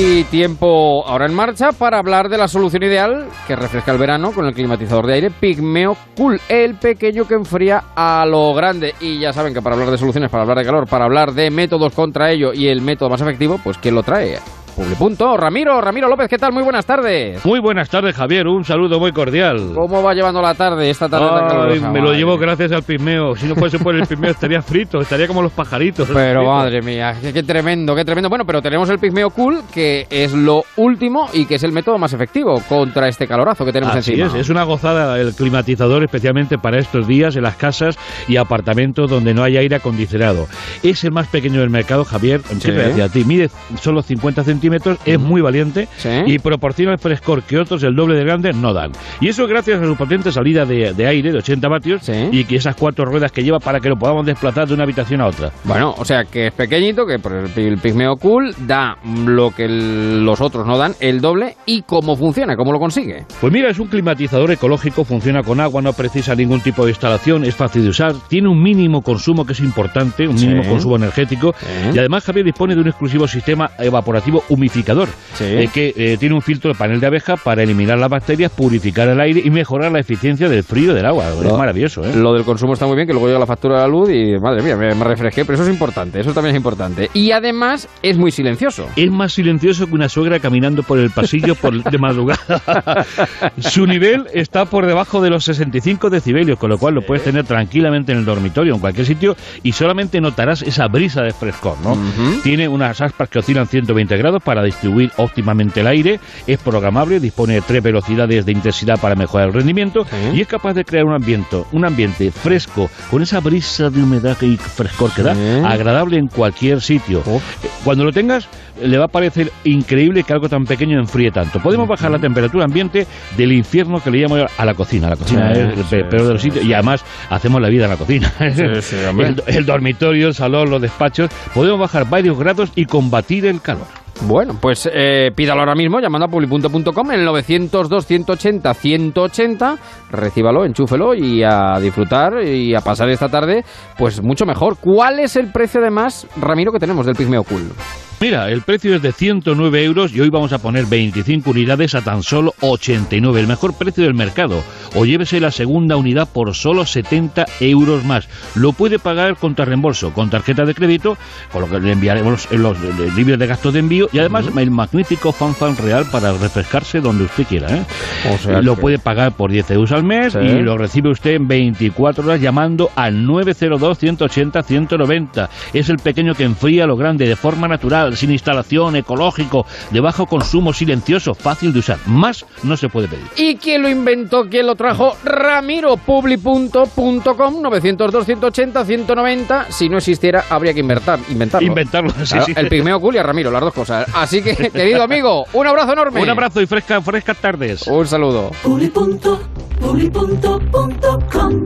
Y tiempo ahora en marcha para hablar de la solución ideal que refresca el verano con el climatizador de aire Pigmeo Cool, el pequeño que enfría a lo grande. Y ya saben que para hablar de soluciones, para hablar de calor, para hablar de métodos contra ello y el método más efectivo, pues ¿quién lo trae? Publipunto, Ramiro, Ramiro López, ¿qué tal? Muy buenas tardes. Muy buenas tardes, Javier, un saludo muy cordial. ¿Cómo va llevando la tarde, esta tarde Ay, tan calurosa? Me lo madre. llevo gracias al Pigmeo, si no fuese por el Pigmeo estaría frito, estaría como los pajaritos. Pero los madre mía, qué, qué tremendo, qué tremendo. Bueno, pero tenemos el Pigmeo Cool, que es lo último y que es el método más efectivo contra este calorazo que tenemos Así encima. Así es, es una gozada el climatizador, especialmente para estos días en las casas y apartamentos donde no hay aire acondicionado. Es el más pequeño del mercado, Javier, siempre sí. hacia a ti, mide solo cincuenta centímetros. Es muy valiente, ¿sí? Y proporciona el frescor que otros el doble de grandes no dan. Y eso gracias a su potente salida de, de aire de ochenta vatios, ¿sí? Y que esas cuatro ruedas que lleva para que lo podamos desplazar de una habitación a otra. Bueno, o sea que es pequeñito, que por el, el Pigmeo Cool da lo que el, los otros no dan, el doble. ¿Y cómo funciona? ¿Cómo lo consigue? Pues mira, es un climatizador ecológico, funciona con agua, no precisa ningún tipo de instalación, es fácil de usar, tiene un mínimo consumo que es importante, un mínimo ¿sí? consumo energético, ¿sí? Y además Javier dispone de un exclusivo sistema evaporativo humidificador, sí. eh, que eh, tiene un filtro de panel de abeja para eliminar las bacterias, purificar el aire y mejorar la eficiencia del frío del agua. Lo, es maravilloso, ¿eh? Lo del consumo está muy bien, que luego llega la factura de la luz y, madre mía, me, me refresqué, pero eso es importante, eso también es importante. Y además, es muy silencioso. Es más silencioso que una suegra caminando por el pasillo por, de madrugada. Su nivel está por debajo de los sesenta y cinco decibelios, con lo cual sí. lo puedes tener tranquilamente en el dormitorio, en cualquier sitio, y solamente notarás esa brisa de frescor, ¿no? Uh-huh. Tiene unas aspas que oscilan ciento veinte grados, para distribuir óptimamente el aire, es programable, dispone de tres velocidades de intensidad para mejorar el rendimiento, sí. y es capaz de crear un ambiente, un ambiente fresco, con esa brisa de humedad y frescor que sí. da, agradable en cualquier sitio. Oh. Cuando lo tengas, le va a parecer increíble que algo tan pequeño enfríe tanto. Podemos bajar la temperatura ambiente del infierno que le llamo a la cocina. La cocina sí, es el sí, peor de los sí, sitios sí. y además hacemos la vida en la cocina. Sí, sí, el, el dormitorio, el salón, los despachos. Podemos bajar varios grados y combatir el calor. Bueno, pues eh, pídalo ahora mismo llamando a publipunto punto com en el novecientos dos, ciento ochenta, ciento ochenta. Recíbalo, enchúfelo y a disfrutar y a pasar esta tarde, pues mucho mejor. ¿Cuál es el precio además, Ramiro, que tenemos del Pigmeo Cool? Mira, el precio es de ciento nueve euros y hoy vamos a poner veinticinco unidades a tan solo ochenta y nueve, el mejor precio del mercado. O llévese la segunda unidad por solo setenta euros más. Lo puede pagar contra reembolso, con tarjeta de crédito, con lo que le enviaremos los libres de gastos de envío y además el magnífico fanfan real para refrescarse donde usted quiera, ¿eh? O sea, lo puede pagar por diez euros al mes, ¿sí? Y lo recibe usted en veinticuatro horas llamando al nueve cero dos, ciento ochenta, ciento noventa. Es el pequeño que enfría lo grande de forma natural, sin instalación, ecológico, de bajo consumo, silencioso, fácil de usar. Más no se puede pedir. ¿Y quién lo inventó? ¿Quién lo trajo? Ramiro, publipunto punto com, novecientos dos, ciento ochenta, ciento noventa. Si no existiera, habría que inventar, inventarlo. Inventarlo, sí, claro, sí. El Pigmeo Cool y a Ramiro, las dos cosas. Así que, querido amigo, un abrazo enorme. Un abrazo y fresca, frescas tardes. Un saludo. Publipunto, publipunto punto com.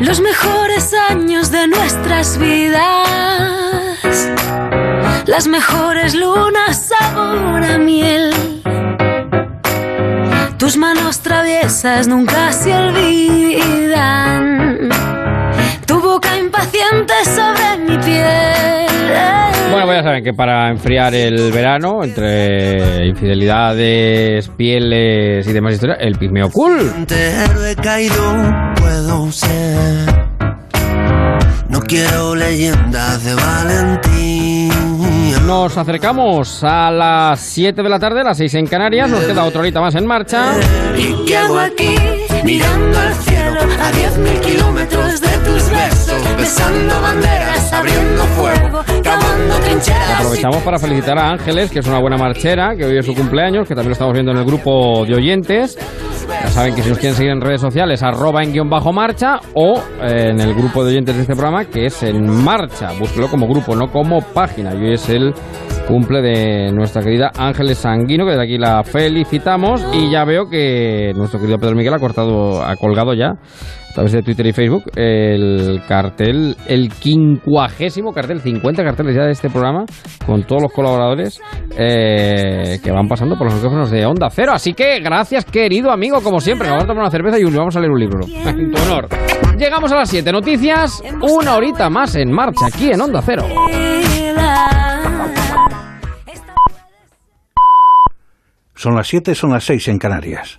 Los mejores años de nuestras vidas, las mejores lunas sabor a miel, tus manos traviesas nunca se olvidan, tu boca impaciente sobre mi piel. Bueno, pues ya saben que para enfriar el verano, entre infidelidades, pieles y demás historias, el Pigmeo Cool. Héroe caído puedo ser. No quiero leyendas de Valentín. Nos acercamos a las siete de la tarde, las seis en Canarias. Nos queda otra horita más en marcha. ¿Y qué hago aquí? Mirando al cielo a diez mil kilómetros de tus besos, besando banderas, abriendo fuego. Aprovechamos para felicitar a Ángeles, que es una buena marchera, que hoy es su cumpleaños, que también lo estamos viendo en el grupo de oyentes. Ya saben que si nos quieren seguir en redes sociales, arroba en guión bajo marcha, o eh, en el grupo de oyentes de este programa, que es en marcha. Búsquelo como grupo, no como página. Y hoy es el cumple de nuestra querida Ángeles Sanguino, que desde aquí la felicitamos. Y ya veo que nuestro querido Pedro Miguel ha cortado, ha colgado ya, a través de Twitter y Facebook, el cartel, el quincuagésimo cartel, cincuenta carteles ya de este programa, con todos los colaboradores eh, que van pasando por los micrófonos de Onda Cero. Así que gracias, querido amigo, como siempre. Nos vamos a tomar una cerveza y vamos a leer un libro. En tu honor. Llegamos a las siete noticias, una horita más en marcha aquí en Onda Cero. Son las siete, son las seis en Canarias.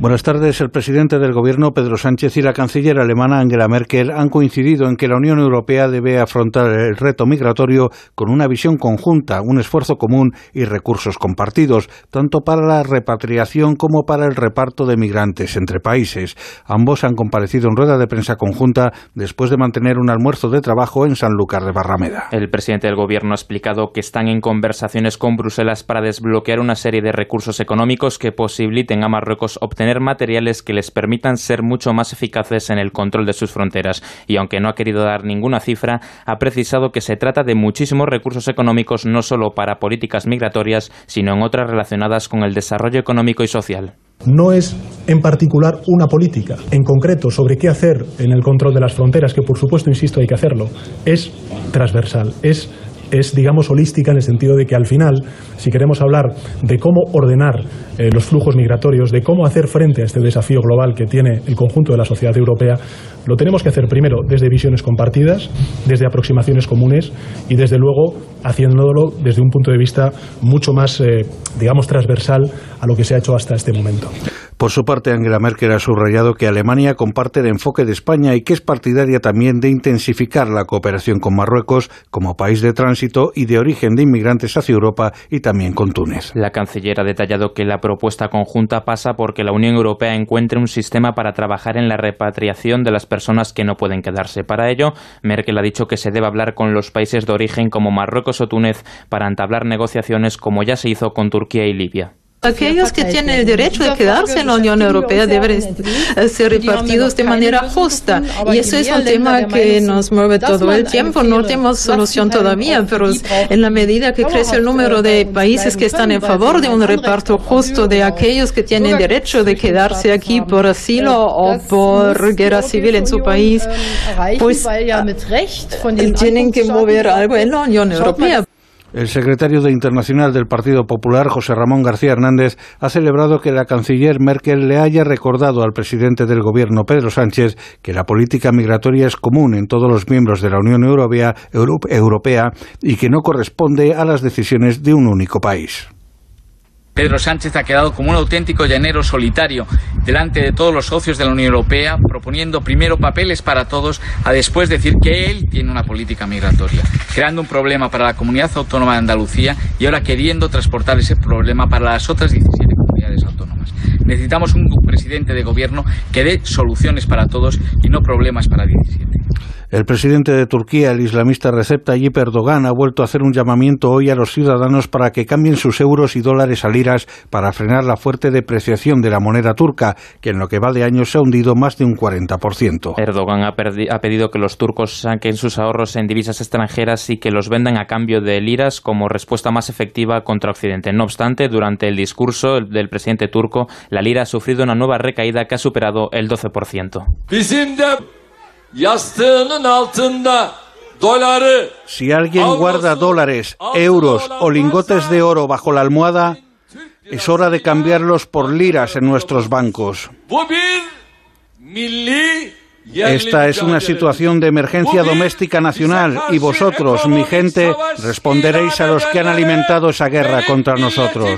Buenas tardes. El presidente del Gobierno, Pedro Sánchez, y la canciller alemana, Ángela Merkel, han coincidido en que la Unión Europea debe afrontar el reto migratorio con una visión conjunta, un esfuerzo común y recursos compartidos, tanto para la repatriación como para el reparto de migrantes entre países. Ambos han comparecido en rueda de prensa conjunta después de mantener un almuerzo de trabajo en Sanlúcar de Barrameda. El presidente del Gobierno ha explicado que están en conversaciones con Bruselas para desbloquear una serie de recursos económicos que posibiliten a Marruecos obtener materiales que les permitan ser mucho más eficaces en el control de sus fronteras, y aunque no ha querido dar ninguna cifra, ha precisado que se trata de muchísimos recursos económicos, no solo para políticas migratorias, sino en otras relacionadas con el desarrollo económico y social. No es en particular una política en concreto sobre qué hacer en el control de las fronteras, que por supuesto, insisto, hay que hacerlo, es transversal, es es, digamos, holística, en el sentido de que al final, si queremos hablar de cómo ordenar eh, los flujos migratorios, de cómo hacer frente a este desafío global que tiene el conjunto de la sociedad europea, lo tenemos que hacer primero desde visiones compartidas, desde aproximaciones comunes y, desde luego, haciéndolo desde un punto de vista mucho más, eh, digamos, transversal a lo que se ha hecho hasta este momento. Por su parte, Angela Merkel ha subrayado que Alemania comparte el enfoque de España y que es partidaria también de intensificar la cooperación con Marruecos como país de tránsito y de origen de inmigrantes hacia Europa, y también con Túnez. La canciller ha detallado que la propuesta conjunta pasa porque la Unión Europea encuentre un sistema para trabajar en la repatriación de las personas que no pueden quedarse. Para ello, Merkel ha dicho que se debe hablar con los países de origen como Marruecos o Túnez para entablar negociaciones, como ya se hizo con Turquía y Libia. Aquellos que tienen el derecho de quedarse en la Unión Europea deben ser repartidos de manera justa. Y eso es un tema que nos mueve todo el tiempo. No tenemos solución todavía, pero en la medida que crece el número de países que están en favor de un reparto justo de aquellos que tienen derecho de quedarse aquí por asilo o por guerra civil en su país, pues tienen que mover algo en la Unión Europea. El secretario de Internacional del Partido Popular, José Ramón García Hernández, ha celebrado que la canciller Merkel le haya recordado al presidente del Gobierno, Pedro Sánchez, que la política migratoria es común en todos los miembros de la Unión Europea, Europea y que no corresponde a las decisiones de un único país. Pedro Sánchez ha quedado como un auténtico llanero solitario delante de todos los socios de la Unión Europea, proponiendo primero papeles para todos, a después decir que él tiene una política migratoria, creando un problema para la comunidad autónoma de Andalucía y ahora queriendo transportar ese problema para las otras diecisiete comunidades autónomas. Necesitamos un presidente de gobierno que dé soluciones para todos y no problemas para diecisiete. El presidente de Turquía, el islamista Recep Tayyip Erdogan, ha vuelto a hacer un llamamiento hoy a los ciudadanos para que cambien sus euros y dólares a liras para frenar la fuerte depreciación de la moneda turca, que en lo que va de año se ha hundido más de un cuarenta por ciento. Erdogan ha, ha pedido que los turcos saquen sus ahorros en divisas extranjeras y que los vendan a cambio de liras como respuesta más efectiva contra Occidente. No obstante, durante el discurso del presidente turco, la lira ha sufrido una nueva recaída que ha superado el doce por ciento. Si alguien guarda dólares, euros o lingotes de oro bajo la almohada, es hora de cambiarlos por liras en nuestros bancos. Esta es una situación de emergencia doméstica nacional y vosotros, mi gente, responderéis a los que han alimentado esa guerra contra nosotros.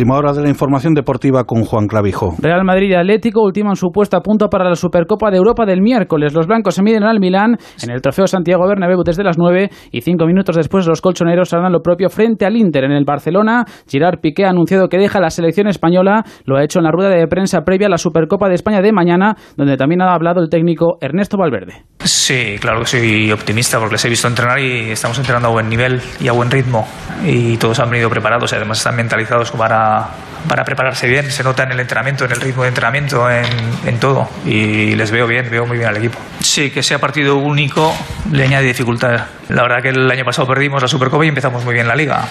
Última hora de la información deportiva con Juan Clavijo. Real Madrid y Atlético ultiman su puesta a punto para la Supercopa de Europa del miércoles. Los blancos se miden al Milán en el Trofeo Santiago Bernabéu desde las nueve y cinco minutos después los colchoneros harán lo propio frente al Inter en el Barcelona. Gerard Piqué ha anunciado que deja la selección española. Lo ha hecho en la rueda de prensa previa a la Supercopa de España de mañana, donde también ha hablado el técnico Ernesto Valverde. Sí, claro que soy optimista porque les he visto entrenar y estamos entrenando a buen nivel y a buen ritmo y todos han venido preparados y además están mentalizados para, para prepararse bien. Se nota en el entrenamiento, en el ritmo de entrenamiento, en, en todo y les veo bien, veo muy bien al equipo. Sí, que sea partido único le añade dificultad. La verdad que el año pasado perdimos la Supercopa y empezamos muy bien la Liga.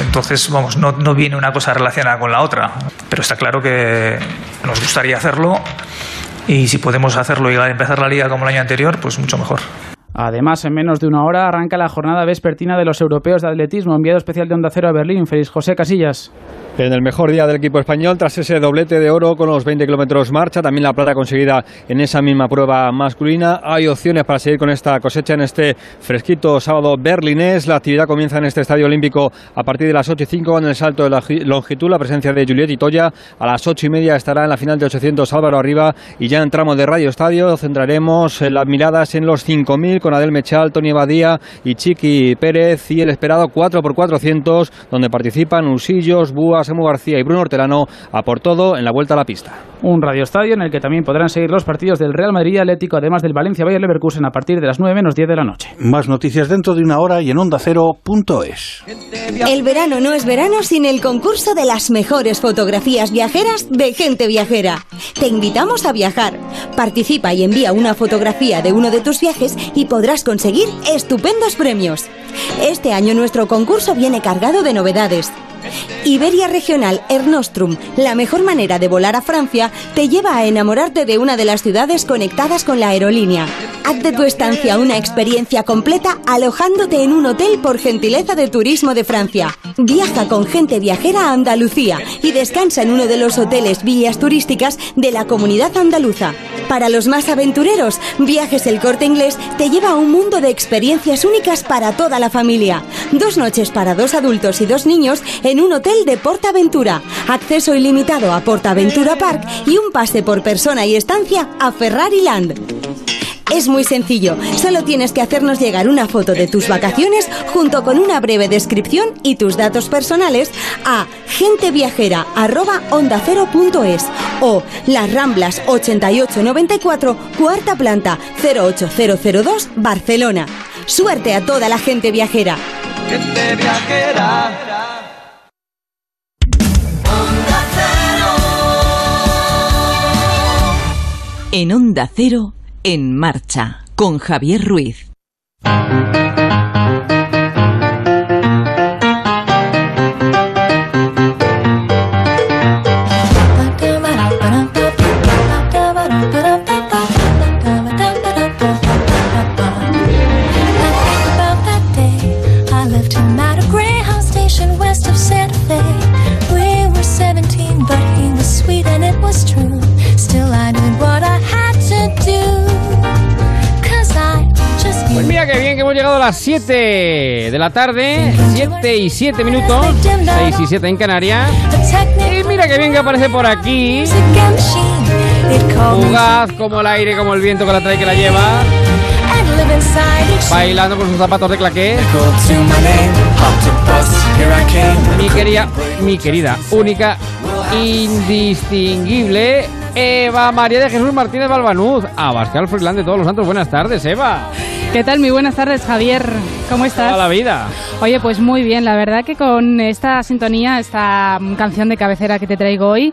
Entonces, vamos, no, no viene una cosa relacionada con la otra, pero está claro que nos gustaría hacerlo. Y si podemos hacerlo y empezar la liga como el año anterior, pues mucho mejor. Además, en menos de una hora arranca la jornada vespertina de los europeos de atletismo. Enviado especial de Onda Cero a Berlín, Félix José Casillas. En el mejor día del equipo español, tras ese doblete de oro con los veinte kilómetros marcha, también la plata conseguida en esa misma prueba masculina, hay opciones para seguir con esta cosecha en este fresquito sábado berlinés. La actividad comienza en este estadio olímpico a partir de las ocho y cinco en el salto de la longitud, la presencia de Juliet Itoya. A las ocho y media estará en la final de ochocientos Álvaro Arriba y ya en tramo de Radio Estadio centraremos las miradas en los cinco mil con Adel Mechal, Tony Badía y Chiqui Pérez y el esperado cuatro por cuatrocientos donde participan Usillos, Búas, Samu García y Bruno Hortelano a por todo en la vuelta a la pista. Un radioestadio en el que también podrán seguir los partidos del Real Madrid y Atlético, además del Valencia Bayer Leverkusen a partir de las nueve menos diez de la noche. Más noticias dentro de una hora y en onda cero punto es. El verano no es verano sin el concurso de las mejores fotografías viajeras de Gente Viajera. Te invitamos a viajar. Participa y envía una fotografía de uno de tus viajes y podrás conseguir estupendos premios. Este año nuestro concurso viene cargado de novedades. Iberia Regional Air Nostrum, la mejor manera de volar a Francia, te lleva a enamorarte de una de las ciudades conectadas con la aerolínea. Haz de tu estancia una experiencia completa alojándote en un hotel por gentileza de Turismo de Francia. Viaja con Gente Viajera a Andalucía y descansa en uno de los hoteles villas turísticas de la comunidad andaluza. Para los más aventureros, Viajes El Corte Inglés te lleva a un mundo de experiencias únicas para toda la familia. Dos noches para dos adultos y dos niños en en un hotel de PortAventura, acceso ilimitado a PortAventura Park y un pase por persona y estancia a Ferrari Land. Es muy sencillo, solo tienes que hacernos llegar una foto de tus vacaciones junto con una breve descripción y tus datos personales a genteviajera arroba onda cero punto es o Las Ramblas ochenta y ocho noventa y cuatro, cuarta planta, cero ocho cero cero dos, Barcelona. Suerte a toda la gente viajera. Gente viajera. En Onda Cero, En Marcha, con Javier Ruiz. Pues mira que bien que hemos llegado a las siete de la tarde, siete y siete minutos, seis y siete en Canarias. Y mira que bien que aparece por aquí, fugaz como el aire, como el viento que la trae, que la lleva, bailando con sus zapatos de claqué. Mi querida, mi querida, única, indistinguible Eva María de Jesús Martínez Balvanuz, Abascal Freeland de Todos los Santos. Buenas tardes, Eva. ¿Qué tal? Muy buenas tardes, Javier. ¿Cómo estás? Toda la vida. Oye, pues muy bien. La verdad que con esta sintonía, esta canción de cabecera que te traigo hoy,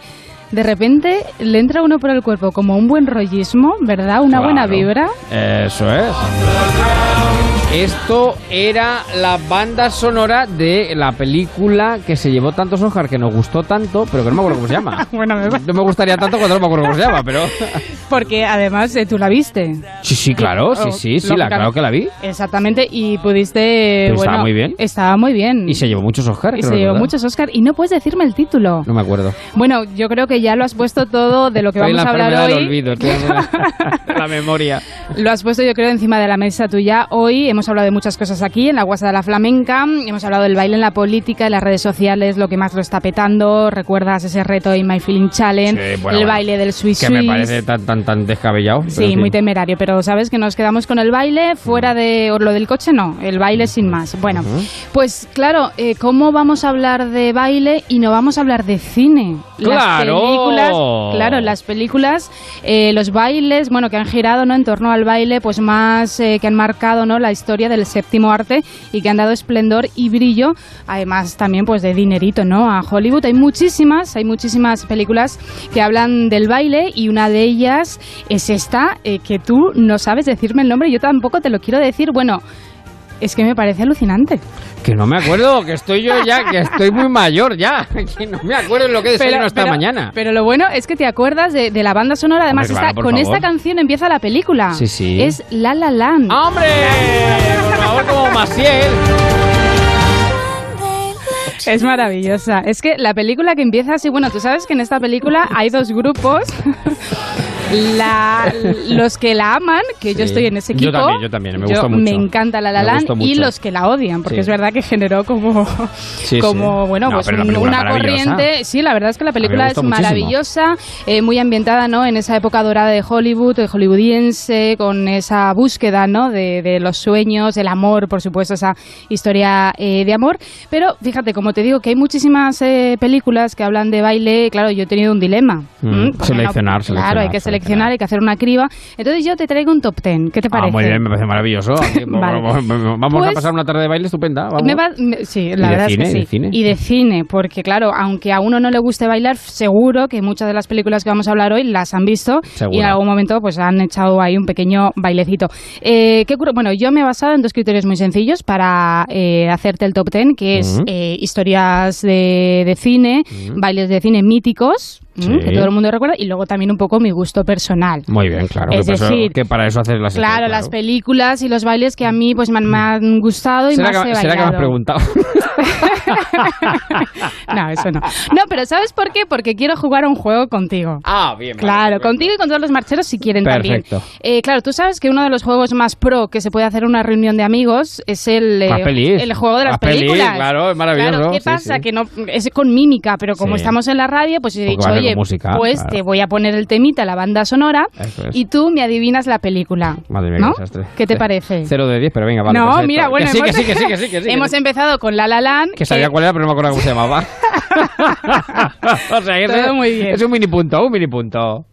de repente le entra uno por el cuerpo como un buen rollismo, ¿verdad? Una claro, buena vibra. Eso es. Esto era la banda sonora de la película que se llevó tantos Oscar, que nos gustó tanto, pero que no me acuerdo cómo se llama. Bueno, me... No me gustaría tanto cuando no me acuerdo cómo se llama, pero... Porque además tú la viste. Sí, sí, claro, sí, sí, sí, la, claro que la vi. Exactamente, y pudiste... Pero bueno, estaba muy bien. Estaba muy bien. Y se llevó muchos Oscar. Y se llevó muchos Oscar, y no puedes decirme el título. No me acuerdo. Bueno, yo creo que ya lo has puesto todo de lo que estoy vamos a hablar hoy. Estoy en la enfermedad del olvido, estoy en la memoria. Lo has puesto, yo creo, encima de la mesa tuya. Hoy hemos hablado de muchas cosas aquí, en la guasa de la flamenca, hemos hablado del baile en la política, en las redes sociales, lo que más lo está petando. ¿Recuerdas ese reto de My Feeling Challenge? Sí, bueno, el baile bueno, del Swiss Que Swiss. Me parece tan, tan, tan descabellado. Sí, sí, muy temerario, pero sabes que nos quedamos con el baile fuera de lo del coche, no, el baile sin más. Bueno, uh-huh. pues claro, eh, ¿cómo vamos a hablar de baile y no vamos a hablar de cine? ¡Claro! Las películas, claro, las películas, eh, los bailes, bueno, que han girado, ¿no?, en torno al baile, pues más eh, que han marcado, ¿no?, la historia del séptimo arte y que han dado esplendor y brillo, además también pues de dinerito, ¿no?, a Hollywood. Hay muchísimas, hay muchísimas películas que hablan del baile y una de ellas es esta, eh, que tú no sabes decirme el nombre, yo tampoco te lo quiero decir, bueno... Es que me parece alucinante. Que no me acuerdo, que estoy yo ya, que estoy muy mayor ya. Que no me acuerdo lo que desayuno esta mañana. Pero lo bueno es que te acuerdas de, de la banda sonora. Además, hombre, está, claro, con favor. Esta canción empieza la película. Sí, sí. Es La La Land. ¡Hombre! Por favor, como Maciel. Es maravillosa. Es que la película que empieza así... Bueno, tú sabes que en esta película hay dos grupos... La, los que la aman, que sí. yo estoy en ese equipo. Yo también, yo también, me gusta mucho. Me encanta La La Land, y los que la odian, porque sí. es verdad que generó como, sí, como sí. bueno, no, pues un, una corriente. Sí, la verdad es que la película es muchísimo. maravillosa, eh, muy ambientada, ¿no?, en esa época dorada de Hollywood, de hollywoodiense, con esa búsqueda, ¿no?, de, de los sueños, el amor, por supuesto, esa historia eh, de amor. Pero fíjate, como te digo, que hay muchísimas eh, películas que hablan de baile. Claro, yo he tenido un dilema. Mm, seleccionar, no, seleccionar. Claro, hay que seleccionar. Hay que hacer una criba. Entonces yo te traigo un top ten. ¿Qué te parece? Ah, muy bien, me parece maravilloso. Vale. Vamos pues, a pasar una tarde de baile estupenda. Me va, me, sí, la verdad cine, es que sí. Cine. Y de cine, porque claro, aunque a uno no le guste bailar, seguro que muchas de las películas que vamos a hablar hoy las han visto seguro. Y en algún momento pues han echado ahí un pequeño bailecito. Eh, ¿qué bueno, yo me he basado en dos criterios muy sencillos para eh, hacerte el top ten, que es uh-huh. eh, historias de, de cine, uh-huh. bailes de cine míticos, sí. que todo el mundo recuerda, y luego también un poco mi gusto personal. Muy bien, claro. Es que decir, eso, que para eso haces las... Claro, claro, las películas y los bailes que a mí pues me han, me han gustado y más que, he bailado. ¿Será que me has preguntado? No, eso no. No, pero ¿sabes por qué? Porque quiero jugar a un juego contigo. Ah, bien. Claro, bien, contigo bien. Y con todos los marcheros si quieren. Perfecto. También. Eh, claro, tú sabes que uno de los juegos más pro que se puede hacer en una reunión de amigos es el, eh, el juego de las, las películas. Pelis, claro, es maravilloso. Claro, ¿qué sí, pasa? Sí. Que no es con mímica, pero como sí. estamos en la radio, pues he dicho, oye, música, pues claro. te voy a poner el temita, la banda sonora, es. y tú me adivinas la película. Madre mía, ¿no? Qué, ¿Qué te parece? Cero de diez, pero venga, vale. No, mira, bueno, que hemos, sí, que sí, que sí, que sí, hemos que... empezado con La La Land. Que sabía eh... cuál era, pero no me acuerdo cómo se llamaba. O sea, que todo es, muy bien. Es un mini punto, un mini punto.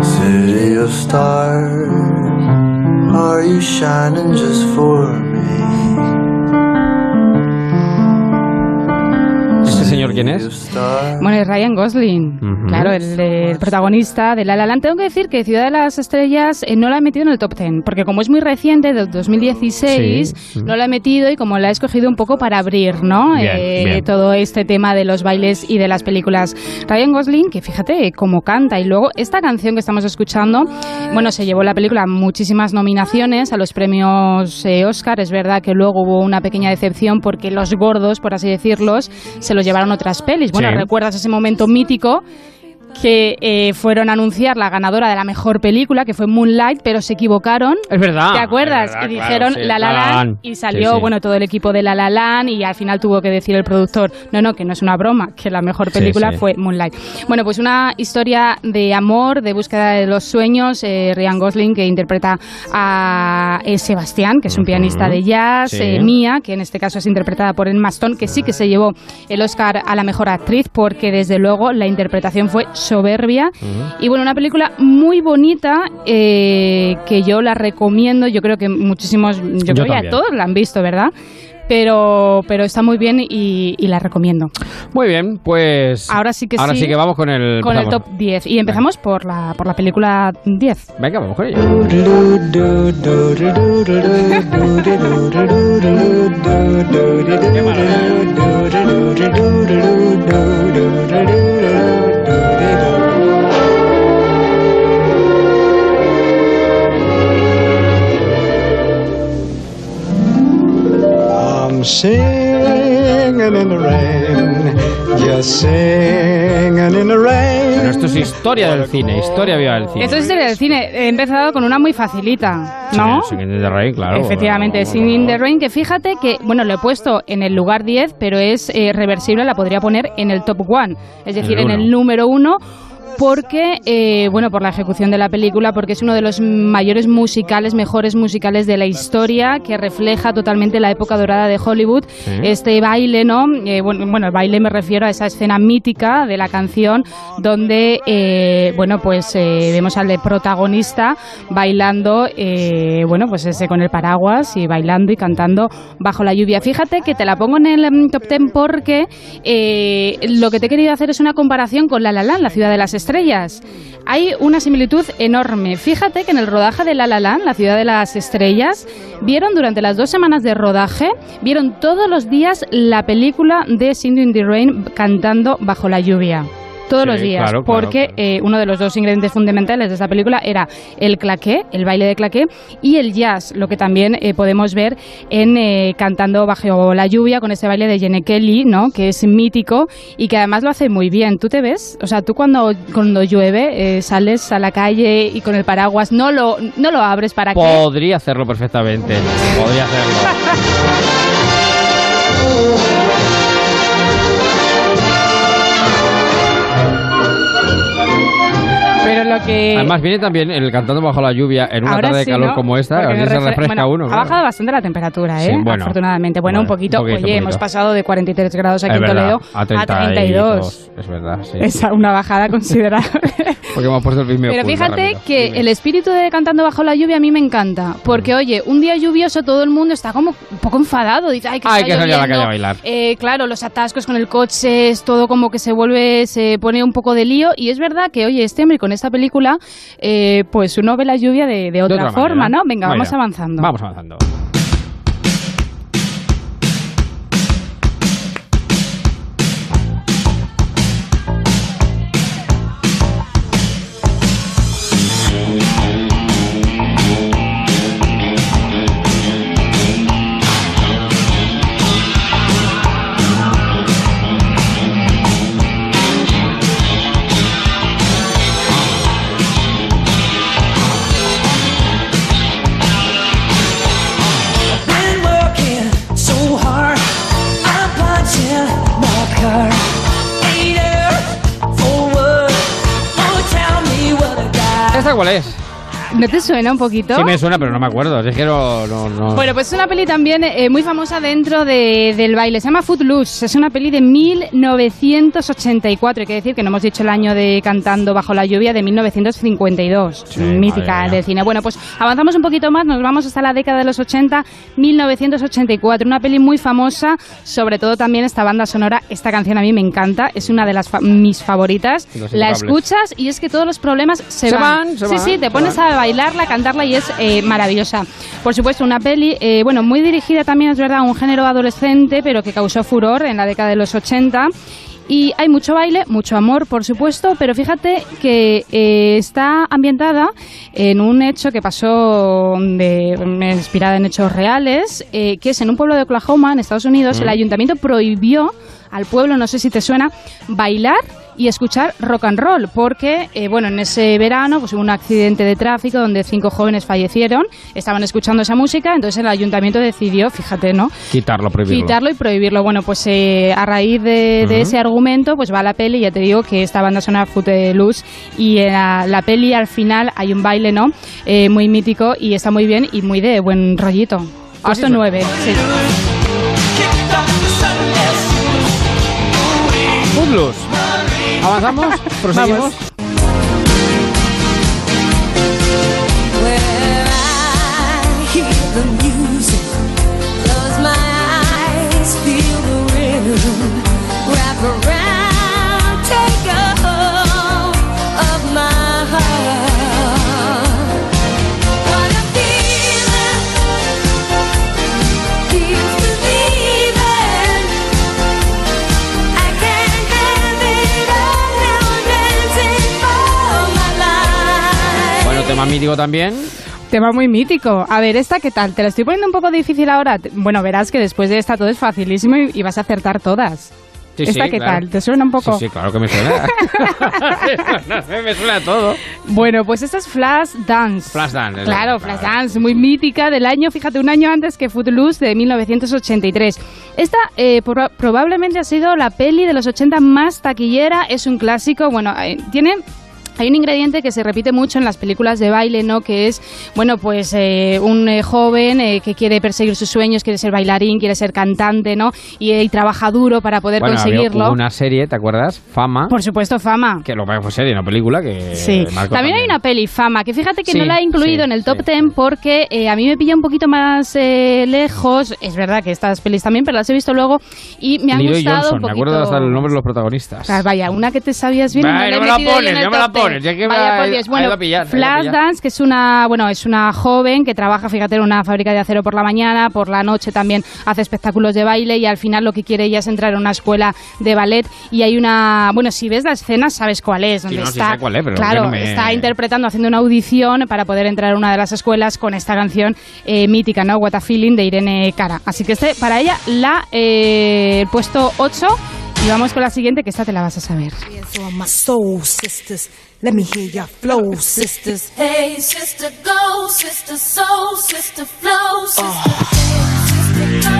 City of stars, are you shining just for me? ¿Señor quién es? Bueno, es Ryan Gosling, uh-huh. claro, el, el protagonista de La La Land. Tengo que decir que Ciudad de las Estrellas eh, no la he metido en el top ten, porque como es muy reciente, de dos mil dieciséis, sí. no la he metido y como la he escogido un poco para abrir, ¿no? Bien, eh, bien. Todo este tema de los bailes y de las películas. Ryan Gosling, que fíjate cómo canta, y luego esta canción que estamos escuchando, bueno, se llevó la película muchísimas nominaciones a los premios eh, Oscar. Es verdad que luego hubo una pequeña decepción porque los gordos, por así decirlos, se los llevaron otras pelis. Bueno, sí. ¿recuerdas ese momento mítico que eh, fueron a anunciar la ganadora de la mejor película, que fue Moonlight, pero se equivocaron? Es verdad. ¿Te acuerdas? Verdad, y dijeron claro, sí, La La Land y salió, sí, sí. bueno, todo el equipo de La La Land, y al final tuvo que decir el productor, no, no, que no es una broma, que la mejor película sí, sí. fue Moonlight. Bueno, pues una historia de amor, de búsqueda de los sueños. eh, Ryan Gosling, que interpreta a eh, Sebastián, que es un uh-huh. pianista de jazz, sí. eh, Mia, que en este caso es interpretada por Emma Stone, que sí que se llevó el Oscar a la mejor actriz, porque desde luego la interpretación fue soberbia. Uh-huh. Y bueno, una película muy bonita, eh, que yo la recomiendo. Yo creo que muchísimos, yo, yo creo que todos la han visto, ¿verdad? Pero, pero está muy bien y, y la recomiendo. Muy bien, pues ahora sí que, ahora sí, sí que vamos con el, con el top diez. Y empezamos por la, por la película diez. Venga, vamos con ella. Singing in the rain. rain, just singing in the rain. Pero esto es historia del cine, historia viva del cine. Esto es historia del cine. He empezado con una muy facilita, ¿no? Sí, Singin' in the Rain, claro. Efectivamente, bueno, Singin' in the Rain, que fíjate que, bueno, lo he puesto en el lugar diez, pero es eh, reversible, la podría poner en el top one, es decir, el en el número uno. Porque, eh, bueno, por la ejecución de la película, porque es uno de los mayores musicales, mejores musicales de la historia, que refleja totalmente la época dorada de Hollywood. ¿Sí? Este baile, ¿no? Eh, bueno, bueno, el baile me refiero a esa escena mítica de la canción, donde, eh, bueno, pues eh, vemos al protagonista bailando, eh, bueno, pues ese con el paraguas y bailando y cantando bajo la lluvia. Fíjate que te la pongo en el top ten porque eh, lo que te he querido hacer es una comparación con La La Land, la ciudad de las estrellas. Estrellas. Hay una similitud enorme. Fíjate que en el rodaje de La La Land, la ciudad de las estrellas, vieron durante las dos semanas de rodaje, vieron todos los días la película de Singin' in the Rain cantando bajo la lluvia. Todos sí, los días, claro, porque claro, claro. Eh, uno de los dos ingredientes fundamentales de esta película era el claqué, el baile de claqué, y el jazz, lo que también eh, podemos ver en eh, Cantando bajo la lluvia, con ese baile de Gene Kelly, ¿no? Que es mítico y que además lo hace muy bien. ¿Tú te ves? O sea, tú cuando, cuando llueve eh, sales a la calle y con el paraguas no lo, no lo abres para que... Podría hacerlo perfectamente, podría hacerlo. Que... Además viene también el Cantando bajo la lluvia en una ahora tarde sí, de calor, ¿no? Como esta, así refre... se refresca bueno, uno. Ha claro. bajado bastante la temperatura, ¿eh? Sí, bueno, afortunadamente. Bueno, bueno un, poquito, un poquito, oye, un poquito. Hemos pasado de cuarenta y tres grados aquí en Toledo a treinta y dos. Es verdad, sí. Es una bajada considerable. Porque hemos puesto el filme Pero oculto, fíjate rápido. que Dime. el espíritu de Cantando bajo la lluvia a mí me encanta. Porque, oye, un día lluvioso todo el mundo está como un poco enfadado. Dice, ay, que ay, está que lloviendo. Salir a la calle a bailar. Eh, claro, los atascos con el coche, es todo como que se vuelve, se pone un poco de lío. Y es verdad que, oye, este hombre con esta película película, eh, pues uno ve la lluvia de, de, otra, de otra forma, manera. ¿no? Venga, Vaya. vamos avanzando. Vamos avanzando. ¿Cuál es? ¿No te suena un poquito? Sí me suena, pero no me acuerdo. Es que no, no, no. Bueno, pues es una peli también eh, muy famosa dentro de, del baile. Se llama Footloose. Es una peli de mil novecientos ochenta y cuatro. Hay que decir que no hemos dicho el año de Cantando bajo la lluvia, de mil novecientos cincuenta y dos. Sí, mítica del cine. Bueno, pues avanzamos un poquito más. Nos vamos hasta la década de los ochenta, mil novecientos ochenta y cuatro. Una peli muy famosa, sobre todo también esta banda sonora. Esta canción a mí me encanta. Es una de las fa mis favoritas. La escuchas y es que todos los problemas se, se van. van se sí, van, sí, te pones van. a bailarla, cantarla y es eh, maravillosa. Por supuesto, una peli, eh, bueno, muy dirigida también, es verdad, a un género adolescente, pero que causó furor en la década de los ochenta. Y hay mucho baile, mucho amor, por supuesto, pero fíjate que eh, está ambientada en un hecho que pasó, de, inspirada en hechos reales, eh, que es en un pueblo de Oklahoma, en Estados Unidos. Mm. El ayuntamiento prohibió al pueblo, no sé si te suena, bailar y escuchar rock and roll, porque eh, bueno, en ese verano pues, hubo un accidente de tráfico donde cinco jóvenes fallecieron, estaban escuchando esa música, entonces el ayuntamiento decidió, fíjate, ¿no? Quitarlo, prohibirlo. Quitarlo y prohibirlo. Bueno, pues eh, a raíz de, uh-huh. de ese argumento, pues va la peli, ya te digo que esta banda sonora Footloose, y en la, la peli al final hay un baile, ¿no? Eh, muy mítico y está muy bien y muy de buen rollito. Puesto nueve, sí. Footloose. ¿Avanzamos? ¿Proseguimos? Tema mítico también. Tema muy mítico. A ver, ¿esta qué tal? Te la estoy poniendo un poco difícil ahora. Bueno, verás que después de esta todo es facilísimo y vas a acertar todas. Sí, ¿Esta sí, qué claro. tal? ¿Te suena un poco? Sí, sí, claro que me suena. Me suena todo. Bueno, pues esta es Flashdance. Flashdance. Claro, Flashdance, muy mítica del año, fíjate, un año antes que Footloose de mil novecientos ochenta y tres. Esta eh, por, probablemente ha sido la peli de los ochenta más taquillera, es un clásico, bueno, tiene... Hay un ingrediente que se repite mucho en las películas de baile, ¿no? Que es, bueno, pues eh, un eh, joven eh, que quiere perseguir sus sueños, quiere ser bailarín, quiere ser cantante, ¿no? Y, eh, y trabaja duro para poder bueno, conseguirlo. Había una serie, ¿te acuerdas? Fama. Por supuesto, Fama. Que lo que fue serie, una película que... Sí. También, también hay una peli, Fama, que fíjate que sí, no la he incluido sí, en el top sí. diez porque eh, a mí me pilla un poquito más eh, lejos. Es verdad que estas pelis también, pero las he visto luego y me han Lilo gustado Johnson, un poquito... Me acuerdo hasta los nombres de los protagonistas. Ah, vaya, una que te sabías bien. Ay, no me la pones, no me la pones. Ya que Vaya, va, Dios. Bueno, Flashdance, que es una, bueno, es una joven que trabaja, fíjate, en una fábrica de acero por la mañana, por la noche también hace espectáculos de baile y al final lo que quiere ella es entrar a una escuela de ballet y hay una, bueno, si ves la escena sabes cuál es, donde sí, no, está, sí sé cuál es, pero claro, no me... está interpretando, haciendo una audición para poder entrar a una de las escuelas con esta canción eh, mítica, ¿no? What a Feeling de Irene Cara. Así que este para ella la eh, puesto ocho. Y vamos con la siguiente, que esta te la vas a saber. Let me hear your flow, sisters. Hey, sister, go, sister, soul, sister, flow, sister. Oh. Hey, sister,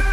go.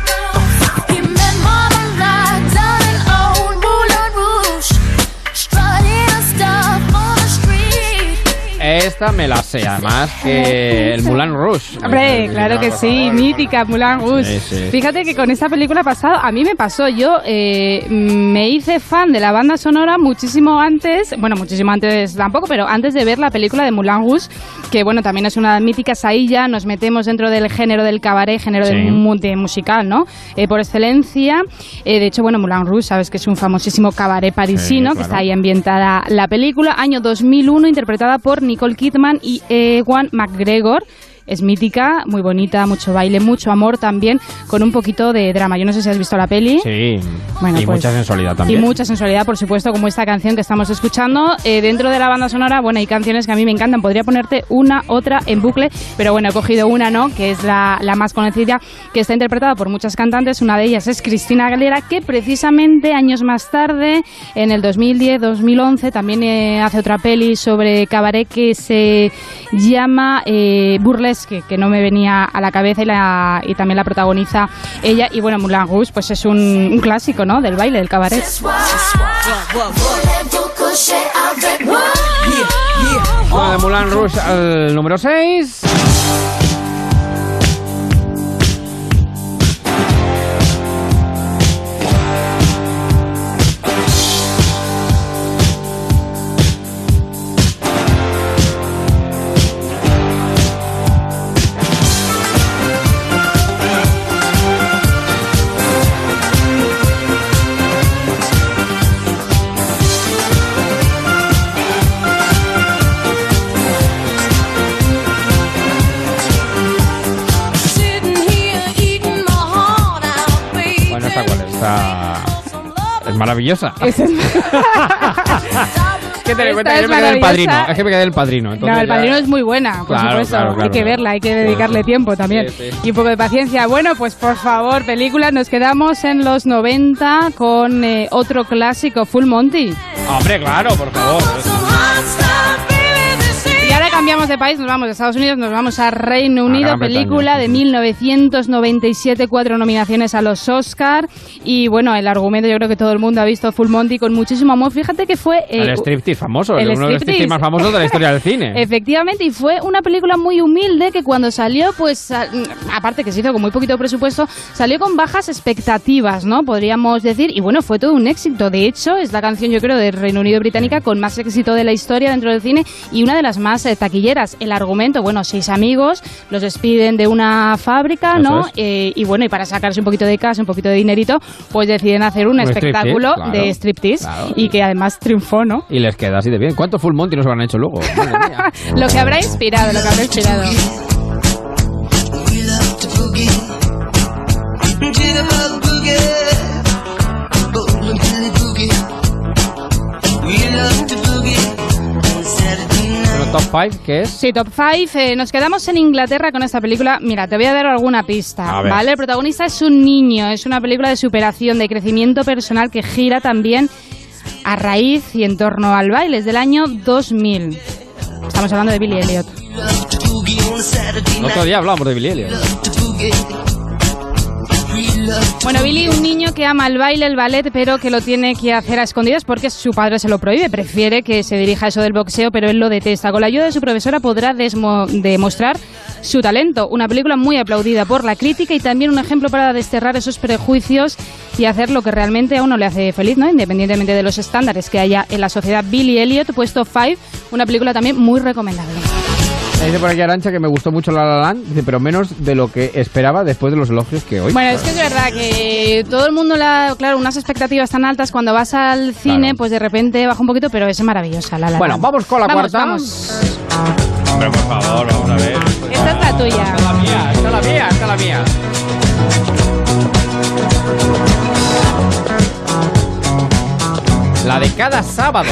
Esta me la sé, además que el Moulin Rouge. Hombre, claro que sí, mítica Moulin Rouge. Sí, sí. Fíjate que con esta película pasada, a mí me pasó, yo eh, me hice fan de la banda sonora muchísimo antes, bueno, muchísimo antes tampoco, pero antes de ver la película de Moulin Rouge, que bueno, también es una mítica sailla, nos metemos dentro del género del cabaret, género sí. del, de musical, ¿no? Eh, por excelencia, eh, de hecho, bueno, Moulin Rouge, sabes que es un famosísimo cabaret parisino, sí, claro. que está ahí ambientada la película, año dos mil uno, interpretada por Nicole Kidman y Ewan McGregor. Es mítica, muy bonita, mucho baile, mucho amor también, con un poquito de drama. Yo no sé si has visto la peli. Sí, bueno, y pues, mucha sensualidad también. Y mucha sensualidad, por supuesto, como esta canción que estamos escuchando. Eh, dentro de la banda sonora, bueno, hay canciones que a mí me encantan. Podría ponerte una, otra en bucle, pero bueno, he cogido una, ¿no? Que es la, la más conocida, que está interpretada por muchas cantantes. Una de ellas es Cristina Aguilera, que precisamente años más tarde, en el dos mil diez, dos mil once, también eh, hace otra peli sobre cabaret que se llama eh, Burlesque, Que, que no me venía a la cabeza y, la, y también la protagoniza ella. Y bueno, Moulin Rouge pues es un, un clásico, ¿no? Del baile, del cabaret. Bueno, de Moulin Rouge al número seis. Maravillosa. Es, es... es que tener en cuenta que yo me quedé del Padrino. Es que me quedé del Padrino. Entonces no, el Padrino ya... es muy buena, por claro, supuesto. Claro, claro, hay que verla, hay que dedicarle claro. tiempo también. Sí, sí. Y un poco de paciencia. Bueno, pues por favor, película, nos quedamos en los noventa con eh, otro clásico, Full Monty. Hombre, claro, por favor. Y ahora cambiamos de país, nos vamos de Estados Unidos, nos vamos a Reino Unido, película de mil novecientos noventa y siete, cuatro nominaciones a los Oscar. Y bueno, el argumento, yo creo que todo el mundo ha visto Full Monty con muchísimo amor. Fíjate que fue... Eh, el striptease famoso, el uno de los striptease más famosos de la historia del cine. Efectivamente, y fue una película muy humilde que cuando salió, pues, a, aparte que se hizo con muy poquito presupuesto, salió con bajas expectativas, ¿no? Podríamos decir, y bueno, fue todo un éxito. De hecho, es la canción, yo creo, de Reino Unido británica con más éxito de la historia dentro del cine y una de las más taquilleras. El argumento, bueno, seis amigos los despiden de una fábrica, ¿no? Eh, y bueno, y para sacarse un poquito de casa, un poquito de dinerito, pues deciden hacer un, un espectáculo striptease, claro, de striptease claro. y que además triunfó, ¿no? Y les queda así de bien. ¿Cuánto Full Monty nos habrán hecho luego? Lo que habrá inspirado, lo que habrá inspirado. Top cinco, ¿qué es? Sí, top cinco. Eh, nos quedamos en Inglaterra con esta película. Mira, te voy a dar alguna pista, ¿vale? El protagonista es un niño, es una película de superación, de crecimiento personal que gira también a raíz y en torno al baile. Es del año dos mil. Estamos hablando de Billy Elliot. Otro día hablamos de Billy Elliot. Bueno, Billy, un niño que ama el baile, el ballet, pero que lo tiene que hacer a escondidas porque su padre se lo prohíbe. Prefiere que se dirija a eso del boxeo, pero él lo detesta. Con la ayuda de su profesora podrá demostrar su talento. Una película muy aplaudida por la crítica y también un ejemplo para desterrar esos prejuicios y hacer lo que realmente a uno le hace feliz, ¿no? Independientemente de los estándares que haya en la sociedad. Billy Elliot, puesto cinco, una película también muy recomendable. Dice por aquí Arancha que me gustó mucho La La Land, dice, pero menos de lo que esperaba después de los elogios que hoy. Bueno, es que es verdad que todo el mundo, la, claro, unas expectativas tan altas cuando vas al cine, claro, pues de repente baja un poquito, pero es maravillosa La La Land. Bueno, vamos con la vamos, cuarta. Vamos. Hombre, por favor, vamos a ver. Esta es la tuya. Esta es la mía, esta es la mía, esta es la mía. La de cada sábado.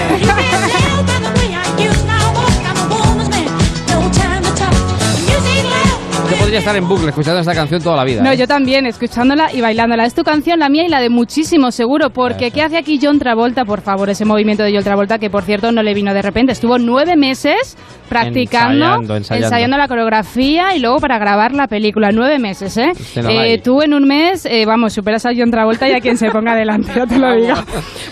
Yo podría estar en bucle escuchando esta canción toda la vida. No, ¿eh? Yo también, escuchándola y bailándola. Es tu canción, la mía y la de muchísimo, seguro, porque eso. ¿Qué hace aquí John Travolta? Por favor, ese movimiento de John Travolta, que por cierto no le vino de repente. Estuvo nueve meses practicando, ensayando, ensayando. ensayando la coreografía y luego para grabar la película. Nueve meses, ¿eh? eh tú en un mes, eh, vamos, superas a John Travolta y a quien se ponga delante, ya te lo digo.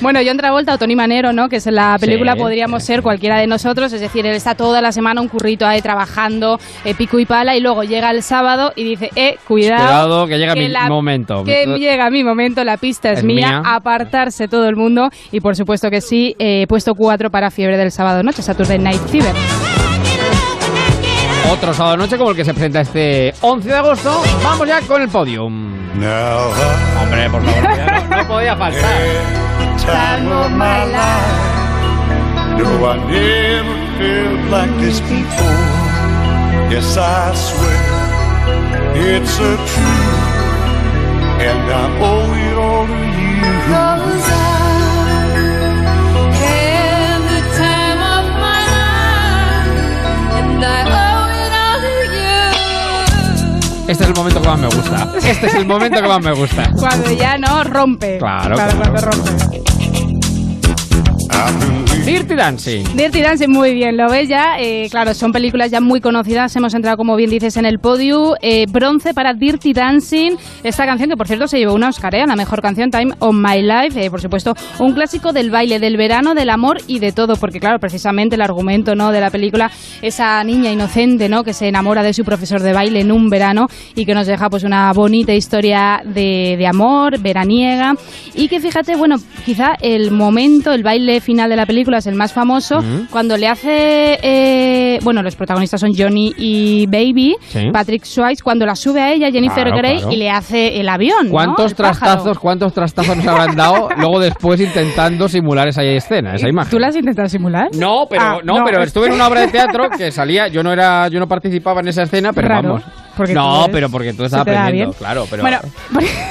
Bueno, John Travolta o Tony Manero, ¿no? Que es la película, sí, podríamos sí. ser cualquiera de nosotros. Es decir, él está toda la semana un currito ahí trabajando, eh, pico y pala, y luego llega el sábado y dice, eh, cuidado, cuidado que llega que mi la, momento. Que llega mi momento, la pista es, es mía, mía, apartarse todo el mundo. Y por supuesto que sí, eh, puesto cuatro para Fiebre del Sábado Noche, Saturday Night Fever. Otro sábado noche como el que se presenta este once de agosto. Vamos ya con el podium. No. Hombre, por favor, no, no podía faltar. Yes, I swear it's a truth, and I owe it all to you. Cause I had the time of my life, and I owe it all to you. Este es el momento que más me gusta. Este es el momento que más me gusta. Cuando ya no rompe. Claro, claro, claro. Cuando rompe. Dirty Dancing. Dirty Dancing, muy bien, lo ves ya. Eh, claro, son películas ya muy conocidas. Hemos entrado, como bien dices, en el podio. Eh, bronce para Dirty Dancing. Esta canción, que por cierto se llevó una Oscar, ¿eh? La mejor canción, Time of My Life. Eh, por supuesto, un clásico del baile, del verano, del amor y de todo. Porque, claro, precisamente el argumento, ¿no?, de la película, esa niña inocente, ¿no?, que se enamora de su profesor de baile en un verano y que nos deja pues una bonita historia de, de amor, veraniega. Y que, fíjate, bueno, quizá el momento, el baile final de la película es el más famoso, mm. cuando le hace eh, bueno, los protagonistas son Johnny y Baby, ¿sí?, Patrick Swayze, cuando la sube a ella Jennifer claro, Grey claro. y le hace el avión, ¿cuántos, ¿no?, el trastazos pájaro. Cuántos trastazos nos habrán dado luego después intentando simular esa escena, esa imagen. ¿Tú la has intentado simular? No, pero ah, no, no, pero estuve en una obra de teatro que salía, yo no era yo no participaba en esa escena, pero Raro. vamos. Porque no, eres, pero porque tú estabas aprendiendo, claro, pero bueno,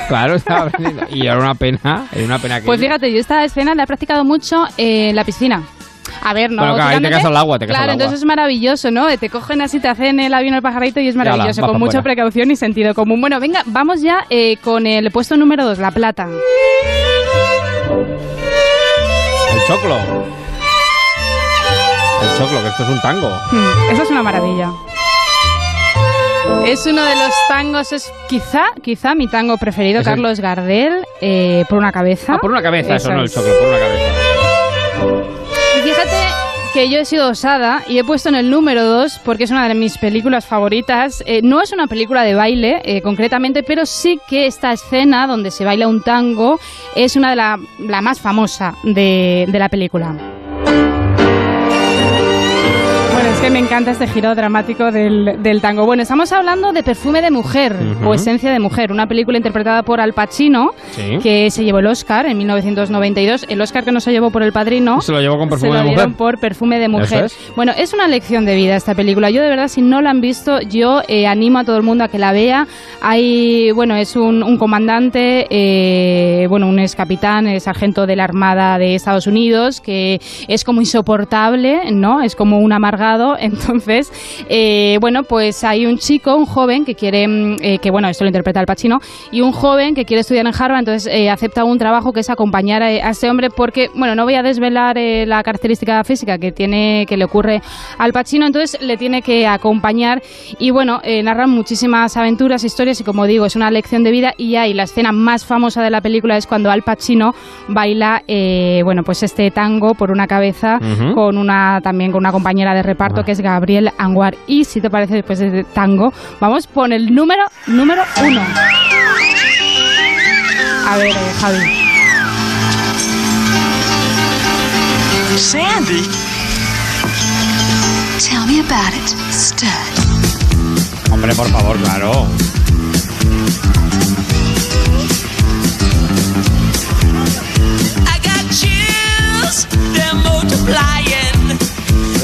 claro, estaba aprendiendo y era una pena, era una pena que pues fíjate, yo esta escena la he practicado mucho eh, en la piscina. A ver, no, bueno, claro, ahí te casas al agua, te casas claro, al agua. Entonces es maravilloso, ¿no? Te cogen así, te hacen el avión al pajarito y es maravilloso, la, con mucha fuera. precaución y sentido común. Bueno, venga, vamos ya eh, con el puesto número dos, la plata. El choclo. El choclo, que esto es un tango. Hmm, eso es una maravilla. Es uno de los tangos, es quizá, quizá mi tango preferido, es Carlos el... Gardel, eh, Por una cabeza. Ah, por una cabeza, eso, eso no, el choclo, por una cabeza. Y fíjate que yo he sido osada y he puesto en el número dos, porque es una de mis películas favoritas. Eh, no es una película de baile, eh, concretamente, pero sí que esta escena donde se baila un tango es una de la, la más famosa de, de la película. Es que me encanta este giro dramático del, del tango. Bueno, estamos hablando de Perfume de Mujer, uh-huh. o Esencia de Mujer, una película interpretada por Al Pacino, ¿sí?, que se llevó el Oscar en mil novecientos noventa y dos. El Oscar que no se llevó por El Padrino, se lo llevó con Perfume de Mujer. Se lo dieron por Perfume de Mujer. ¿Eso es? Bueno, es una lección de vida esta película. Yo, de verdad, si no la han visto, yo eh, animo a todo el mundo a que la vea. Hay, bueno, es un, un comandante, eh, bueno, un ex capitán, ex sargento de la Armada de Estados Unidos, que es como insoportable, ¿no? Es como un amargado pasado. Entonces, eh, bueno, pues hay un chico, un joven que quiere, eh, que bueno, esto lo interpreta Al Pacino, y un joven que quiere estudiar en Harvard, entonces eh, acepta un trabajo que es acompañar a, a ese hombre porque, bueno, no voy a desvelar eh, la característica física que tiene, que le ocurre al Pacino, entonces le tiene que acompañar y bueno, eh, narran muchísimas aventuras, historias y como digo, es una lección de vida y hay la escena más famosa de la película es cuando Al Pacino baila, eh, bueno, pues este tango por una cabeza uh-huh. con una también con una compañera de reparto uh-huh. que es Gabriel Anguar. Y si te parece, después de este tango, vamos con el número, número uno. A ver, eh, Javi. Sandy, tell me about it, Stud. Hombre, por favor, claro.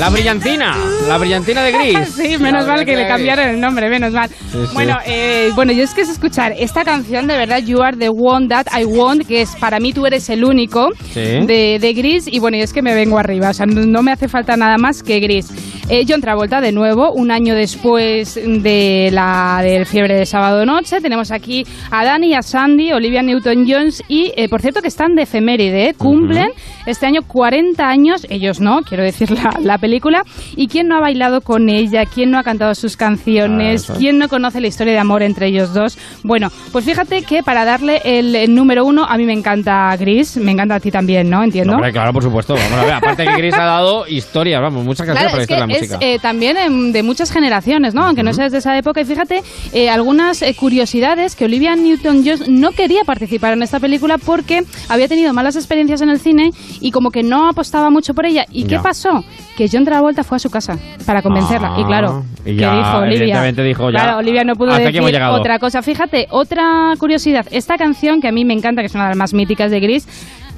La brillantina, la brillantina de Grease. Sí, menos mal que le cambiaron el nombre, menos mal. Sí, sí. Bueno, eh, bueno, yo es que es escuchar esta canción, de verdad, You Are The One That I Want, que es Para Mí Tú Eres El Único, ¿sí?, de, de Grease, y bueno, yo es que me vengo arriba, o sea, no me hace falta nada más que Grease. Eh, John Travolta, de nuevo, un año después de la del Fiebre de Sábado Noche, tenemos aquí a Dani, a Sandy, Olivia Newton-Jones y, eh, por cierto, que están de efeméride, ¿eh? Cumplen uh-huh. este año cuarenta años, ellos no, quiero decir la, la película, y quién no ha bailado con ella, quién no ha cantado sus canciones, ah, quién no conoce la historia de amor entre ellos dos. Bueno, pues fíjate que para darle el, el número uno, a mí me encanta Grease, me encanta a ti también, ¿no? Entiendo. Hombre, claro, por supuesto, vamos a ver, aparte que Grease ha dado historia, vamos, muchas canciones claro, para la música. Es eh, también eh, de muchas generaciones, ¿no? Aunque uh-huh. no seas de esa época. Y fíjate, eh, algunas eh, curiosidades, que Olivia Newton-John no quería participar en esta película porque había tenido malas experiencias en el cine y como que no apostaba mucho por ella. ¿Y ya. qué pasó? Que John Travolta fue a su casa para convencerla. Ah, y claro, y ya, ¿qué dijo Olivia? Evidentemente dijo ya. Claro, Olivia no pudo decir otra cosa. Fíjate, otra curiosidad. Esta canción, que a mí me encanta, que es una de las más míticas de Grease,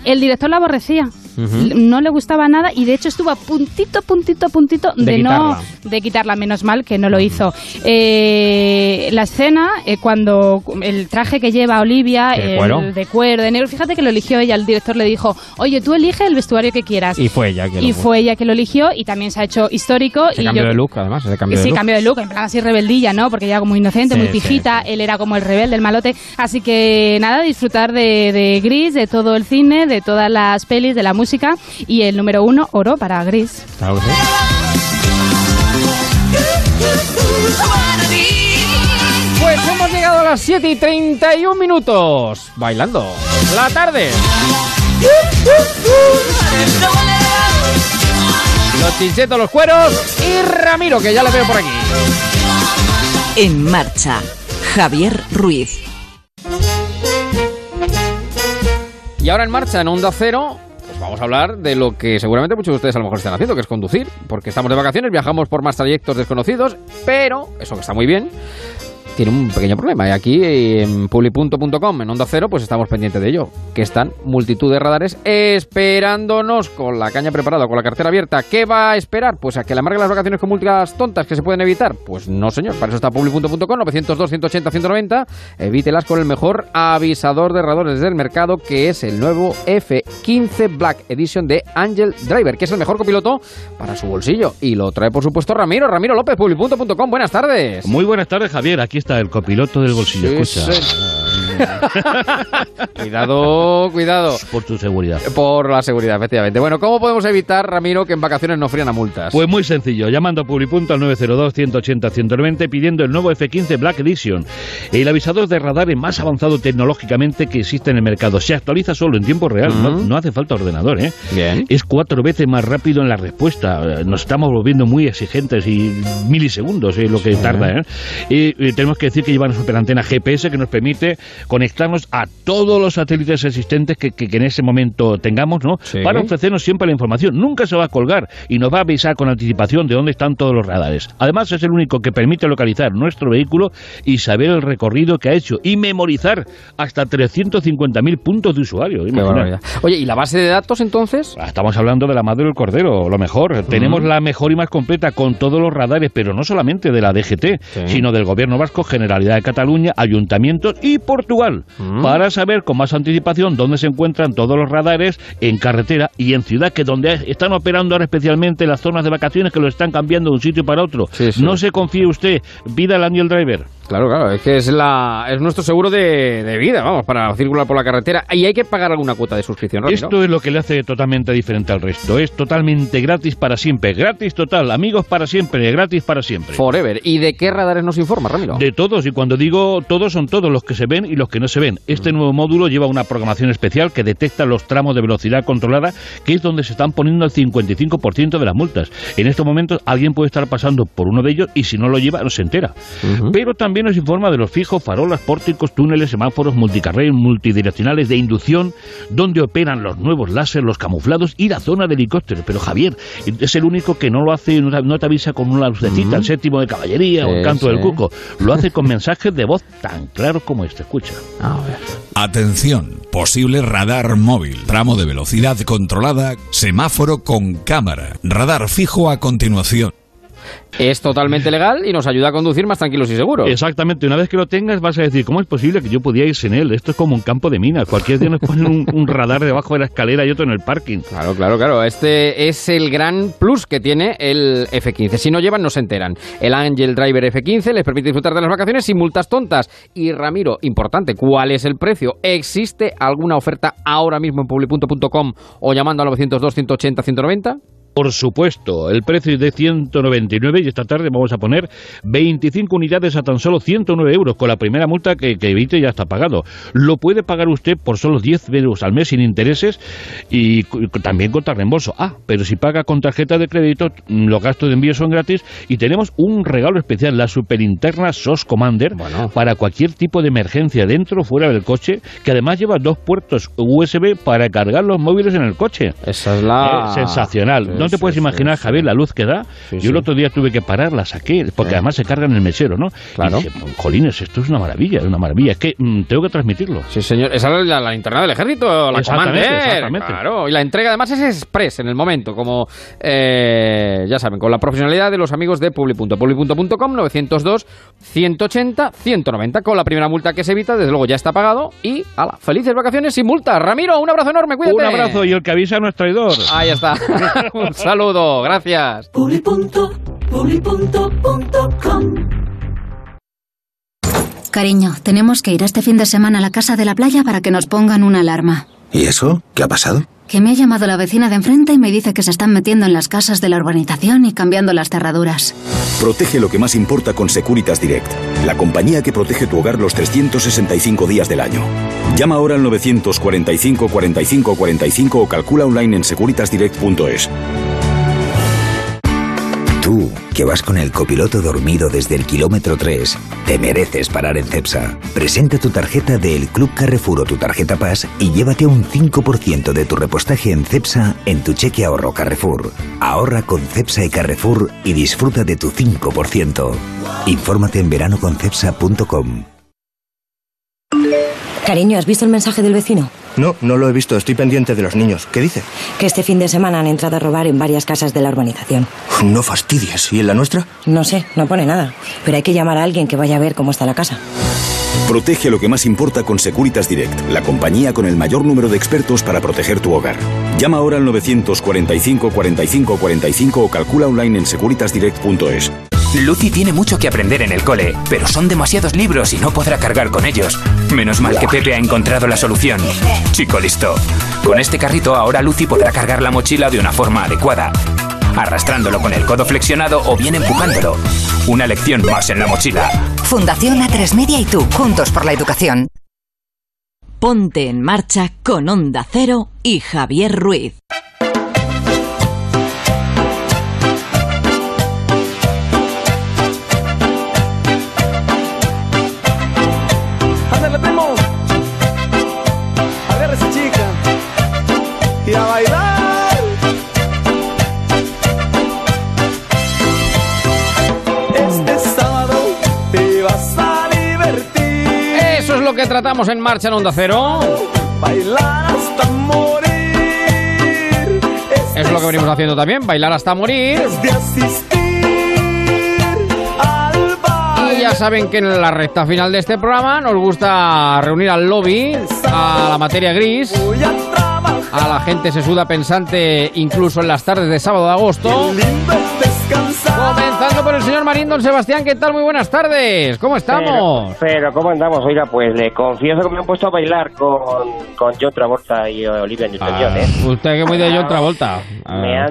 el director la aborrecía. Uh-huh. No le gustaba nada y de hecho estuvo a puntito, puntito, puntito de, de no de quitarla, menos mal que no lo hizo. Eh, la escena, eh, cuando el traje que lleva Olivia, de cuero. El de cuero, de negro, fíjate que lo eligió ella, el director le dijo, oye, tú elige el vestuario que quieras. Y fue ella que lo, y fue ella que lo eligió y también se ha hecho histórico. Ese y cambio yo, de look, además, ese cambio de sí, look. Sí, cambio de look, en plan así rebeldilla, ¿no? Porque ella muy inocente, sí, muy pijita, sí, sí. él era como el rebelde, el malote. Así que nada, disfrutar de, de Grease, de todo el cine, de todas las pelis, de la música. Música y el número uno, oro para Grease. Claro que sí. Pues hemos llegado a las siete y treinta y un minutos. Bailando la tarde. Los Tinchetos, los Cueros y Ramiro, que ya le veo por aquí. En marcha, Javier Ruiz. Y ahora en marcha, en Onda Cero. Vamos a hablar de lo que seguramente muchos de ustedes a lo mejor están haciendo, que es conducir, porque estamos de vacaciones, viajamos por más trayectos desconocidos, pero eso que está muy bien, tiene un pequeño problema. Y aquí en publi punto com, en Onda Cero, pues estamos pendientes de ello, que están multitud de radares esperándonos con la caña preparada, con la cartera abierta. ¿Qué va a esperar? Pues a que le amarguen las vacaciones con multas tontas que se pueden evitar. Pues no, señor, para eso está publi punto com, novecientos dos, ciento ochenta, ciento noventa. Evítelas con el mejor avisador de radares del mercado, que es el nuevo efe quince Black Edition de Angel Driver, que es el mejor copiloto para su bolsillo. Y lo trae, por supuesto, Ramiro, Ramiro López, publi punto com. Buenas tardes. Muy buenas tardes, Javier. Aquí está el copiloto del bolsillo, sí, escucha. Sí. Cuidado, cuidado. Por tu seguridad. Por la seguridad, efectivamente. Bueno, ¿cómo podemos evitar, Ramiro, que en vacaciones nos frían a multas? Pues muy sencillo, llamando a Publipunto al nueve cero dos, ciento ochenta, ciento veinte pidiendo el nuevo efe quince Black Edition, el avisador de radares más avanzado tecnológicamente que existe en el mercado. Se actualiza solo en tiempo real, uh-huh. no, no hace falta ordenador, ¿eh? Bien. Es cuatro veces más rápido en la respuesta. Nos estamos volviendo muy exigentes y milisegundos es eh, lo que sí. tarda, ¿eh? Y, y tenemos que decir que llevan una superantena G P S que nos permite conectarnos a todos los satélites existentes que, que, que en ese momento tengamos, ¿no? Sí. Para ofrecernos siempre la información. Nunca se va a colgar y nos va a avisar con anticipación de dónde están todos los radares. Además, es el único que permite localizar nuestro vehículo y saber el recorrido que ha hecho y memorizar hasta trescientos cincuenta mil puntos de usuario. Oye, ¿y la base de datos, entonces? Estamos hablando de la madre del cordero, lo mejor. Uh-huh. Tenemos la mejor y más completa con todos los radares, pero no solamente de la D G T, sí. sino del gobierno vasco, Generalidad de Cataluña, ayuntamientos y Portugal. Portugal, mm. para saber con más anticipación dónde se encuentran todos los radares en carretera y en ciudad, que donde están operando ahora especialmente las zonas de vacaciones, que lo están cambiando de un sitio para otro. Sí, sí. No se confíe usted, vida al Angel Driver. Claro, claro, es que es la es nuestro seguro de, de vida, vamos, para circular por la carretera. Y hay que pagar alguna cuota de suscripción, ¿no? Esto es lo que le hace totalmente diferente al resto. Es totalmente gratis para siempre. Gratis total, amigos para siempre, gratis para siempre. Forever. ¿Y de qué radares nos informa, Ramiro? De todos, y cuando digo todos, son todos los que se ven y los que no se ven. Este nuevo módulo lleva una programación especial que detecta los tramos de velocidad controlada, que es donde se están poniendo el cincuenta y cinco por ciento de las multas. En estos momentos alguien puede estar pasando por uno de ellos y si no lo lleva no se entera. Uh-huh. Pero también También nos informa de los fijos, farolas, pórticos, túneles, semáforos, multicarril, multidireccionales de inducción, donde operan los nuevos láser, los camuflados y la zona de helicópteros. Pero Javier es el único que no lo hace, no te avisa con una lucecita, uh-huh. el séptimo de caballería sí, o el canto sí. del cuco. Lo hace con mensajes de voz tan claros como este. Escucha. A ver. Atención, posible radar móvil, tramo de velocidad controlada, semáforo con cámara, radar fijo a continuación. Es totalmente legal y nos ayuda a conducir más tranquilos y seguros. Exactamente, una vez que lo tengas vas a decir, ¿cómo es posible que yo pudiera irse en él? Esto es como un campo de minas, cualquier día nos ponen un, un radar debajo de la escalera y otro en el parking. Claro, claro, claro, este es el gran plus que tiene el efe quince. Si no llevan, no se enteran. El Angel Driver efe quince les permite disfrutar de las vacaciones sin multas tontas. Y Ramiro, importante, ¿cuál es el precio? ¿Existe alguna oferta ahora mismo en publi punto com o llamando al novecientos dos, ciento ochenta, ciento noventa? Por supuesto, el precio es de ciento noventa y nueve y esta tarde vamos a poner veinticinco unidades a tan solo ciento nueve euros, con la primera multa que, que evite ya está pagado. Lo puede pagar usted por solo diez euros al mes sin intereses y también contra reembolso. Ah, pero si paga con tarjeta de crédito, los gastos de envío son gratis y tenemos un regalo especial, la superinterna S O S Commander, bueno. para cualquier tipo de emergencia dentro o fuera del coche, que además lleva dos puertos U S B para cargar los móviles en el coche. Esa es la... Eh, sensacional, sí. No te sí, puedes imaginar, sí, Javier, sí. la luz que da. Sí, yo el otro día tuve que parar, la saqué, porque sí. además se carga en el mesero, ¿no? Claro. Y dije, jolines, esto es una maravilla, es una maravilla. Es que mmm, tengo que transmitirlo. Sí, señor. Esa es la, la interna del ejército, la Commander. Exactamente. Claro. Y la entrega, además, es express en el momento, como, eh, ya saben, con la profesionalidad de los amigos de Publi punto com. Publi punto com, novecientos dos, ciento ochenta, ciento noventa. Con la primera multa que se evita, desde luego ya está pagado. Y, ala, felices vacaciones sin multa. Ramiro, un abrazo enorme, cuídate. Un abrazo, y el que avisa no es traidor. Ahí está. Un saludo, gracias. Publi punto com. Cariño, tenemos que ir este fin de semana a la casa de la playa para que nos pongan una alarma. ¿Y eso? ¿Qué ha pasado? Que me ha llamado la vecina de enfrente y me dice que se están metiendo en las casas de la urbanización y cambiando las cerraduras. Protege lo que más importa con Securitas Direct, la compañía que protege tu hogar los trescientos sesenta y cinco días del año. Llama ahora al novecientos cuarenta y cinco, cuarenta y cinco, cuarenta y cinco o calcula online en securitas direct punto es. Tú, que vas con el copiloto dormido desde el kilómetro tres, te mereces parar en Cepsa. Presenta tu tarjeta del Club Carrefour o tu tarjeta P A S y llévate un cinco por ciento de tu repostaje en Cepsa en tu cheque ahorro Carrefour. Ahorra con Cepsa y Carrefour y disfruta de tu cinco por ciento. Infórmate en verano con cepsa punto com. Cariño, ¿has visto el mensaje del vecino? No, no lo he visto, estoy pendiente de los niños. ¿Qué dice? Que este fin de semana han entrado a robar en varias casas de la urbanización. No fastidies, ¿y en la nuestra? No sé, no pone nada, pero hay que llamar a alguien que vaya a ver cómo está la casa. Protege lo que más importa con Securitas Direct, la compañía con el mayor número de expertos para proteger tu hogar. Llama ahora al novecientos cuarenta y cinco, cuarenta y cinco, cuarenta y cinco o calcula online en securitas direct punto es. Lucy tiene mucho que aprender en el cole, pero son demasiados libros y no podrá cargar con ellos. Menos mal que Pepe ha encontrado la solución. Chico listo. Con este carrito ahora Lucy podrá cargar la mochila de una forma adecuada, arrastrándolo con el codo flexionado o bien empujándolo. Una lección más en la mochila. Fundación A tres Media y tú, juntos por la educación. Ponte en marcha con Onda Cero y Javier Ruiz. Que tratamos en marcha en Onda Cero. Bailar hasta morir. Es lo que venimos haciendo también, bailar hasta morir. Y ya saben que en la recta final de este programa nos gusta reunir al lobby, a la materia gris, a la gente sesuda pensante incluso en las tardes de sábado de agosto. Comenzando por el señor Marín, don Sebastián, ¿qué tal? Muy buenas tardes, ¿cómo estamos? Pero, pero ¿cómo andamos? Oiga, pues le confieso que me han puesto a bailar con, con John Travolta y Olivia Newton-John, ¿eh? Usted que muy de John Travolta.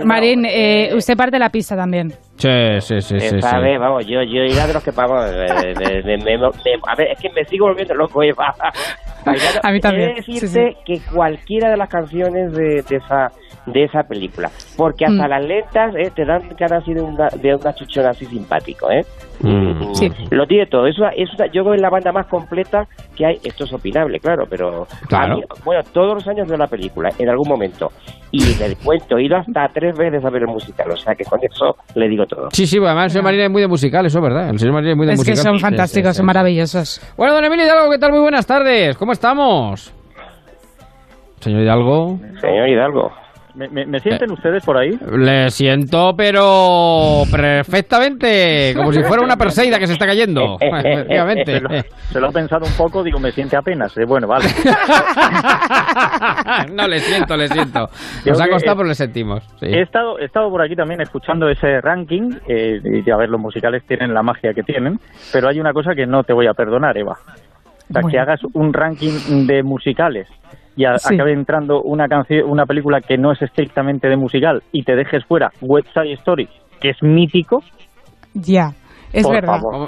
Marín, eh, usted parte de la pista también. Sí, sí, sí, sí, ¿sabe? Sí. Vamos, yo, yo era de los que vamos, eh, me, me, me, me, a ver, es que me sigo volviendo loco, eh, bailando. A mí también. He de decirte sí, sí. que cualquiera de las canciones de, de esa de esa película, porque hasta mm. las lentas eh, te dan cara así de una, de una chuchona así simpático, ¿eh? Mm. Sí. Lo tiene todo. Es una, es una, yo creo que es la banda más completa que hay. Esto es opinable, claro, pero claro. A mí, bueno, todos los años veo la película, en algún momento. Y del cuento, he ido hasta tres veces a ver el musical, o sea que con eso le digo todo. Sí, sí, además el señor Marín es muy de musical, eso es verdad. El señor Marín es muy de es musical. Es que son fantásticos, sí, sí, sí. son maravillosos. Bueno, don Emilio Hidalgo, ¿qué tal? Muy buenas tardes, ¿cómo estamos? Señor Hidalgo. Señor Hidalgo. ¿Me, me, ¿Me sienten eh, ustedes por ahí? Le siento, pero perfectamente, como si fuera una perseida que se está cayendo. se, lo, se lo he pensado un poco, digo, me siente apenas. Eh, bueno, vale. No, le siento, le siento. Nos ha costado, pero le sentimos. Sí. He, estado, he estado por aquí también escuchando ese ranking. Eh, y a ver, los musicales tienen la magia que tienen, pero hay una cosa que no te voy a perdonar, Eva. O sea, bueno. que hagas un ranking de musicales y a, sí. acabe entrando una canción, una película que no es estrictamente de musical y te dejes fuera West Side Story, que es mítico. Ya, es por verdad. Favor.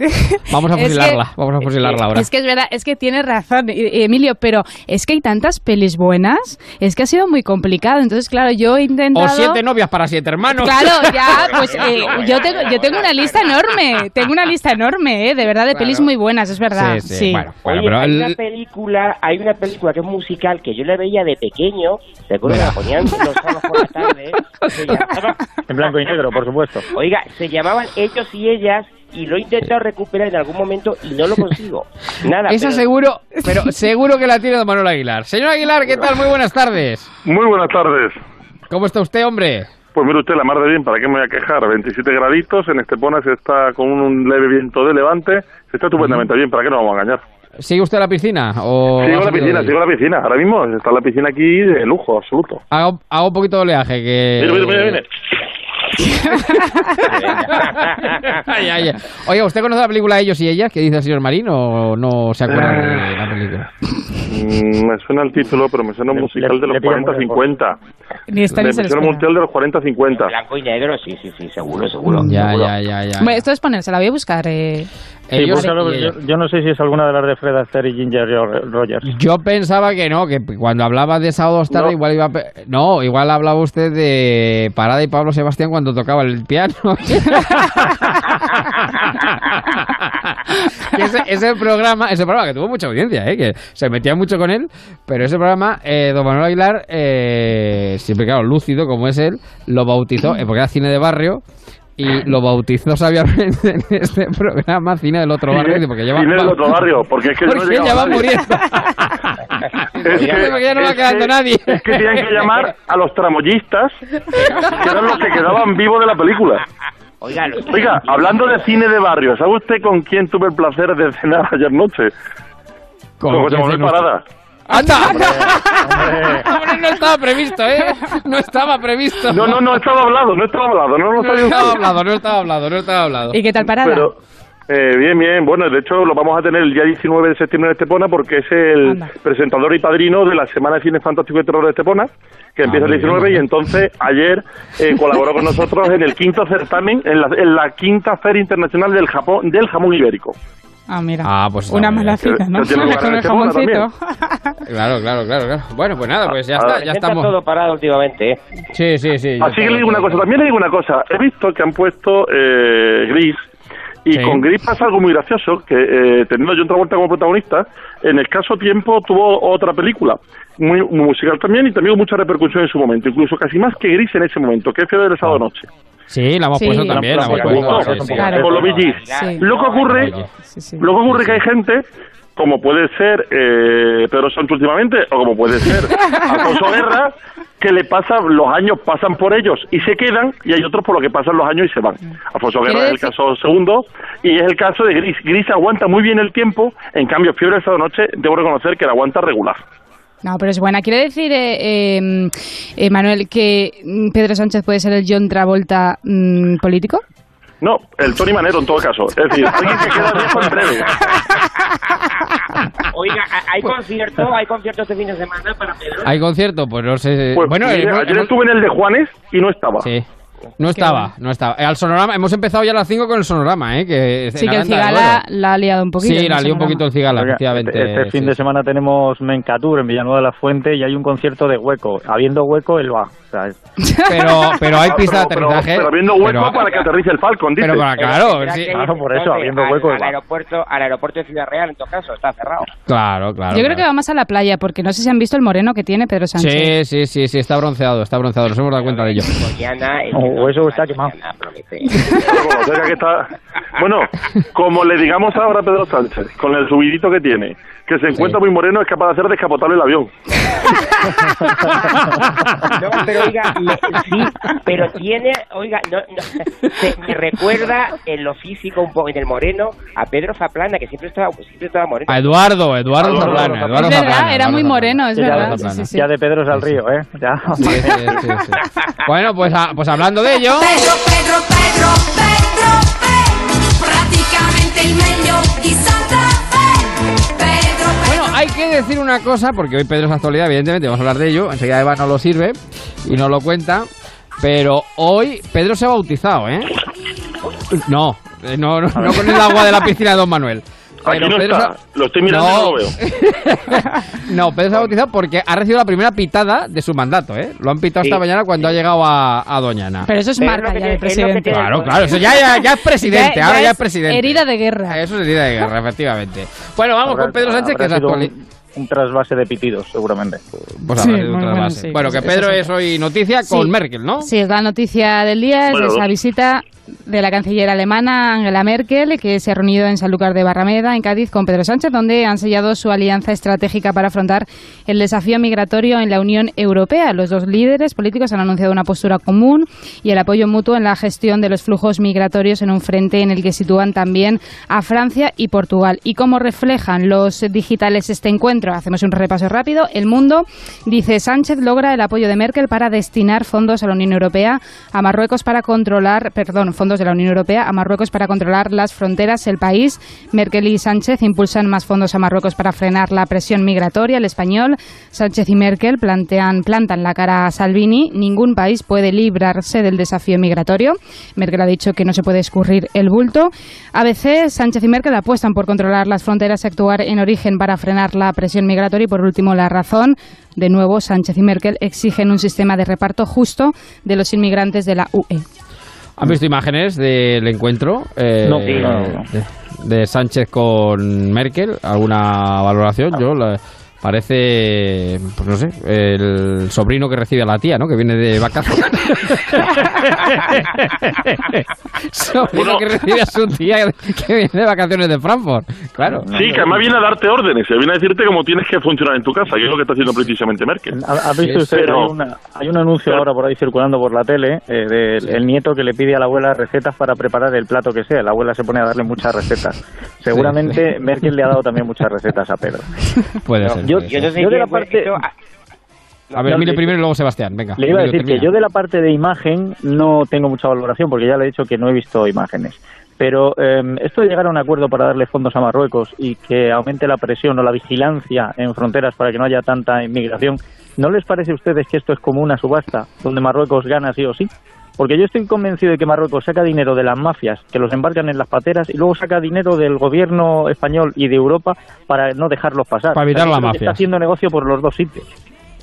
Vamos a fusilarla, es que, vamos a fusilarla ahora. Es que es verdad, es que tienes razón, Emilio, pero es que hay tantas pelis buenas, es que ha sido muy complicado, entonces claro, yo he intentado... O siete novias para siete hermanos. Claro, ya, pues eh, yo tengo yo tengo una lista enorme, tengo una lista enorme, eh, de verdad, de claro. pelis muy buenas, es verdad. Sí, sí, sí. Bueno, bueno, oye, pero hay, el... una película, hay una película que es musical que yo la veía de pequeño, recuerdo que la ponían los sábados por la tarde, se llamaba... en blanco y negro, por supuesto. Oiga, se llamaban Ellos y Ellas, y lo he intentado recuperar en algún momento y no lo consigo. Nada. Eso pero... seguro, pero seguro que la tiene don Manuel Aguilar. Señor Aguilar, ¿qué tal? Muy buenas tardes. Muy buenas tardes. ¿Cómo está usted, hombre? Pues mire usted, la mar de bien, ¿para qué me voy a quejar? veintisiete graditos, en Estepona se está con un leve viento de levante, se está estupendamente bien, ¿para qué nos vamos a engañar? ¿Sigue usted a la piscina? O sigo a la piscina, sigo a la piscina. Ahora mismo está la piscina aquí de lujo, absoluto. Hago, hago un poquito de oleaje que... Mire, mire, mire, mire. ay, ay, ay. Oye, ¿usted conoce la película Ellos y Ellas que dice el señor Marín o no se acuerda de la película? Me suena el título, pero me suena un musical de los cuarenta cincuenta. Me suena un musical de los cuarenta cincuenta. Blanco y negro, sí, sí, sí, seguro, seguro. Ya, seguro. ya, ya, ya. Bueno, esto es ponerse, la voy a buscar. Eh. Sí, pues, claro, yo, yo no sé si es alguna de las de Fred Astaire y Ginger Rogers. Yo pensaba que no, que cuando hablaba de Sábados Tarde no. igual iba a... No, igual hablaba usted de Parada y Pablo Sebastián cuando tocaba el piano. ese, ese programa, ese programa que tuvo mucha audiencia, ¿eh? Que se metía mucho con él, pero ese programa, eh, don Manuel Aguilar, eh, siempre claro, lúcido como es él, lo bautizó, eh, porque era cine de barrio. Y lo bautizó sabiamente en este programa Cine del Otro Barrio. Cine, porque lleva, cine del Otro Barrio, porque es que porque no llegaba ya va nadie. muriendo. es que, porque ya no va quedando que, nadie. Es que tenían que llamar a los tramoyistas, que eran los que quedaban vivos de la película. Oiga, Oiga hablando de cine de barrio, ¿sabe usted con quién tuve el placer de cenar ayer noche? Con José Manuel Parada. ¡Anda! ¡Hombre! ¡Hombre! ¡Hombre, no estaba previsto, eh! No estaba previsto. No, no, no estaba hablado, no estaba hablado. No, no, no estaba hablado, no estaba hablado, no estaba hablado. ¿Y qué tal Parada? Pero, eh, bien, bien. Bueno, de hecho lo vamos a tener el día diecinueve de septiembre en Estepona porque es el Anda. presentador y padrino de la Semana de Cine Fantástico y Terror de Estepona, que empieza el diecinueve, y entonces ayer eh, colaboró con nosotros en el quinto certamen, en la, en la quinta Feria Internacional del Japón, del Jamón Ibérico. Ah, mira, ah, pues una mala cita, ¿no? Con el jamoncito. Claro, claro, claro, claro. Bueno, pues nada, pues ya está, ya estamos. Está todo parado últimamente, ¿eh? Sí, sí, sí. Así que le digo una cosa, también le digo una cosa. He visto que han puesto eh, Grease, y sí. con Grease pasa algo muy gracioso, que eh, teniendo a John Travolta como protagonista, en escaso tiempo tuvo otra película, muy, muy musical también, y también hubo mucha repercusión en su momento, incluso casi más que Grease en ese momento, que es Fiebre del Sábado Noche. Sí, la hemos sí. puesto también, la hemos puesto. Por los B Gs. Lo que ocurre, sí, sí. Lo que ocurre que hay gente como puede ser eh, Pedro Sánchez últimamente, o como puede ser Alfonso Guerra, que le pasa, los años pasan por ellos y se quedan, y hay otros por los que pasan los años y se van. Alfonso Guerra es el caso segundo, y es el caso de Grease. Grease aguanta muy bien el tiempo, en cambio Fiebre esta noche, debo reconocer que la aguanta regular. No, pero es buena. Quiere decir, eh, eh, eh, Manuel, que Pedro Sánchez puede ser el John Travolta mm, político. No, el Tony Manero en todo caso. Es decir, alguien que queda viejo en breve. Oiga, ¿hay concierto? ¿Hay concierto este fin de semana para Pedro? ¿Hay concierto? Pues no sé. Pues, bueno, mire, el, ayer hemos... estuve en el de Juanes y no estaba. Sí. No estaba, no estaba. Al Sonorama, hemos empezado ya a las cinco con el Sonorama, ¿eh? Que sí, que el Cigala la ha liado un poquito. Sí, la lió un poquito el Cigala, oiga, efectivamente. Este, este fin sí. de semana tenemos Mencatur en Villanueva de la Fuente y hay un concierto de hueco. Habiendo hueco, él va. O sea, es... Pero pero hay pista pero, de aterrizaje. Pero, pero habiendo hueco pero, para que aterrice el Falcon, dice. Pero para, claro, pero sí. Claro, por eso, habiendo al, hueco. Al aeropuerto, al aeropuerto de Ciudad Real, en todo caso, está cerrado. Claro, claro. Yo creo claro. que va más a la playa, porque no sé si han visto el moreno que tiene Pedro Sánchez. Sí, sí, sí, sí está bronceado, está bronceado, nos hemos dado cuenta de ello. O eso está quemado. Bueno, como le digamos ahora a Pedro Sánchez, con el subidito que tiene, que se encuentra sí. muy moreno, es capaz de hacer descapotable el avión. No, pero oiga, le, sí, pero tiene, oiga, no, no, se, me recuerda en lo físico un poco, en el moreno, a Pedro Zaplana, que siempre estaba, siempre estaba moreno. A Eduardo, Eduardo, Eduardo Zaplana. Eduardo Zaplana. Es verdad, Zaplana, era muy moreno, es verdad. Sí, sí, sí. Ya de Pedro es al río, ¿eh? Ya. Sí, sí, sí, sí. Bueno, pues, a, pues hablando de ello... Pedro, Pedro, Pedro, Pedro, Pedro, prácticamente el medio y Santa Fe, Pedro, Pedro. Bueno, hay que decir una cosa, porque hoy Pedro es actualidad, evidentemente, vamos a hablar de ello, enseguida Eva no lo sirve y no lo cuenta, pero hoy Pedro se ha bautizado, ¿eh? No, no, no, no con el agua de la piscina de Don Manuel. Pero no Pedro está. Lo estoy mirando no. y no lo veo. No, Pedro se ha bautizado porque ha recibido la primera pitada de su mandato, ¿eh? Lo han pitado sí. esta mañana cuando ha llegado a, a Doñana. Pero eso es Pero marca es ya del presidente. Claro, claro, eso ya, ya, ya es presidente, ya, ahora ya, ya es presidente. Herida de guerra. Eso es herida de guerra, efectivamente. Bueno, vamos habrá, con Pedro Sánchez, que es actual... Un trasvase de pitidos, seguramente. Pues sí, un bueno, sí, bueno, que Pedro es hoy noticia sí. con Merkel, ¿no? Sí, es la noticia del día, es bueno, esa visita de la canciller alemana Ángela Merkel, que se ha reunido en Sanlúcar de Barrameda, en Cádiz, con Pedro Sánchez, donde han sellado su alianza estratégica para afrontar el desafío migratorio en la Unión Europea. Los dos líderes políticos han anunciado una postura común y el apoyo mutuo en la gestión de los flujos migratorios en un frente en el que sitúan también a Francia y Portugal. Y como reflejan los digitales este encuentro, hacemos un repaso rápido. El Mundo dice: Sánchez logra el apoyo de Merkel para destinar fondos a la Unión Europea a Marruecos para controlar, perdón, fondos de la Unión Europea a Marruecos para controlar las fronteras. El País, Merkel y Sánchez impulsan más fondos a Marruecos para frenar la presión migratoria. El Español, Sánchez y Merkel plantean, plantan la cara a Salvini. Ningún país puede librarse del desafío migratorio. Merkel ha dicho que no se puede escurrir el bulto. A B C, Sánchez y Merkel apuestan por controlar las fronteras y actuar en origen para frenar la presión migratoria. Y por último, La Razón. De nuevo, Sánchez y Merkel exigen un sistema de reparto justo de los inmigrantes de la U E. ¿Han visto imágenes del encuentro? Eh, no, sí, no, no. De, de Sánchez con Merkel. ¿Alguna valoración? Yo la, parece, pues no sé, el sobrino que recibe a la tía, ¿no? Que viene de vacaciones. Sobrino que recibe a su tía que viene de vacaciones de Frankfurt. Claro. Sí, que además viene a darte órdenes, viene a decirte cómo tienes que funcionar en tu casa, que es lo que está haciendo precisamente Merkel. ¿Ha, ha visto usted? Pero, hay, una, hay un anuncio claro. ahora por ahí circulando por la tele eh, del sí. el nieto que le pide a la abuela recetas para preparar el plato que sea. La abuela se pone a darle muchas recetas. Seguramente sí, sí. Merkel le ha dado también muchas recetas a Pedro. Puede ser. Yo, yo, no sé yo de la parte... Esto... A ver, mire primero y luego Sebastián, venga. Le iba a decir que yo de la parte de imagen no tengo mucha valoración, porque ya le he dicho que no he visto imágenes. Pero eh, esto de llegar a un acuerdo para darle fondos a Marruecos y que aumente la presión o la vigilancia en fronteras para que no haya tanta inmigración, ¿no les parece a ustedes que esto es como una subasta donde Marruecos gana sí o sí? Porque yo estoy convencido de que Marruecos saca dinero de las mafias que los embarcan en las pateras y luego saca dinero del gobierno español y de Europa para no dejarlos pasar. Para evitar la mafia. Está haciendo negocio por los dos sitios.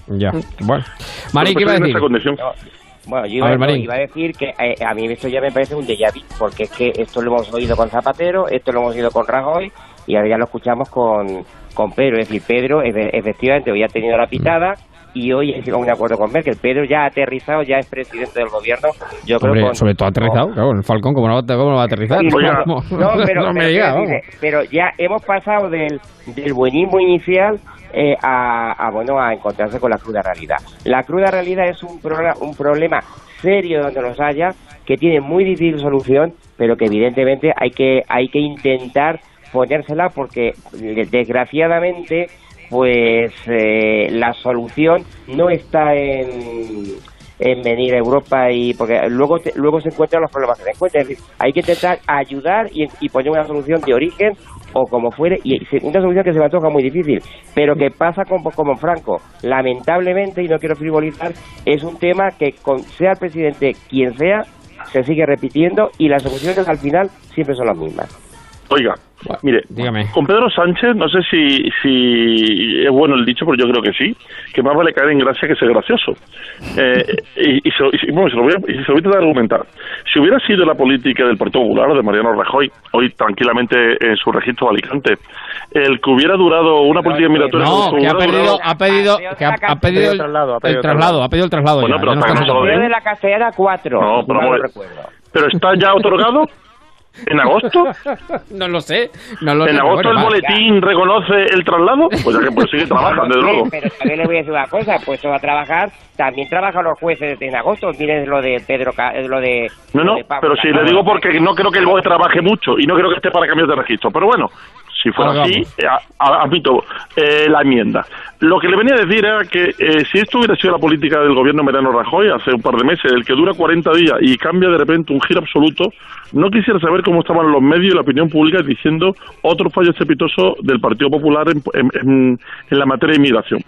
Ya, bueno. Mari, ¿qué iba a decir? Bueno, yo iba a, ver, no, iba a decir que eh, a mí esto ya me parece un déjà vu, porque es que esto lo hemos oído con Zapatero, esto lo hemos oído con Rajoy y ahora ya lo escuchamos con, con Pedro. Es decir, Pedro efectivamente hoy ha tenido la pitada. Mm. y hoy ha llegado a un acuerdo con Merkel. Pedro ya ha aterrizado, ya es presidente del gobierno. Yo Hombre, creo con, sobre todo aterrizado, con, claro, el Falcón, ¿cómo no, cómo no va a aterrizar? Sí, no, no, pero, no me pero, llega, pero, pero ya hemos pasado del, del buenismo inicial eh, a, a, bueno, a encontrarse con la cruda realidad. La cruda realidad es un, pro, un problema serio donde los haya, que tiene muy difícil solución, pero que evidentemente hay que, hay que intentar ponérsela, porque desgraciadamente pues eh, la solución no está en, en venir a Europa, y porque luego te, luego se encuentran los problemas que se encuentran. Es decir, hay que intentar ayudar y, y poner una solución de origen o como fuere, y una solución que se me antoja muy difícil, pero que pasa con, como Franco, lamentablemente, y no quiero frivolizar, es un tema que con, sea el presidente quien sea, se sigue repitiendo, y las soluciones al final siempre son las mismas. Oiga, mire, dígame. Con Pedro Sánchez, no sé si, si es bueno el dicho, pero yo creo que sí, que más vale caer en gracia que ser gracioso. Eh, y, y, se, y, bueno, se lo voy a, y se lo voy a tratar de argumentar. Si hubiera sido la política del Partido Popular, de Mariano Rajoy, hoy tranquilamente en su registro de Alicante, el que hubiera durado una política migratoria... No, que ha pedido, ha pedido, que ha, ha pedido el, el traslado, ha pedido el traslado. Bueno, ya, pero hasta que no se de la Castellana cuatro. No, pero, no lo recuerdo. Pero está ya otorgado... ¿En agosto? No lo sé. No lo ¿En sé, agosto bueno, el boletín ya. reconoce el traslado? Pues ya que pues sigue trabajando, desde luego. Pero también le voy a decir una cosa, puesto a trabajar, también trabajan los jueces en agosto. Miren lo de Pedro... Lo de, no, no, lo de Pablo, pero si le digo porque no creo que el juez trabaje mucho y no creo que esté para cambios de registro. Pero bueno, si fuera Hagamos. así, admito eh, la enmienda. Lo que le venía a decir era que eh, si esto hubiera sido la política del gobierno Mariano Rajoy hace un par de meses, el que dura cuarenta días y cambia de repente un giro absoluto, no quisiera saber cómo estaban los medios y la opinión pública diciendo otro fallo estrepitoso del Partido Popular en, en, en, en la materia de inmigración.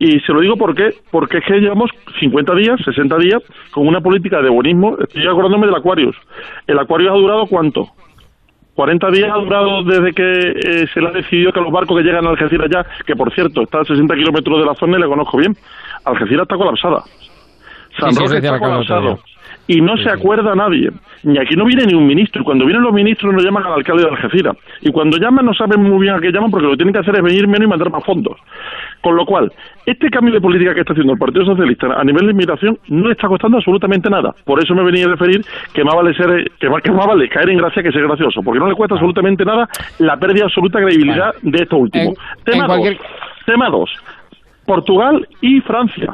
Y se lo digo porque, porque es que llevamos cincuenta días, sesenta días, con una política de buenismo. Estoy acordándome del Aquarius. ¿El Aquarius ha durado cuánto? cuarenta días ha durado desde que eh, se le ha decidido que los barcos que llegan a Algeciras ya, que por cierto está a sesenta kilómetros de la zona y le conozco bien, Algeciras está colapsada. San sí, Roque sí, está colapsado. Y no sí, se sí. acuerda nadie. Y aquí no viene ni un ministro. Y cuando vienen los ministros nos llaman al alcalde de Algeciras. Y cuando llaman no saben muy bien a qué llaman, porque lo que tienen que hacer es venir menos y mandar más fondos. Con lo cual, este cambio de política que está haciendo el Partido Socialista a nivel de inmigración no le está costando absolutamente nada. Por eso me venía a referir que más vale ser, que más, que más vale caer en gracia que ser gracioso, porque no le cuesta absolutamente nada la pérdida absoluta de credibilidad bueno, de esto último. En, tema, en cualquier... dos, tema dos. Portugal y Francia.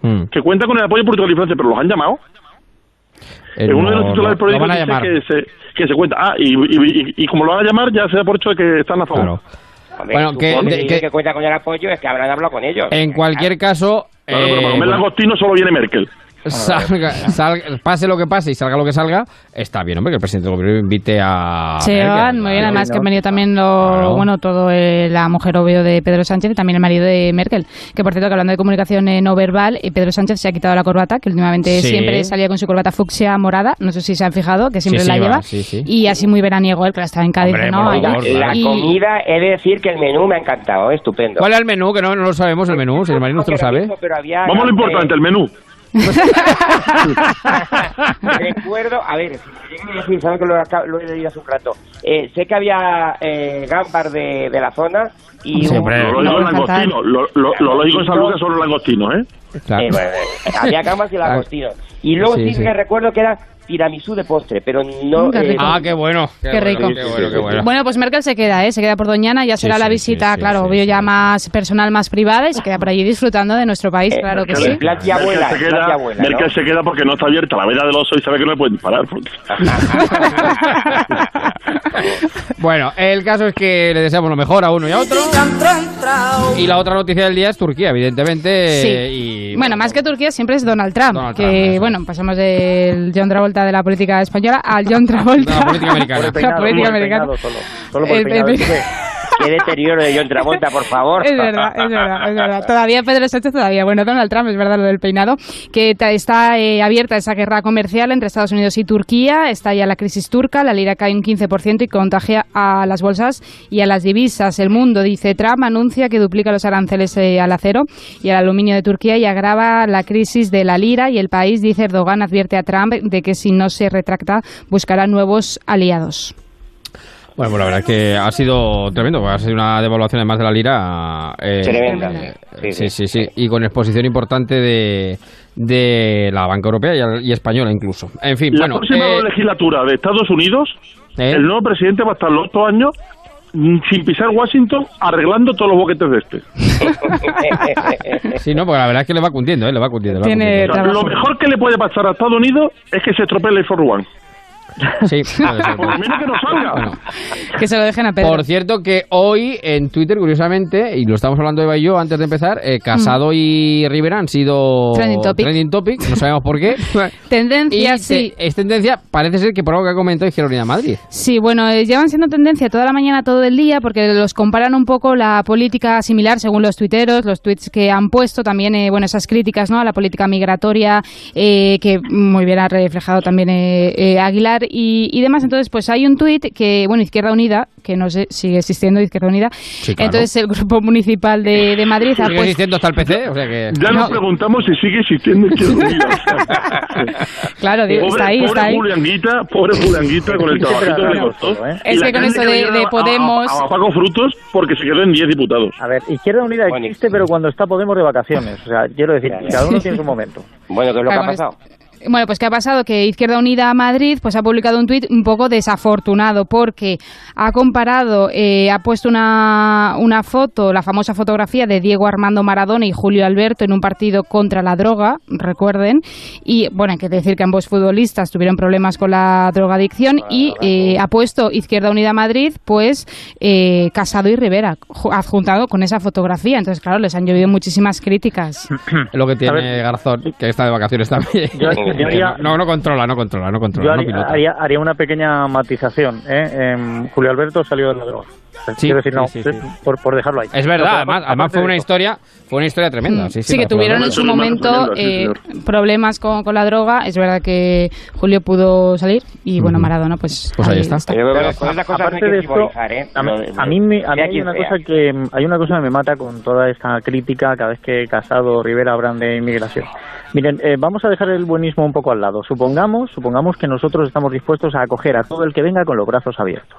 Hmm. Que cuentan con el apoyo de Portugal y Francia, pero los han llamado. En uno de los titulares del proyecto dice que se, que se cuenta. Ah, y, y, y, y como lo van a llamar, ya se da por hecho de que están a favor. Claro. Hombre, bueno, que, de, que, que cuenta con el apoyo es que habrán hablado con ellos. En cualquier caso... Claro, eh, pero para comer langostino solo viene Merkel. Salga, salga, pase lo que pase y salga lo que salga, está bien, hombre, que el presidente del gobierno invite a... Se Merkel, van muy bien, además que han venido también lo, claro. bueno, todo el, la mujer obvio de Pedro Sánchez y también el marido de Merkel, que por cierto, que hablando de comunicación eh, no verbal, eh, Pedro Sánchez se ha quitado la corbata, que últimamente sí. siempre salía con su corbata fucsia morada, no sé si se han fijado, que siempre sí, la sí, lleva, va, sí, sí. y así muy veraniego él, que la estaba en Cádiz. Hombre, ¿no? Favor, la, la y... comida, he de decir que el menú me ha encantado, estupendo. ¿Cuál es el menú? Que no, no lo sabemos, el menú, si el marido no lo sabe. Mismo, había... Vamos a lo importante, el menú. Recuerdo, a ver, saben que lo, lo he leído hace un rato. Eh, sé que había eh, gambas de, de la zona y sí, un, hombre, lo, lo, langostino, lo, lo, lo lógico en Sanlúcar son los langostinos, ¿eh? Claro. eh bueno, había gambas y langostinos. Y luego sí, sí, sí que recuerdo que era tiramisú de postre, pero no... Eh, ah, qué bueno. Qué, qué rico. Bueno, qué bueno, qué bueno. bueno, pues Merkel se queda, ¿eh? Se queda por Doñana, ya sí, será sí, la visita, sí, claro, sí, obvio, sí, ya sí. más personal, más privada, y se queda por allí disfrutando de nuestro país, eh, claro Merkel, que sí. Plat y abuela, Merkel, se queda, y abuela, ¿no? Merkel se queda porque no está abierta la veda del oso y sabe que no le pueden disparar. Bueno, el caso es que le deseamos lo mejor a uno y a otro. Y la otra noticia del día es Turquía, evidentemente. Sí. Y, bueno, bueno, más que Turquía siempre es Donald Trump, Donald Trump que, eso. bueno, pasamos del John Travolta de la política española al John Travolta de la política americana. Por peinado, la política americana. Peinado, solo, solo por el, peinado, el, el, qué deterioro de John Travolta, por favor. Es verdad, es verdad, es verdad. Todavía Pedro Sánchez, todavía. Bueno, Donald Trump, es verdad lo del peinado, que está eh, abierta esa guerra comercial entre Estados Unidos y Turquía. Está ya la crisis turca, la lira cae un quince por ciento y contagia a las bolsas y a las divisas. El Mundo, dice Trump, anuncia que duplica los aranceles eh, al acero y al aluminio de Turquía y agrava la crisis de la lira. Y El País, dice Erdogan, advierte a Trump de que si no se retracta buscará nuevos aliados. Bueno, la verdad es que ha sido tremendo, ha sido una devaluación además de la lira. Eh, Tremenda. Sí, sí, sí, sí. Y con exposición importante de, de la banca europea y, y española incluso. En fin, la bueno. La próxima eh, legislatura de Estados Unidos, ¿eh? El nuevo presidente va a estar los ocho años sin pisar Washington, arreglando todos los boquetes de este. Sí, no, porque la verdad es que le va cundiendo, ¿eh? Le va cundiendo. Le va Tiene cundiendo. Lo mejor que le puede pasar a Estados Unidos es que se estropee el Air Force One. Sí, por lo menos que no salga. Bueno, que se lo dejen a Pedro. Por cierto, que hoy en Twitter, curiosamente, y lo estamos hablando Eva y yo antes de empezar, eh, Casado mm. y Rivera han sido trending topic. trending topic, no sabemos por qué. Tendencia, y sí. Te, es tendencia, parece ser que por algo que ha comentado es Carolina Madrid. Sí, bueno, eh, llevan siendo tendencia toda la mañana, todo el día, porque los comparan un poco la política similar según los tuiteros, los tweets que han puesto, también, eh, bueno, esas críticas, ¿no?, a la política migratoria, eh, que muy bien ha reflejado también eh, eh, Aguilar. Y, y demás, entonces pues hay un tuit que, bueno, Izquierda Unida, que no sé, sigue existiendo Izquierda Unida, sí, claro. Entonces el grupo municipal de, de Madrid sigue pues, existiendo hasta el P C, o sea que... Ya no. Nos preguntamos si sigue existiendo Izquierda Unida. Claro, pobre, está ahí, está ahí. Julianguita, pobre Julianguita con el trabajito que le costó. Es que con eso de, de Podemos... A, a, a Paco Frutos porque se quedó en diez diputados. A ver, Izquierda Unida existe, bueno, pero cuando está Podemos de vacaciones, o sea, quiero decir, cada uno tiene su momento. Bueno, ¿qué es lo que ha pasado? Bueno, pues ¿qué ha pasado? Que Izquierda Unida Madrid pues ha publicado un tuit un poco desafortunado porque ha comparado, eh, ha puesto una, una foto, la famosa fotografía de Diego Armando Maradona y Julio Alberto en un partido contra la droga, recuerden, y bueno, hay que decir que ambos futbolistas tuvieron problemas con la drogadicción y eh, ha puesto Izquierda Unida Madrid pues eh, Casado y Rivera, adjuntado con esa fotografía, entonces claro, les han llovido muchísimas críticas. Lo que tiene Garzón, que está de vacaciones también. Yo haría, no, no controla, no controla, no controla. Yo haría, no haría, haría una pequeña matización. ¿eh? Eh, Julio Alberto salió de la droga. Sí, quiero decir, no, sí, sí, sí. Por, por dejarlo ahí. Es verdad, no, además, además fue una historia, fue una historia tremenda. Mm, sí, sí, sí, que tuvieron en su momento eh, problemas con, con la droga. Es verdad que Julio pudo salir y bueno, Maradona, pues, pues ahí, ahí está. está. Pero, pero, pero, a, cosa aparte de esto, ¿eh? a, mí, a mí, me, a mí hay una cosa que hay una cosa que me mata con toda esta crítica cada vez que Casado o Rivera hablan de inmigración. Miren, eh, vamos a dejar el buenismo un poco al lado. Supongamos, supongamos que nosotros estamos dispuestos a acoger a todo el que venga con los brazos abiertos.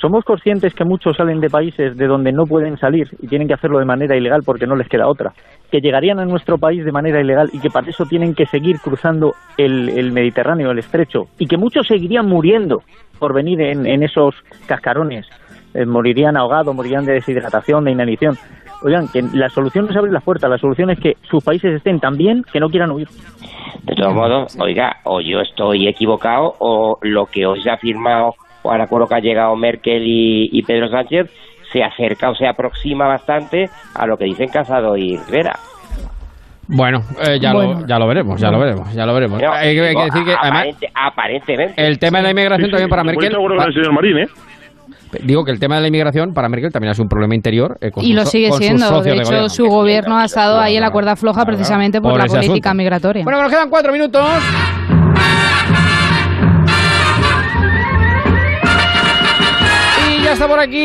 Somos conscientes que muchos salen de países de donde no pueden salir y tienen que hacerlo de manera ilegal porque no les queda otra, que llegarían a nuestro país de manera ilegal y que para eso tienen que seguir cruzando el, el Mediterráneo, el estrecho, y que muchos seguirían muriendo por venir en, en esos cascarones, eh, morirían ahogados, morirían de deshidratación, de inanición. Oigan, que la solución no es abrir las puertas, la solución es que sus países estén tan bien que no quieran huir. De todos modos, oiga, o yo estoy equivocado o lo que hoy se ha firmado al acuerdo que ha llegado Merkel y, y Pedro Sánchez se acerca o se aproxima bastante a lo que dicen Casado y Rivera. Bueno, eh, ya, bueno. Lo, ya lo veremos, ya lo veremos, ya lo veremos. No, hay, hay que decir que además, aparente, aparentemente el tema de la inmigración sí, también sí, para Merkel. El señor Marín, ¿eh? Digo que el tema de la inmigración para Merkel también ha sido un problema interior. Eh, con y lo su, sigue con siendo. De hecho, de su gobierno ha estado claro, ahí en la cuerda floja claro, precisamente por, por la política asunto. migratoria. Bueno, nos quedan cuatro minutos. Ya está por aquí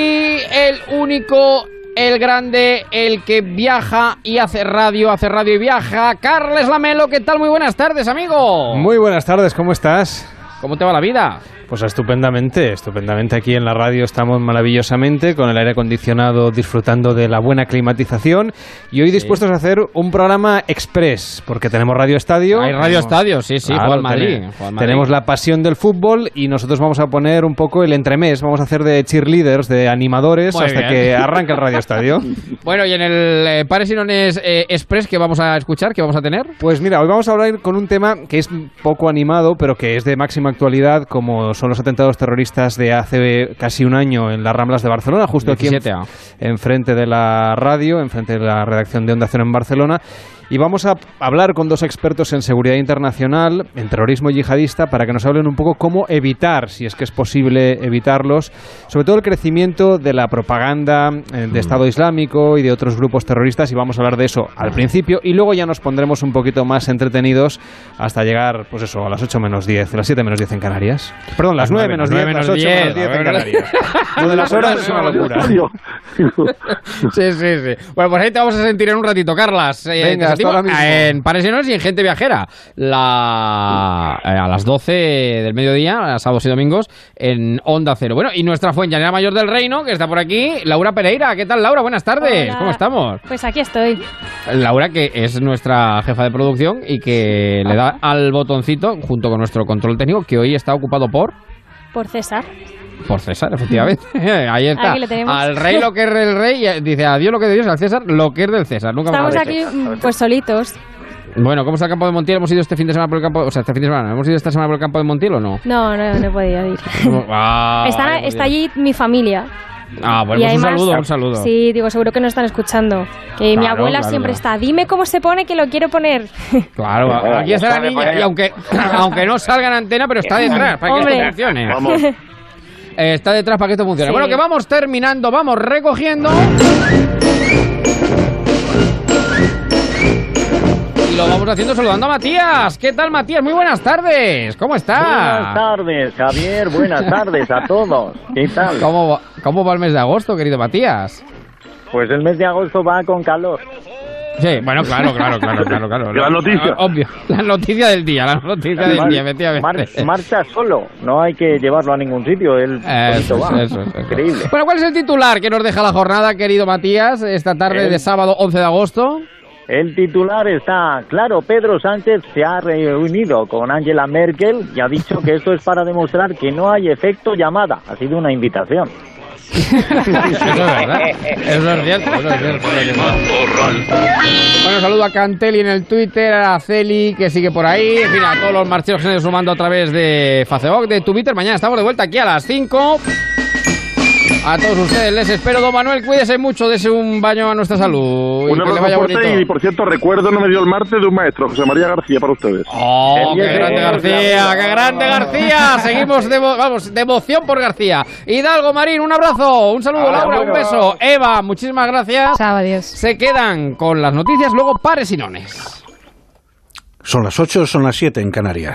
el único, el grande, el que viaja y hace radio, hace radio y viaja. Carles Lamelo, ¿qué tal? Muy buenas tardes, amigo. Muy buenas tardes, ¿cómo estás? ¿Cómo te va la vida? Pues estupendamente, estupendamente. Aquí en la radio estamos maravillosamente con el aire acondicionado, disfrutando de la buena climatización y hoy sí. dispuestos a hacer un programa express, porque tenemos Radio Estadio. Hay Radio tenemos, Estadio, sí, sí, claro, Juan Madrid, Madrid. Tenemos la pasión del fútbol y nosotros vamos a poner un poco el entremés, vamos a hacer de cheerleaders, de animadores, Muy hasta bien. que arranque el Radio Estadio. Bueno, y en el eh, Pares y Nones eh, Express, ¿qué vamos a escuchar? ¿Qué vamos a tener? Pues mira, hoy vamos a hablar con un tema que es poco animado, pero que es de máxima actualidad, como son los atentados terroristas de hace casi un año en las Ramblas de Barcelona, justo diecisiete. Aquí en, enfrente de la radio, enfrente de la redacción de Onda Cero en Barcelona. Y vamos a hablar con dos expertos en seguridad internacional, en terrorismo yihadista, para que nos hablen un poco cómo evitar, si es que es posible evitarlos, sobre todo el crecimiento de la propaganda de Estado Islámico y de otros grupos terroristas, y vamos a hablar de eso al principio, y luego ya nos pondremos un poquito más entretenidos hasta llegar, pues eso, a las ocho menos diez, a las siete menos diez en Canarias. Perdón, las nueve menos diez, las ocho menos diez en Canarias. Lo de las horas es una locura. Sí, sí, sí. Bueno, pues ahí te vamos a sentir en un ratito, Carlas. Eh, Venga, Encima, ahora mismo. En Parisianos y en Gente Viajera. La, eh, a las doce del mediodía, sábados y domingos, en Onda Cero. Bueno, y nuestra fuenllanera mayor del reino, que está por aquí, Laura Pereira. ¿Qué tal, Laura? Buenas tardes. Hola. ¿Cómo estamos? Pues aquí estoy. Laura, que es nuestra jefa de producción y que sí. le da al botoncito, junto con nuestro control técnico, que hoy está ocupado por... Por César. Por César, efectivamente. Ahí está. Al rey lo que es del rey. Dice, adiós lo que es de Dios, al César lo que es del César. Nunca Estamos aquí, pues, solitos. Bueno, ¿cómo está el campo de Montiel? ¿Hemos ido este fin de semana por el campo? O sea, este fin de semana, ¿hemos ido esta semana por el campo de Montiel o no? No, no, no he podido ir. Ah, está, vale, está allí mi familia. Ah, bueno, pues un saludo, un saludo. Sí, digo, seguro que nos están escuchando. Que claro, mi abuela claro, siempre claro. está, dime cómo se pone que lo quiero poner. Claro, aquí está la niña, y aunque, aunque no salga en antena, pero está detrás, para que esto funcione. Vamos. Eh, está detrás para que esto funcione. Sí. Bueno, que vamos terminando, vamos recogiendo. Y lo vamos haciendo saludando a Matías. ¿Qué tal, Matías? Muy buenas tardes. ¿Cómo estás? Buenas tardes, Javier. Buenas tardes a todos. ¿Qué tal? ¿Cómo va, cómo va el mes de agosto, querido Matías? Pues el mes de agosto va con calor. Sí, bueno, claro, claro, claro, claro, claro. La noticia. Obvio, la noticia del día, la noticia del Mar, día, efectivamente. Mar, marcha solo, no hay que llevarlo a ningún sitio, él eso, va. Eso, eso, increíble. Eso. Bueno, ¿cuál es el titular que nos deja la jornada, querido Matías, esta tarde el, de sábado once de agosto? El titular está claro, Pedro Sánchez se ha reunido con Ángela Merkel y ha dicho que esto es para demostrar que no hay efecto llamada, ha sido una invitación. Eso es verdad, eso es cierto, eso es cierto. Bueno, saludo a Cantelli en el Twitter, a Celi que sigue por ahí, en fin, a todos los marcheros que se han sumando a través de Facebook, de Twitter. Mañana estamos de vuelta aquí a las cinco. A todos ustedes les espero. Don Manuel, cuídese mucho, dese un baño a nuestra salud. Un abrazo fuerte y, por cierto, recuerdo no me dio el martes de un maestro, José María García, para ustedes. ¡Oh, qué grande García! ¡Qué grande García! Seguimos de, vamos, de emoción por García. Hidalgo, Marín, un abrazo, un saludo, Laura, un beso. Eva, muchísimas gracias. Chao, adiós. Se quedan con las noticias, luego Pares y Nones. Son las ocho, son las siete en Canarias.